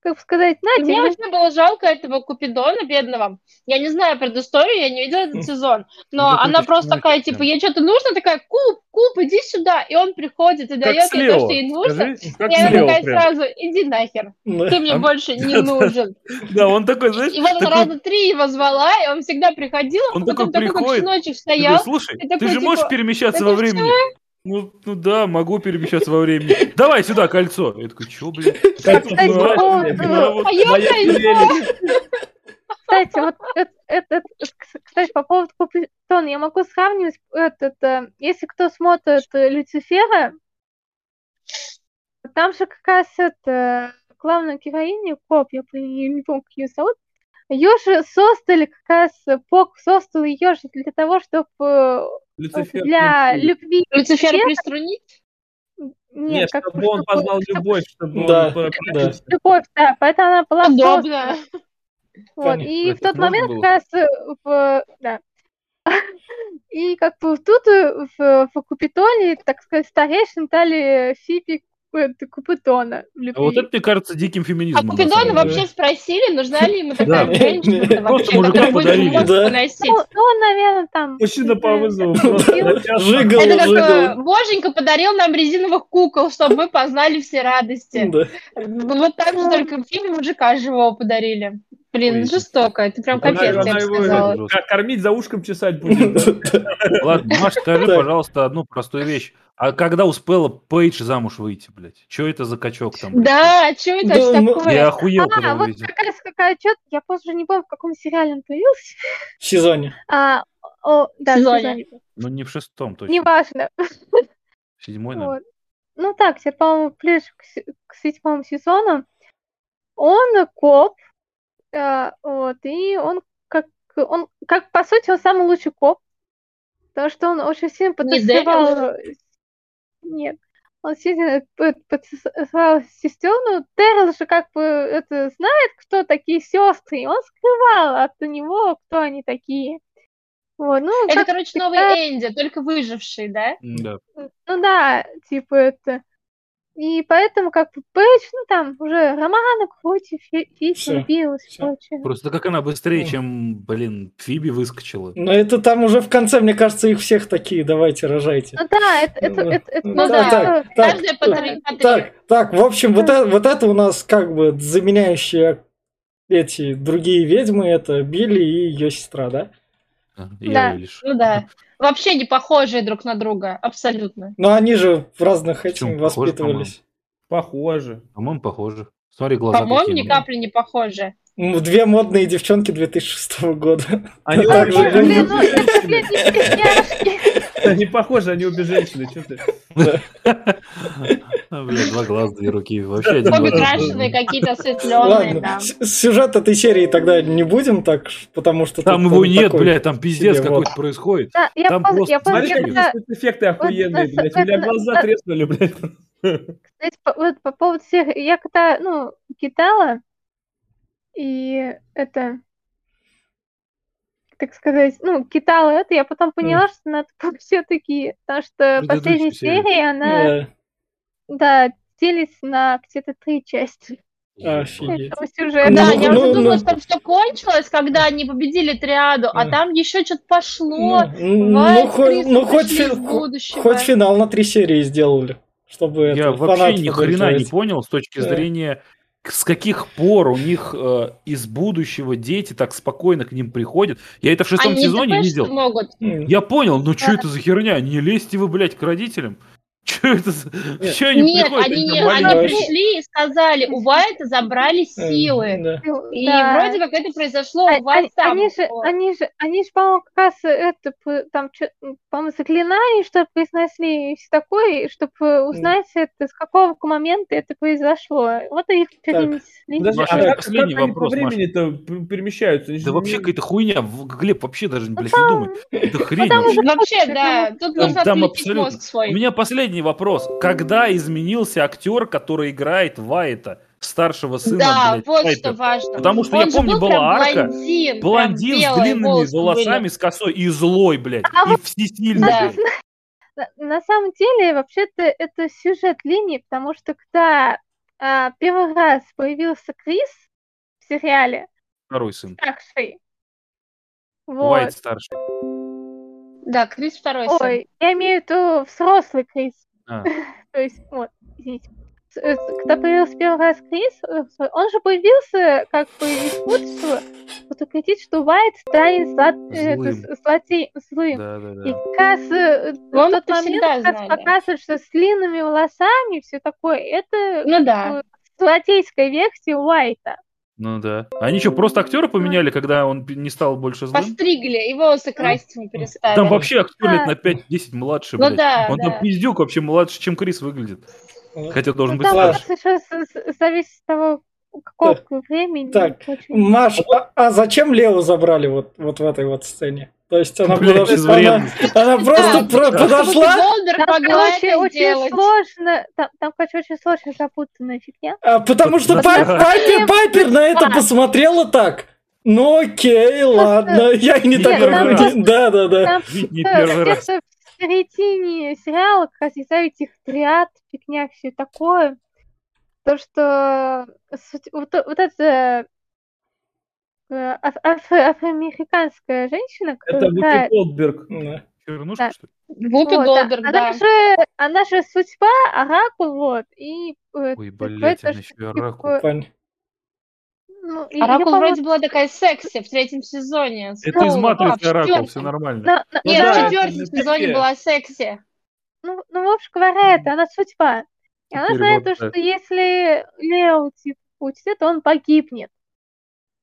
Как бы сказать, знаете... Мне очень было жалко этого Купидона бедного. Я не знаю предысторию, я не видела этот сезон. Но да, она просто такая, типа, да. ей что-то нужно, такая, Куп, Куп, иди сюда. И он приходит и дает ей то, что ей нужно. Скажи, и она такая прям. сразу, иди нахер, да. ты мне а... больше не нужен. Да, он такой, знаешь... И вот такой... раза три его звала, и он всегда приходил. Он потом такой, такой приходит, как щеночек стоял. Такой, слушай, такой, ты же типа, можешь перемещаться во времени? Что? Ну, ну да, могу перемещаться во времени. Давай сюда кольцо. Я такой, чё, блин? Кстати, вот это, кстати, по поводу Купидона, я могу сравнивать этот, если кто смотрит Люцифера, там же как раз это главная героиня, Коп, я не помню, как ее зовут, ее же создали как раз, Бог создал ее же для того, чтобы... Люцифер для приструнить. любви. Люцифера приструнить? Нет, Нет как, чтобы он познал любовь, чтобы да, он... Да. Любовь, да, поэтому она была... Удобно. Вот, Конечно, и в тот момент было. как раз... В, да. И как бы тут в, в Купидоне, так сказать, старейшин дали Фиби Купидона. А вот это, мне кажется, диким феминизмом. А Купидона вообще спросили, нужна ли ему такая женщина вообще, которая будет мозг поносить. Ну, он, наверное, там... Мужчина по вызову. Это как Боженька подарил нам резиновых кукол, чтобы мы познали все радости. Вот так же только в фильме мужика живого подарили. Блин, жестоко. Это прям капец, я бы сказала. Кормить за ушком чесать будет. Ладно, Маш, скажи, пожалуйста, одну простую вещь. А когда успела Пейдж замуж выйти, блядь? Чё это за качок там? Да, чё это да, ну... такое? Я охуел, а, когда вот увидел. Как раз какая чёт, я позже не помню, в каком сериале он появился. В сезоне. А, о, да, в сезоне. Ну, не в шестом точно. Неважно. Седьмой, наверное. Вот. Ну так, теперь, по-моему, ближе к седьмому сезону. Он коп, а, вот, и он как, он как, по сути, он самый лучший коп, потому что он очень сильно подозревал... Нет, он сильно подсосал сестер, но Террел же как бы это знает, кто такие сестры, и он скрывал от него, кто они такие. Вот, ну, это, короче, всегда... новый Энди, только выживший, да? Да. Ну да, типа это. И поэтому как бы Пейдж, ну там уже романы, крути, Фиби билась. Просто как она быстрее, чем, блин, Фиби выскочила. Ну это там уже в конце, мне кажется, их всех такие, давайте, рожайте. Ну да, это... это, это, это ну да, да. Так, так, так, так, так, в общем, вот это, вот это у нас как бы заменяющие эти другие ведьмы, это Билли и ее сестра, да? Я да, ну да. Вообще не похожие друг на друга, абсолютно. Но они же в разных этих воспитывались. Похожи. По-моему, похожи. Смотри, глаза По-моему, такие, ни капли не похожи. Ну, две модные девчонки две тысячи шестого года. Они похожи, они обе женщины. Что ты? Блин, два глаза, две руки. Вообще один глаз. Обе крашеные, какие-то светленые. Ладно, сюжет этой серии тогда не будем так, потому что... Там его нет, блядь, там пиздец какой-то происходит. Там просто... Эффекты охуенные, блядь. У меня глаза треснули, блядь. Кстати, вот по поводу всех... Я когда, ну, кидала, и это... так сказать, ну, кидала это, я потом поняла, mm. что надо все-таки, потому что последняя серия, она, yeah. да, делится на где-то три части. Офигеть. Да, ну, я ну, уже ну, думала, ну, что там все кончилось, когда они победили триаду, а ну, там еще что-то пошло. Ну, ну, хо- ну хоть, фи- хоть финал на три серии сделали, чтобы я это, вообще ни хрена не понял с точки да. зрения, с каких пор у них э, из будущего дети так спокойно к ним приходят. Я это в шестом они сезоне видел. Я понял, ну что да. это за херня? Не лезьте вы, блядь, к родителям. Чё это? Нет, Чё они, Нет, они, не, они пришли и сказали, у Вайта забрали силы. Да. И да. вроде как это произошло а, у Вайта там. Они же, они же, они же, по-моему, как раз это, там, чё, по-моему, заклинание, что произнесли и все такое, чтобы узнать, да. это, с какого момента это произошло. Вот их перенесли. Подожди, а как, как они вопрос, по времени-то Маша? Перемещаются? Да вообще какая-то хуйня. Глеб вообще даже, блядь, там... не думает. Это хрень. Вообще, вообще да. Тут там, нужно там абсолютно. Мозг свой. У меня последний вопрос. Когда изменился актер, который играет Вайта, старшего сына? Да, блядь, вот Пайпер? Что важно. Потому что он я помню, была арка. Блондин, блондин с длинными волосами, были. С косой и злой, блядь. А и вот... всесильный. Да. На самом деле, вообще-то, это сюжет линии, потому что когда а, первый раз появился Крис в сериале. Второй сын. Старший. Вот. Вайт старший. Да, Крис второй сын. Ой, я имею в виду взрослый Крис. А. То есть, вот, извините. Когда появился первый раз Крис, он же появился, как бы, из будущего, вот укрепить, что Уайт станет злым. Да, да, да. И как раз в тот момент как показывает, что с длинными волосами и все такое, это ну, да. злодейская версия Уайта. Ну да. Они что, просто актера поменяли, когда он не стал больше злым? Постригли, его волосы красить мы перестали. Там вообще актер лет на пять-десять младше, ну, блядь. Да, он да. там пиздюк вообще младше, чем Крис выглядит. Хотя должен ну, быть старше. Там сейчас зависит от того, какого так. времени. Так, Маш, а, а зачем Леву забрали вот, вот в этой вот сцене? То есть она, блядь, подошла, она, она просто да, про- подошла. Там, короче, очень сложно, там, там, короче, очень сложно запутанная фигня. А, потому что Пайпер, Пайпер на это посмотрела так. Ну окей, ладно, я и не так говорю. Да, да, да. В середине сериала как раз из-за этих триад, фигня, все такое. То, что вот это... Аф- аф- афроамериканская женщина, которая... Это Вупи Голдберг. Да. Чернушка, да. что ли? Вупи вот, Голдберг, да. Она же, она же судьба, оракул, вот. И, ой, блядь, она еще оракул. Такое... Ну, оракул вроде была такая секси в третьем сезоне. Это ну, из «Матрицы» оракул, все нормально. Но, но... Нет, ну, да, в четвертом сезоне такие. Была секси. Ну, ну, в общем говоря, это она судьба. И она знает, вот, то, что если Лео типа, учится, то он погибнет.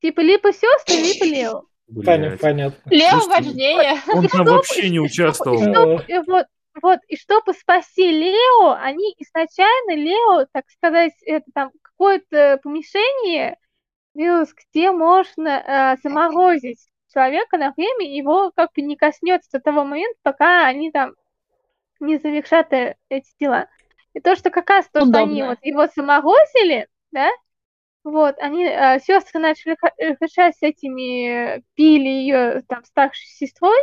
Типа либо сестры, либо Лео. Понятно, понятно. Лео важнее. Он там вообще не участвовал. Вот, и чтобы спасти Лео, они изначально Лео, так сказать, это там какое-то помещение, где можно заморозить человека на время, его как бы не коснется до того момента, пока они там не завершат эти дела. И то, что как раз то, что они вот его заморозили, да, вот, они, э, сестры начали решать с этими, пили ее там старшей сестрой,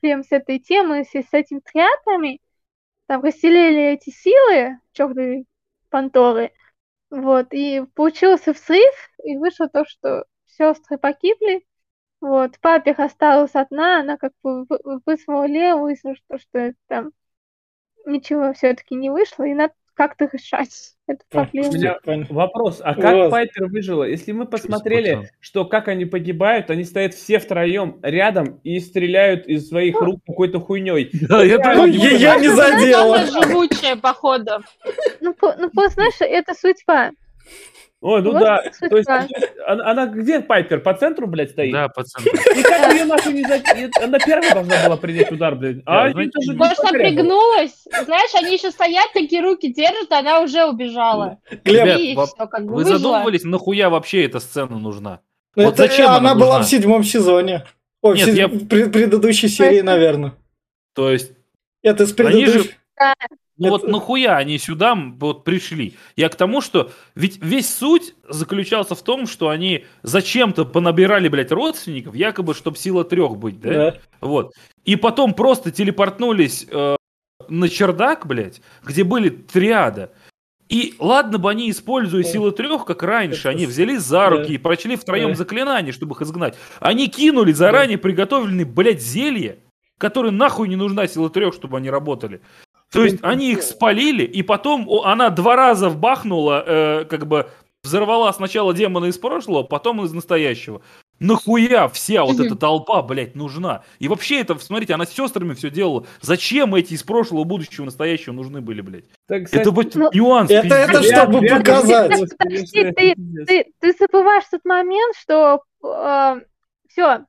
прям с этой темой, с, с этими триатами, там расселили эти силы, чёртовы панторы, вот, и получился взрыв, и вышло то, что сестры погибли, вот, Папик осталась одна, она как бы вызвала Лео, выяснила, что, что там ничего все-таки не вышло, и надо как-то решать эту проблему. У меня вопрос, а как вот. Пайпер выжила? Если мы посмотрели, что как они погибают, они стоят все втроем рядом и стреляют из своих рук какой-то хуйней. Да, я, я, ну, я, я не задела. Она живучая, походу. Ну, по, ну, по, знаешь, это судьба. Ой, ну вот да. То есть, она, она где Пайпер? По центру, блядь, стоит? Да, по центру. И как ее нахуй не закинуть? Она первая должна была принять удар, блядь. А да, это же может, она пригнулась? Знаешь, они еще стоят, такие руки держат, а она уже убежала. Глеб, и воп... все, как бы, вы выжила. Задумывались, нахуя вообще эта сцена нужна? Вот это зачем она, она была в седьмом сезоне. Ой, нет, в седь... я... Пред- предыдущей серии, наверное. То есть... Это из предыдущей... Ну это... вот нахуя они сюда вот пришли? Я к тому, что ведь весь суть заключался в том, что они зачем-то понабирали, блядь, родственников, якобы, чтобы сила трех быть, да? да. Вот. И потом просто телепортнулись э, на чердак, блядь, где были триада. И ладно бы они, используя силы трех, как раньше, они взялись за руки и прочли втроем заклинание, чтобы их изгнать. Они кинули заранее приготовленные, блядь, зелья, которые нахуй не нужна сила трех, чтобы они работали. То есть они их спалили, и потом она два раза вбахнула, э, как бы взорвала сначала демона из прошлого, потом из настоящего. Нахуя вся вот эта толпа, блядь, нужна? И вообще это, смотрите, она с сестрами все делала. Зачем эти из прошлого, будущего, настоящего нужны были, блядь? Так, кстати, это будет ну, нюанс. Это, это чтобы я, показать. Я, ты, ты, ты, ты забываешь тот момент, что э, все,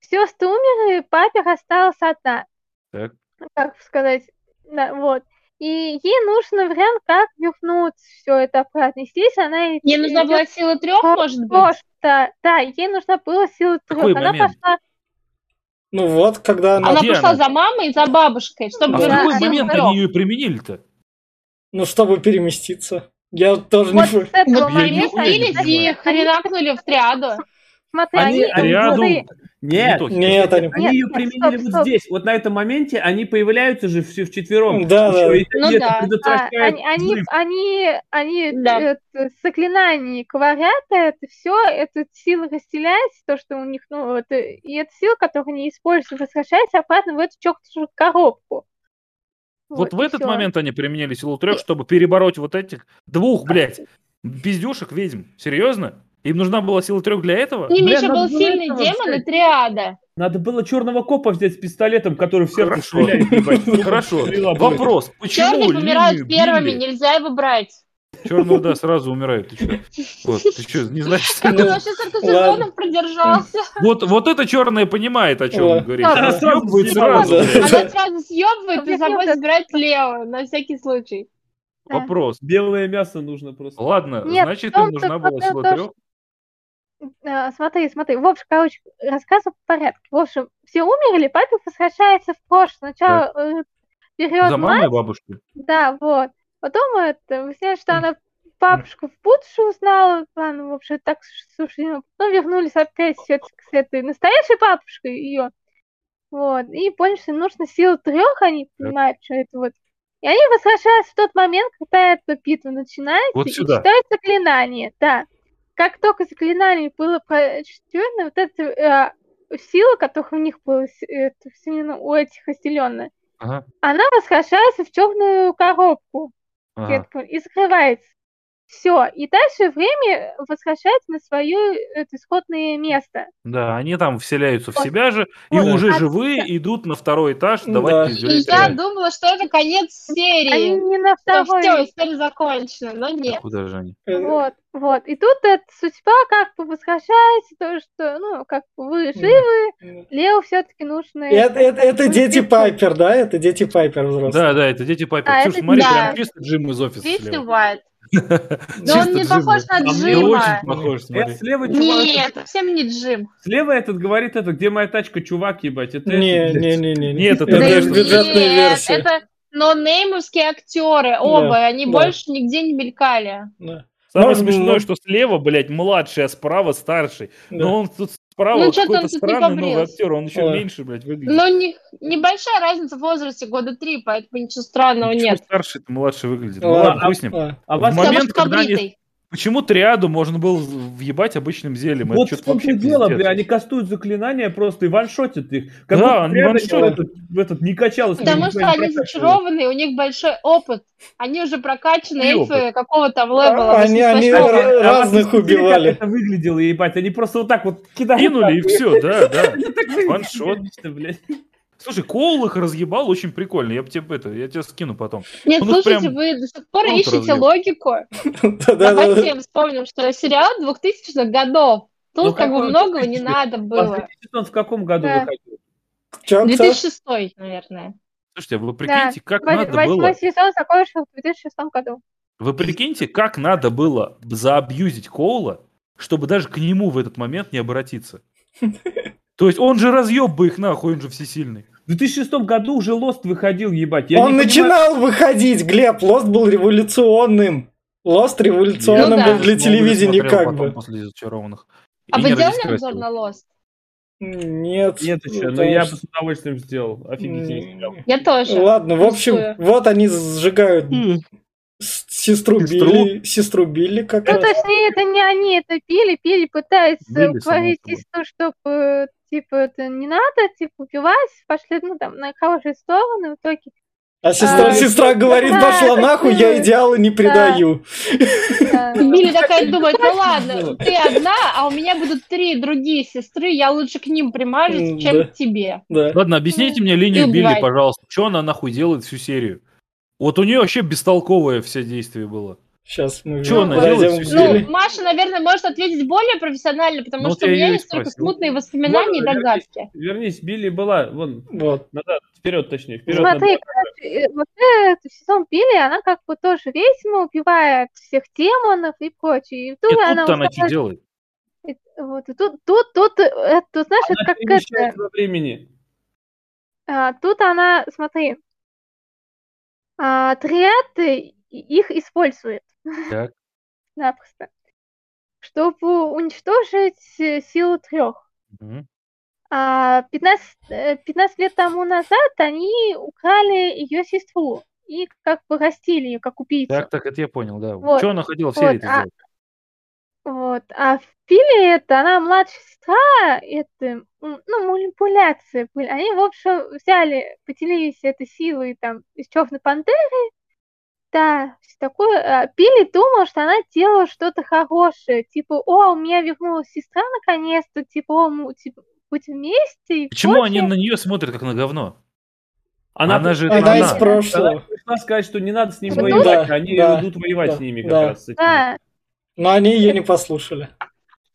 сестры умерли, папик осталась одна. Так. Как сказать, да, вот. И ей нужен вариант, как вернуться все это обратно. Здесь она... Ей идет... нужна была сила трех, может быть? Да, да, ей нужна была сила трех. Какой она момент? Пошла... Ну вот, когда... Она, она пошла она? За мамой и за бабушкой. Чтобы а в какой момент трех. Они ее применили-то? Ну, чтобы переместиться. Я тоже вот не... Вот с этого момента они их хренакнули в триаду. Смотри, они... они... Триаду... Нет, не нет, они, они нет, ее применили стоп, вот стоп. здесь. Вот на этом моменте они появляются же все вчетвером. Да, да. И ну да. А, они, они, они, они да. заклинания говорят, это все, эта сила расселяется, то, что у них, ну, это, и эта сила, которую они используют, возвращается обратно в эту чертову коробку. Вот, вот в этот все. момент они применили силу трех, чтобы перебороть вот этих двух, блядь, пиздюшек ведьм. Серьезно? Им нужна была сила трех для этого? Им еще был сильный демон и триада. Надо было черного копа взять с пистолетом, который всех расстреляет. Хорошо. Вопрос. Почему Черные умирают первыми, нельзя его брать. Черного, да, сразу умирают. Ты что, не знаешь? Он вообще столько сезонов продержался. Вот это черная понимает, о чем он говорит. Она съебывает сразу. Она сразу съебывает и забудет брать левую, на всякий случай. Вопрос. Белое мясо нужно просто. Ладно, значит, им нужна была сила трех. Смотри, смотри. В общем, короче, рассказываю по порядку. В общем, все умерли, папа возвращается в прошлое. Сначала да. берет За мамой мать. Бабушку. Да, вот. Потом это, выясняется, что она бабушку в будущее узнала. Ладно, в общем, так, слушай, ну, потом вернулись опять все-таки с этой настоящей бабушкой ее. Вот. И поняли, что нужно силу трех, они понимают, что это вот. И они возвращаются в тот момент, когда эта битва начинается. Вот сюда. И читают заклинание, да. Как только заклинание было прочтено, вот эта э, сила, которая у них была, это, у этих осилённая, ага. она возвращается в черную коробку ага. и закрывается. Все. И дальше время возвращается на свое это, исходное место. Да, они там вселяются вот. в себя же, вот. и вот. уже а живые это... идут на второй этаж. Да. Давайте и я думала, что это конец серии. Они не на второй. Все, серия закончена, но нет. А куда же они? Вот, вот. И тут эта судьба как бы возвращается, то, что, ну, как бы вы живы, mm-hmm. Лео все-таки нужно... Это, это, это дети Пайпер, да? Это дети Пайпер взрослые. Да, да, это дети Пайпер. А Ксюша, смотри, да. прям чисто Джим из офиса. Чистый Уайт. Да он не похож на Джима. Нет, совсем не Джим. Слева этот говорит, это где моя тачка, чувак, ебать. Нет, это бюджетная версия. Это нонеймовские актеры, оба, они больше нигде не мелькали. Самое смешное, что слева, блядь, младший, а справа старший. Но он тут справа какой-то странный новый актер, он еще меньше, блядь, выглядит. Но небольшая разница в возрасте, года три, поэтому ничего странного нет. Старший-то младший выглядит. Ну ладно, пусть с ним. А в момент, когда они... Почему триаду можно было въебать обычным зельем? Вот в том-то дело, бля, они кастуют заклинания просто и ваншотят их. Как да, они ваншотят. Этот, этот не качалось. Потому что они зачарованные, у них большой опыт. Они уже прокачаны эльфы какого-то левела. Они, они разных убивали. Это выглядело, ебать. Они просто вот так вот кидали. Кинули и все, да, да. Ваншот, блядь. Слушай, Коул их разъебал очень прикольно. Я бы тебе это, я тебе скину потом. Нет, он слушайте, вы до сих пор ищете разъеб. логику. Давайте вспомним, что сериал двухтысячных годов. Тут как бы многого не надо было. Он в каком году выходил? две тысячи шестой, наверное. Слушайте, вы прикиньте, как надо было. восьмой сезон закончился в две тысячи шестом году. Вы прикиньте, как надо было заабьюзить Коула, чтобы даже к нему в этот момент не обратиться. То есть он же разъеб бы их нахуй, он же всесильный. В две тысячи шестом году уже Лост выходил, ебать. Я он начинал понимаю... выходить, Глеб. Лост был революционным. Лост революционным ну, был да. для телевидения как бы. После «Зачарованных». А вы делали обзор на Лост? Нет. Нет еще, но я бы с удовольствием сделал. Офигительный. Я тоже. Ладно, в общем, вот они сжигают Сестру, сестру Билли, сестру Билли как раз. Ну, точнее, это не они, это Билли, Билли пытается уговорить сестру, чтобы, типа, это не надо, типа, убивайся, пошли, ну, там, на хорошие стороны в итоге. А сестра, а, сестра и... говорит, пошла да, нахуй, ты... я идеалы не предаю. Да. Да. Билли такая думает, ну ладно, ты одна, а у меня будут три другие сестры, я лучше к ним примажусь, чем да. к тебе. Да. Ладно, объясните мне линию Билли, пожалуйста. Что она нахуй делает всю серию? Вот у нее вообще бестолковое все действие было. Сейчас мы что она делает? Ну, Маша, наверное, может ответить более профессионально, потому ну, что у меня есть только смутные воспоминания и догадки. Вернись, вернись, Билли была, вон, вот, назад, вперед точнее. Вперед, смотри, вот этот сезон Билли, она как бы тоже весело убивает всех демонов и прочее. И, тут и она тут-то она что делает? Вот, и тут, тут, тут, тут, знаешь, она это как это... во времени. А, тут она, смотри, а, триад их использует. Так. Напросто. Чтобы уничтожить силу трех. Угу. пятнадцать, пятнадцать лет тому назад они украли ее сестру и как бы растили ее, как убийцу. Так, так, это я понял, да. Вот. Что она хотела в серии вот, а, делать? Вот. А в Пиле это она младшая сестра, это, ну, манипуляции были. Они, в общем, взяли, поделились этой силой там из Черной Пантеры. Да, все такое. Билли думал, что она делала что-то хорошее. Типа, о, у меня вернулась сестра наконец-то, типа, о, мы, типа, будь вместе. Почему прочее. Они на нее смотрят, как на говно? Она, она же... Она из прошлого. Она сказать, что не надо с ним воевать, да, да, они да, идут воевать да, с ними как да, раз. Да. Но они ее не послушали.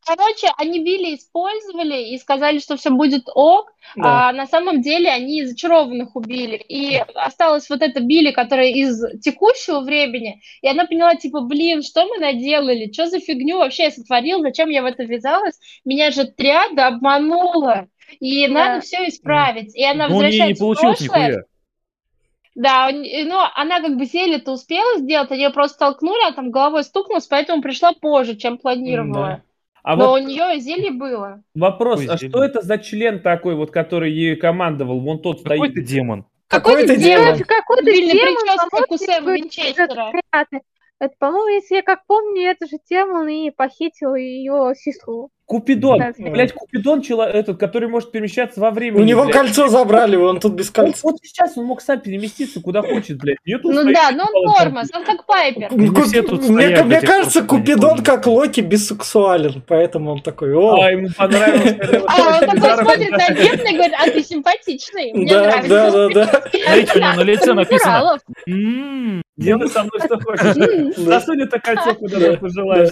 Короче, они Билли использовали и сказали, что все будет ок, да. а на самом деле они зачарованных убили. И осталась вот эта Билли, которая из текущего времени, и она поняла, типа, блин, что мы наделали, что за фигню вообще я сотворила, зачем я в это ввязалась, меня же триада обманула, и да. надо все исправить. И она Но возвращается в прошлое. Да, но она как бы зелье-то успела сделать, они ее просто толкнули, а там головой стукнулась, поэтому пришла позже, чем планировала. Да. А но вот у нее зелье было. Вопрос, Ой, а зелье. Что это за член такой, вот, который ей командовал? Вон тот стоит. Какой-то демон. Какой-то демон. Какой-то демон. Это, по-моему, если я как помню, это же демон и похитил ее сестру. Купидон. Да, блять, Купидон, этот, который может перемещаться во времени. У него блядь. Кольцо забрали, он тут без кольца. Вот, вот сейчас он мог сам переместиться куда хочет, блядь. Ну стоит, да, но он тормоз, он как Пайпер. Ку- все тут стоят, мне мне кажется, Купидон как Локи бессексуален, поэтому он такой, о. А, ему понравилось. А, он такой смотрит на Герна и говорит, а ты симпатичный, мне нравится. Да, да, да. Смотрите, у него на лице написано. Делай со мной что хочешь. Засунь это кольцо, куда ты пожелаешь.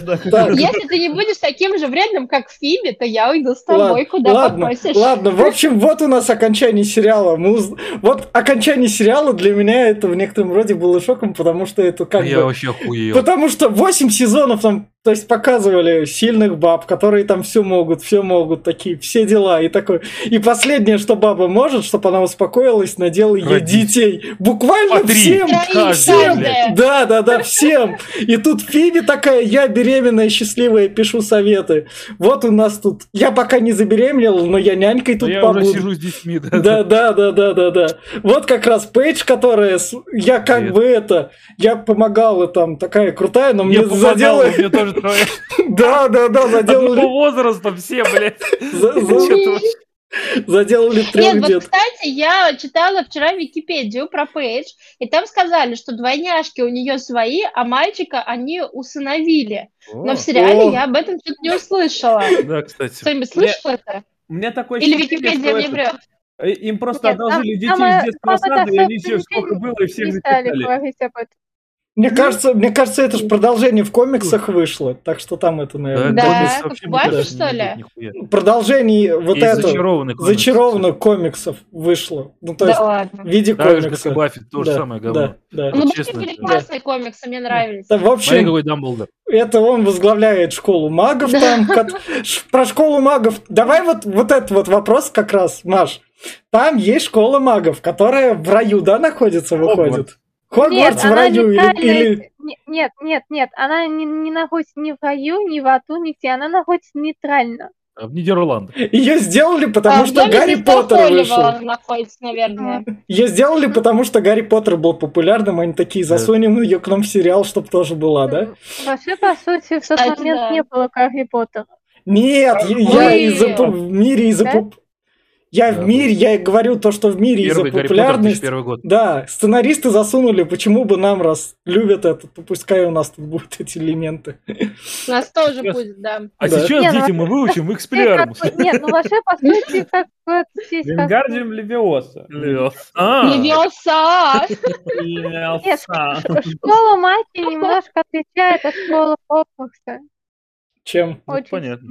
Если ты не будешь таким же вредным, как Фиби, то я уйду с тобой, ладно, куда ладно, попросишь. Ладно, в общем, вот у нас окончание сериала. Мы уз... Вот окончание сериала для меня это в некотором роде было шоком, потому что это как я бы... Я вообще охуел. Потому что восемь сезонов там, то есть, показывали сильных баб, которые там все могут, все могут, такие, все дела и такое. И последнее, что баба может, чтобы она успокоилась, надела ей детей. Буквально По всем! Три. Всем! Да, да, да, всем! И тут Фиби такая, я беременная, счастливая, пишу советы. Вот у нас тут... Я пока не забеременела, но я нянькой тут я побуду. Я уже сижу с детьми. Да, да, да, да, да, да. Вот как раз Пейдж, которая... Я как Нет. бы это... Я помогала там, такая крутая, но я мне заделала... Мне тоже трое. Да, да, да, заделали... По возрасту все, блядь. Заделали трех Нет, вот, кстати, я читала вчера Википедию про Пейдж, и там сказали, что двойняшки у нее свои, а мальчика они усыновили. О, но в сериале о. я об этом что-то не услышала. Да, кстати. Кто-нибудь слышал это? У меня такое Или Википедия мне врет? Им просто Нет, одолжили там, детей там, из детского сада, и они все сколько было, и всех записали. Мне кажется, мне кажется, это же продолжение в комиксах вышло, так что там это, наверное... Да, да как Баффи, что ли? Продолжение вот этого, зачарованных, зачарованных комиксов вышло. Ну, то да есть, ладно. В виде так комикса. Так же, как и Баффи, то же да, самое говно. Да, да. Ну, Баффи прекрасные да. комиксы, мне нравились. Да, в общем, это он возглавляет школу магов там. Про школу магов... Давай вот этот вот вопрос как раз, Маш. Там есть школа магов, которая в раю, да, находится, выходит? Хогвартс в раю не или, или... Нет, нет, нет, она не, не находится ни в раю, ни в аду, нигде, она находится нейтрально. В Нидерландах. Ее сделали, потому а, что Гарри Поттер вышел. Находится, наверное. Ее сделали, потому что Гарри Поттер был популярным, они такие, засунем ее к нам в сериал, чтобы тоже была, да? Вообще, по сути, в тот а момент да. не было Гарри Поттера. Нет, Ой. я из-за в мире из-за... Да? Я да, в мире, я и говорю то, что в мире из-за популярности. Да, сценаристы засунули, почему бы нам, раз любят это, то пускай у нас тут будут эти элементы. У нас тоже сейчас... будет, да. А да. сейчас, нет, дети, ну, мы выучим эксплиармус. Нет, ну вообще, по сути, как... Вингардиум Левиоса. Левиоса! Левиоса! Школа магии немножко отличает от школы Хогвартса. Чем? Понятно.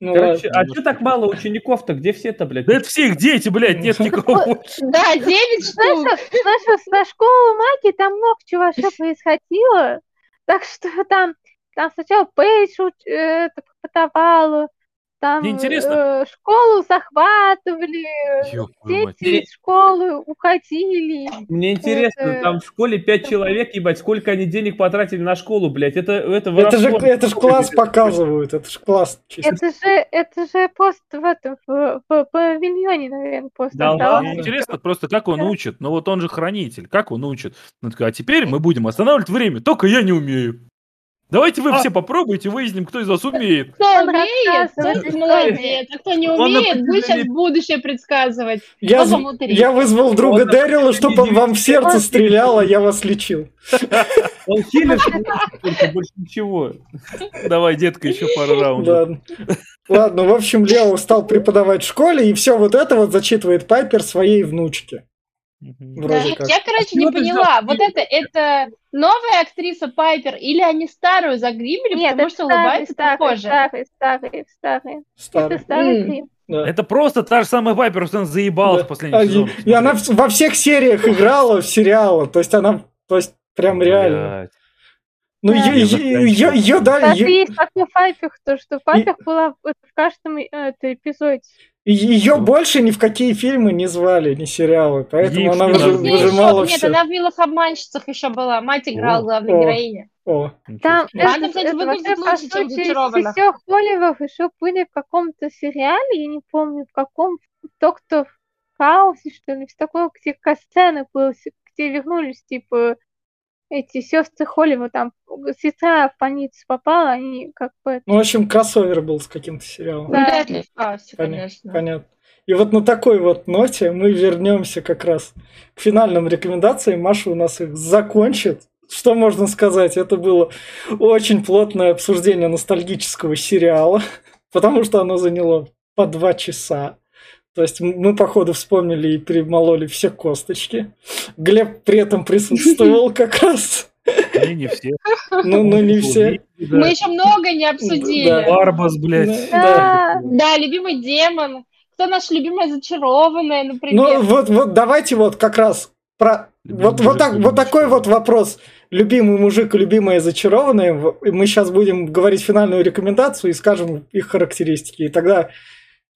Ну, короче, ладно. А что так мало учеников-то? Где все-то, блядь? Да это все их дети, блядь, нет никого больше. Да, девять штук. Знаешь, на школу магии там много чего вообще происходило. Так что там сначала Пейдж потовала, там школу захватывали, дети из школы уходили. Мне интересно, там в школе пять человек, ебать, сколько они денег потратили на школу, блядь. Это это же это же класс показывают, это же класс. Это же это же пост в этом в павильоне, наверное, пост. Мне интересно просто, как он учит. Ну вот он же хранитель, как он учит. А теперь мы будем останавливать время, только я не умею. Давайте вы а... все попробуйте, выясним, кто из вас умеет. Кто умеет, тот молодец. А кто не умеет, вы сейчас будущее предсказывать. Я, я вызвал друга он Дэрила, чтобы он вам в сердце стрелял, а я вас лечил. Он хилер, больше ничего. Давай, детка, еще пару раундов. Ладно, в общем, Лео стал преподавать в школе, и все вот это вот зачитывает Пайпер своей внучке. Да. Я, короче, не поняла, вот это, это новая актриса Пайпер или они старую загримили, нет, потому что улыбается похоже. Старый, старый, старый, старый. Это старый грим. Mm. Да. Это просто та же самая Пайпер, что она заебалась да. в последний а, сезон. И, и она во всех сериях играла в сериалах, то есть она, то есть прям реально. Ну, ее, да, есть такой Пайпер, что Пайпер была в каждом эпизоде. Ее больше ни в какие фильмы не звали, ни сериалы, поэтому Ей она выж... выжимала все. Нет, она в «Милых обманщицах» еще была, мать играла главной героиню. Там, это, кстати, выглядит лучше, чем «Зачарованных». Сестер Холливов еще были в каком-то сериале, я не помню в каком, «Доктор Кто», что ли, все такое, где сцены были, где вернулись, типа, эти сестры Холливов, там, сестра в больницу попала, они как бы... Ну, в общем, кроссовер был с каким-то сериалом. Да, да. А, все, конечно. Понятно. И вот на такой вот ноте мы вернемся как раз к финальным рекомендациям. Маша у нас их закончит. Что можно сказать? Это было очень плотное обсуждение ностальгического сериала, потому что оно заняло по два часа. То есть мы, походу, вспомнили и перемололи все косточки. Глеб при этом присутствовал как раз. И не все. Ну, ну не все. Мы еще много не обсудили. Барбас, блядь. Да, любимый демон. Кто наша любимая зачарованная, например? Ну, вот, вот давайте вот как раз про... Вот, вот, так, вот такой вот вопрос. Любимый мужик и любимая зачарованная. Мы сейчас будем говорить финальную рекомендацию и скажем их характеристики. И тогда...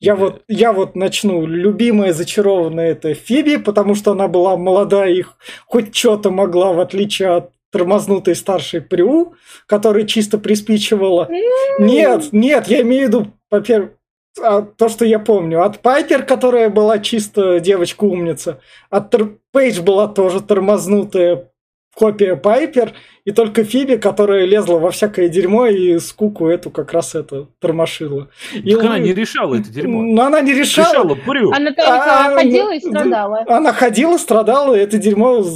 Я вот, я вот начну. Любимая зачарованная это Фиби, потому что она была молодая и хоть что-то могла, в отличие от тормознутой старшей Прю, которая чисто приспичивала. Нет, нет, я имею в виду, во-первых, то, что я помню. От Пайпер, которая была чисто девочка-умница. От Пейдж была тоже тормознутая копия Пайпер. И только Фиби, которая лезла во всякое дерьмо и скуку эту как раз это тормошила. И так она не решала это дерьмо. Но она не решала. решала она только а, ходила и страдала. Она ходила, страдала, и это дерьмо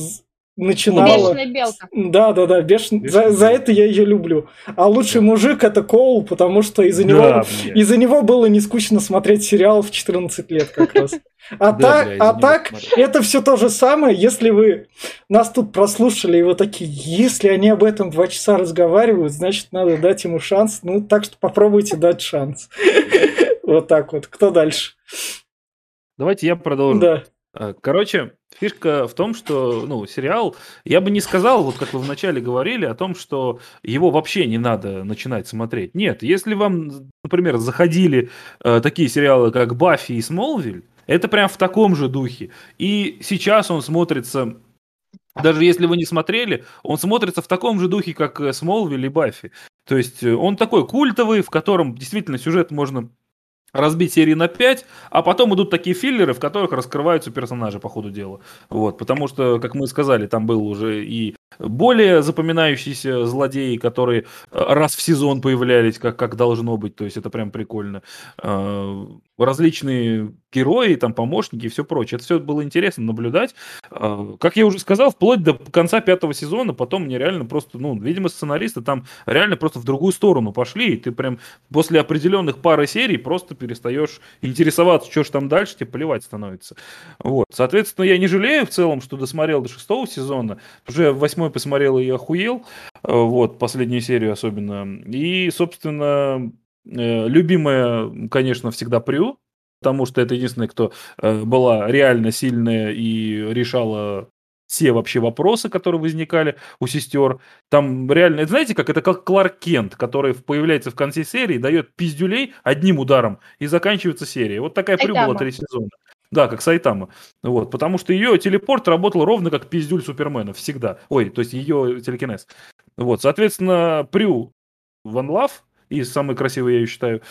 начинало. Бешеная белка. Да, да, да. Бешен... За, за это я ее люблю. А лучший мужик это Коул, потому что из-за да, него, из-за него было не скучно смотреть сериал в четырнадцать лет как раз. А, да, так, бля, а так, это все то же самое, если вы нас тут прослушали, и вы такие, если они об этом два часа разговаривают, значит, надо дать ему шанс. Ну, так что попробуйте дать шанс. Вот так вот. Кто дальше? Давайте я продолжу. Да. Короче, фишка в том, что ну, сериал, я бы не сказал, вот как вы вначале говорили, о том, что его вообще не надо начинать смотреть. Нет, если вам, например, заходили э, такие сериалы, как «Баффи» и «Смолвиль», это прям в таком же духе. И сейчас он смотрится, даже если вы не смотрели, он смотрится в таком же духе, как «Смолвиль» и «Баффи». То есть он такой культовый, в котором действительно сюжет можно разбить серии на пять, а потом идут такие филлеры, в которых раскрываются персонажи по ходу дела. Вот, потому что, как мы сказали, там был уже и более запоминающиеся злодеи, которые раз в сезон появлялись, как, как должно быть, то есть это прям прикольно. Различные герои, там помощники и все прочее. Это все было интересно наблюдать. Как я уже сказал, вплоть до конца пятого сезона, потом мне реально просто, ну, видимо, сценаристы там реально просто в другую сторону пошли, и ты прям после определенных пары серий просто перестаешь интересоваться, что же там дальше, тебе плевать становится. Вот. Соответственно, я не жалею в целом, что досмотрел до шестого сезона. Уже восьмой посмотрел и охуел. Вот, последнюю серию особенно. И, собственно, любимая, конечно, всегда Прю, потому что это единственная, кто была реально сильная и решала все вообще вопросы, которые возникали у сестер. Там реально, это знаете, как это как Кларк Кент, который появляется в конце серии, дает пиздюлей одним ударом, и заканчивается серия. Вот такая Прю была три сезона. Да, как Сайтама. Вот, потому что ее телепорт работал ровно как пиздюль Супермена всегда. Ой, то есть ее телекинез. Вот, соответственно, Прю One Love, и самый красивый, я ее считаю.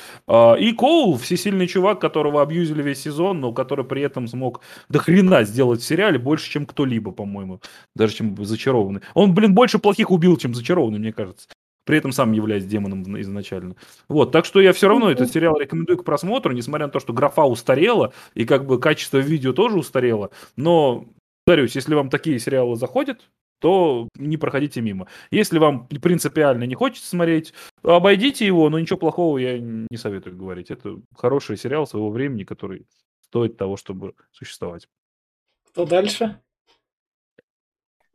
И Коул, всесильный чувак, которого абьюзили весь сезон, но который при этом смог до хрена сделать в сериале больше, чем кто-либо, по-моему. Даже чем Зачарованный. Он, блин, больше плохих убил, чем Зачарованный, мне кажется. При этом сам являюсь демоном изначально. Вот, так что я все равно этот сериал рекомендую к просмотру, несмотря на то, что графа устарела, и как бы качество видео тоже устарело. Но, повторюсь, если вам такие сериалы заходят, то не проходите мимо. Если вам принципиально не хочется смотреть, обойдите его, но ничего плохого я не советую говорить. Это хороший сериал своего времени, который стоит того, чтобы существовать. Кто дальше?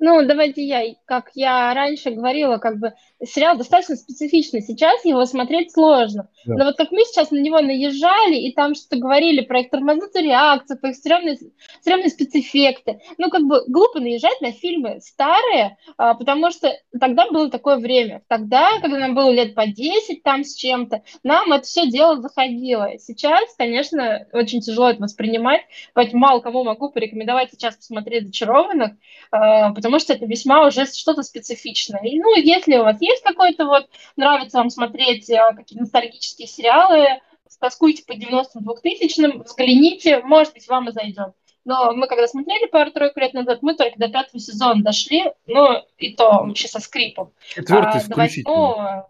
Ну, давайте я, как я раньше говорила, как бы сериал достаточно специфичный, сейчас его смотреть сложно. Да. Но вот как мы сейчас на него наезжали, и там что-то говорили про их тормознутую реакцию, про их стрёмные, стрёмные спецэффекты. Ну, как бы глупо наезжать на фильмы старые, а, потому что тогда было такое время. Тогда, когда нам было лет по десять там с чем-то, нам это все дело заходило. Сейчас, конечно, очень тяжело это воспринимать, поэтому мало кому могу порекомендовать сейчас посмотреть «Зачарованных», а, потому Потому что это весьма уже что-то специфичное. И, ну, если у вас есть какой-то вот, нравится вам смотреть какие-то ностальгические сериалы, тоскуете по девяностым, двухтысячным, взгляните, может быть, вам и зайдет. Но мы, когда смотрели пару-тройку лет назад, мы только до пятого сезона дошли, ну, и то вообще со скрипом. Четвертый а, включительно.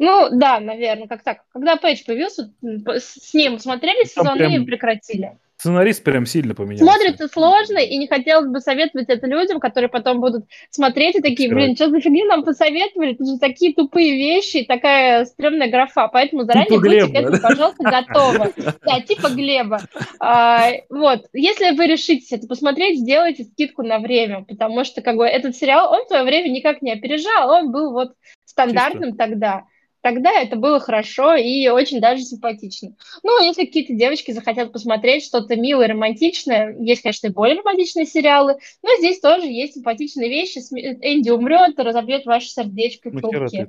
Ну, да, наверное, как так. Когда Пейдж появился, с ним смотрели сезон прям... и прекратили. Сценарист прям сильно поменялся. Смотрится сложно, и не хотелось бы советовать это людям, которые потом будут смотреть и такие, блин, что за фигня нам посоветовали? Тут же такие тупые вещи и такая стрёмная графа, поэтому заранее типа будьте Глеба, к этому, да? Пожалуйста, готовы. Да, типа Глеба. А, вот, если вы решитесь это посмотреть, сделайте скидку на время, потому что как бы, этот сериал, он в свое время никак не опережал, он был вот стандартным чисто тогда. Тогда это было хорошо и очень даже симпатично. Ну, если какие-то девочки захотят посмотреть что-то милое, романтичное, есть, конечно, и более романтичные сериалы, но здесь тоже есть симпатичные вещи. Энди умрет, разобьет ваше сердечко в пылке.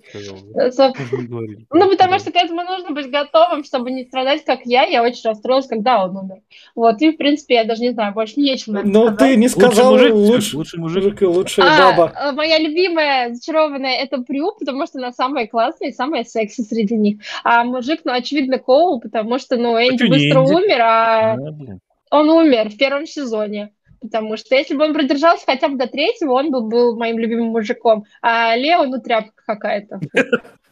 Ну, потому что к этому нужно быть готовым, чтобы не страдать, как я. Я очень расстроилась, когда он умер. Вот, и, в принципе, я даже не знаю, больше нечего. Но ты не сказал лучший мужик и лучшая баба. Моя любимая зачарованная — это Прю, потому что она самая классная и самая секси среди них. А мужик, ну, очевидно, Коул, потому что, ну, Энди а быстро Энди? умер, а... а он умер в первом сезоне. Потому что если бы он продержался хотя бы до третьего, он был, был моим любимым мужиком. А Лео, ну, тряпка какая-то.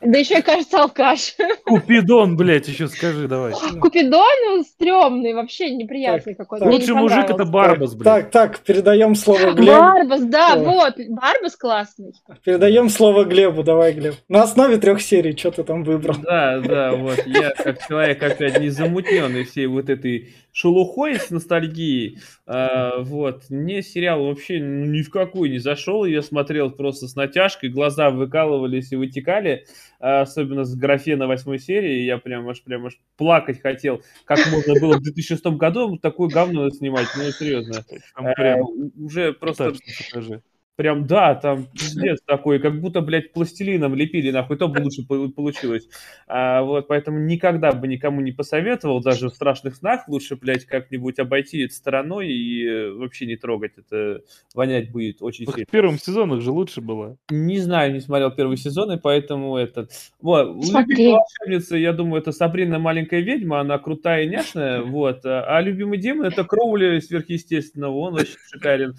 Да еще и, кажется, алкаш. Купидон, блядь, еще скажи, давай. Купидон стрёмный, вообще неприятный какой-то. Лучший мужик — это Барбас, блядь. Так, так, передаем слово Глебу. Барбас, да, вот, Барбас классный. Передаем слово Глебу, давай, Глеб. На основе трех серий что ты там выбрал. Да, да, вот, я как человек, опять, не замутненный всей вот этой шелухой с ностальгией, вот, мне сериал вообще ни в какую не зашел, я смотрел просто с натяжкой, глаза выкалывались и вытекали, особенно с графе на восьмой серии, я прям аж, прям аж плакать хотел, как можно было в две тысячи шестом году такое говно снимать, ну серьезно, уже просто Прям, да, там пиздец такой, как будто, блядь, пластилином лепили, нахуй, то бы лучше получилось. А, вот, поэтому никогда бы никому не посоветовал, даже в страшных снах лучше, блядь, как-нибудь обойти это стороной и вообще не трогать. Это вонять будет очень сильно. В первом сезонах же лучше было. Не знаю, не смотрел первые сезоны, поэтому этот... Вот, любимая волшебница, я думаю, это Сабрина маленькая ведьма, она крутая и няшная, вот. А любимый демон — это Кроули сверхъестественного, он очень шикарен.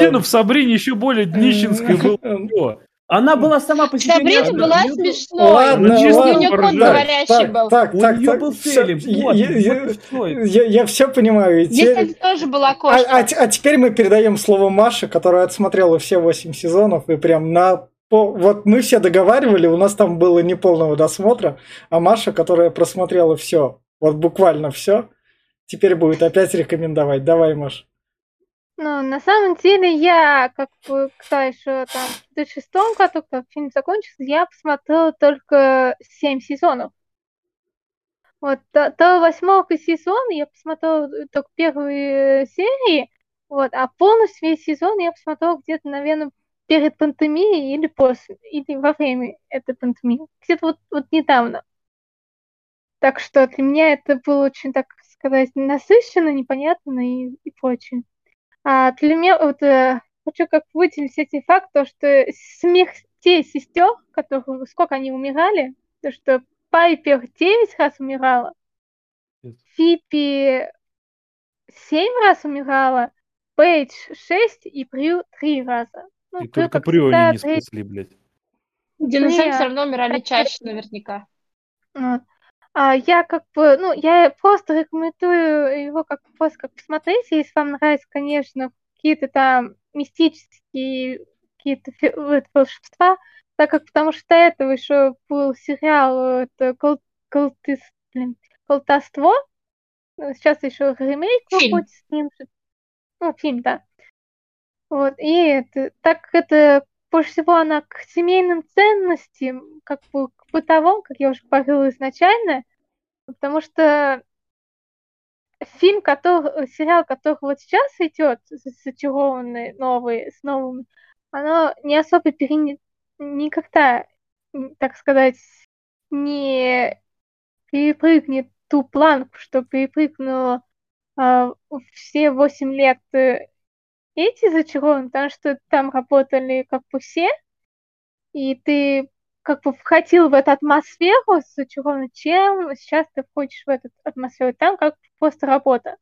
В Сабрине еще более днищенское было. Она была сама по себе. Сабрина была смешной. У нее кот говорящий был. Так, так, у нее был Филипп. Я все понимаю. Здесь, кстати, тоже была кошка. А теперь мы передаем слово Маше, которая отсмотрела все восемь сезонов и прям на... Вот мы все договаривали, у нас там было неполного досмотра, а Маша, которая просмотрела все, вот буквально все, теперь будет опять рекомендовать. Давай, Маша. Ну, на самом деле, я, как бы, кто еще там, в две тысячи шестом году, когда фильм закончился, я посмотрела только семь сезонов. Вот, до, до восьмого сезона я посмотрела только первые серии, вот, а полностью весь сезон я посмотрела где-то, наверное, перед пандемией или после, или во время этой пандемии. Где-то вот, вот недавно. Так что для меня это было очень, так сказать, насыщенно, непонятно и, и прочее. А для меня вот, э, хочу как выделить эти факты, что смех те сестер, которые, сколько они умирали, то что Пайпер девять раз умирала, Фиппи семь раз умирала, Пейдж шесть и Прил три раза. Ну, и Прил, только Прил они не спасли, блядь. Динозавры все равно умирали чаще наверняка. Вот. А я как бы, ну, я просто рекомендую его как просто как посмотреть, если вам нравятся, конечно, какие-то там мистические какие-то фи- вот, волшебства, так как потому что до этого еще был сериал вот, кол- колтис, блин, «Колдовство», сейчас еще ремейк выходит с ним, ну, фильм, да. Вот, и это, так как это больше всего она к семейным ценностям, как бы к бытовым, как я уже говорила изначально, потому что фильм, который, сериал, который вот сейчас идет, «Зачарованные», новые, с новым, оно не особо перене... никогда, так сказать, не перепрыгнет ту планку, что перепрыгнуло э, все восемь лет эти «Зачарованные», потому что там работали как бы все, и ты как бы входил в эту атмосферу «Зачарованных», чем сейчас ты входишь в эту атмосферу. Там как бы просто работа.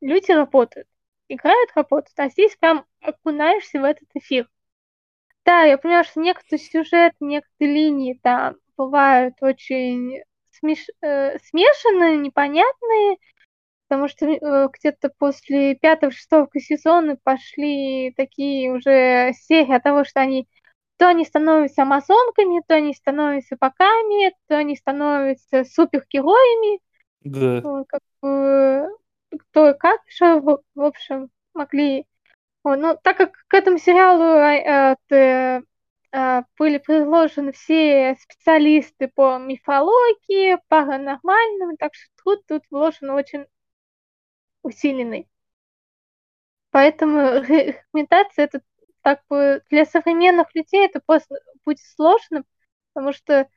Люди работают, играют, работают, а здесь прям окунаешься в этот эфир. Да, я понимаю, что некоторый сюжет, некоторые линии там бывают очень смеш... э, смешанные, непонятные, потому что э, где-то после пятого-шестого сезона пошли такие уже серии от того, что они то они становятся амазонками, то они становятся богами, то они становятся супергероями. Да. Ну, как бы, кто и как еще, в, в общем, могли... Вот, ну, так как к этому сериалу э, э, э, были предложены все специалисты по мифологии, паранормальным, так что труд тут вложен очень усиленный. Поэтому рекомендация это так бы для современных людей это просто будет сложно, потому что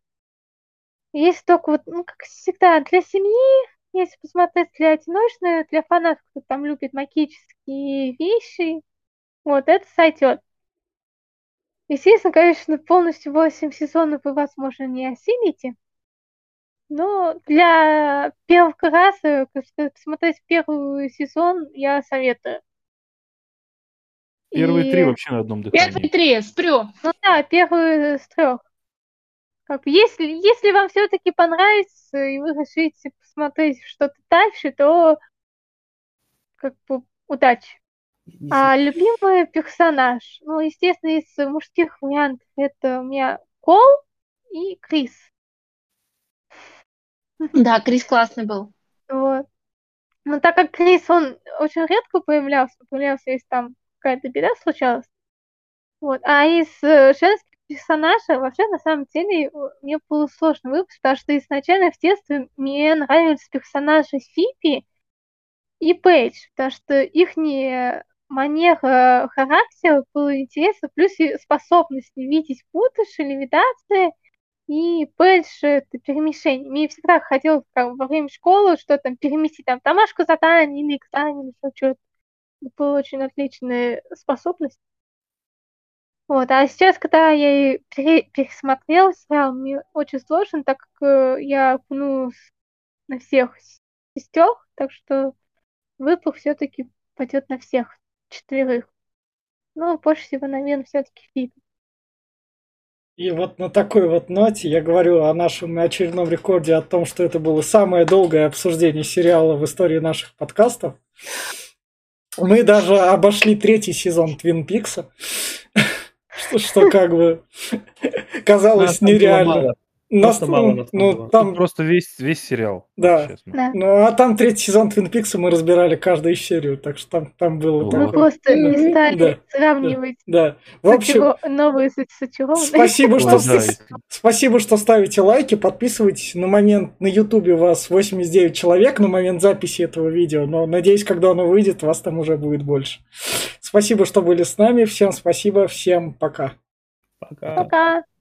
есть только вот, ну, как всегда, для семьи, если посмотреть, для одиночной, для фанатов, кто там любит магические вещи, вот это сойдет. Естественно, конечно, полностью восемь сезонов вы, возможно, не осилите. Ну, для первого раза, посмотреть первый сезон, я советую. Первые и... три вообще на одном дыхании. Первые три, с трех. Ну да, первые с трех. Как, если, если вам все-таки понравится, и вы решите посмотреть что-то дальше, то как бы удачи. А любимый персонаж, ну, естественно, из мужских вариантов это у меня Кол и Крис. Да, Крис классный был. Вот. Но так как Крис, он очень редко появлялся, появлялся, если там какая-то беда случалась. Вот. А из женских персонажей вообще, на самом деле, мне было сложно выбрать, потому что изначально в детстве мне нравились персонажи Фиппи и Пейдж, потому что их манера, характер было интересно, плюс и способность видеть путыши, левитации и пейдж перемещение. Мне всегда хотелось как, во время школы что там переместить, там, тамашку за Тань или к Тане, или что-то. Была очень отличная способность. Вот. А сейчас, когда я пере- пересмотрела сериал, мне очень сложно, так как я окунулась на всех сестер, так что выбор все-таки пойдет на всех четверых. Но больше всего, наверное, все-таки фильм. И вот на такой вот ноте я говорю о нашем очередном рекорде, о том, что это было самое долгое обсуждение сериала в истории наших подкастов. Мы даже обошли третий сезон Твин Пикса, что как бы казалось нереально. Просто мало, ну, там... просто весь, весь сериал. Да. да. Ну, а там третий сезон Твин Пикса мы разбирали каждую серию, так что там, там было... Мы просто не стали да. сравнивать да. Да. В общем, новые сочарованные. Спасибо, что... спасибо, что ставите лайки, подписывайтесь. На момент на Ютубе у вас восемьдесят девять человек, на момент записи этого видео, но надеюсь, когда оно выйдет, вас там уже будет больше. Спасибо, что были с нами, всем спасибо, всем пока. Пока. Пока.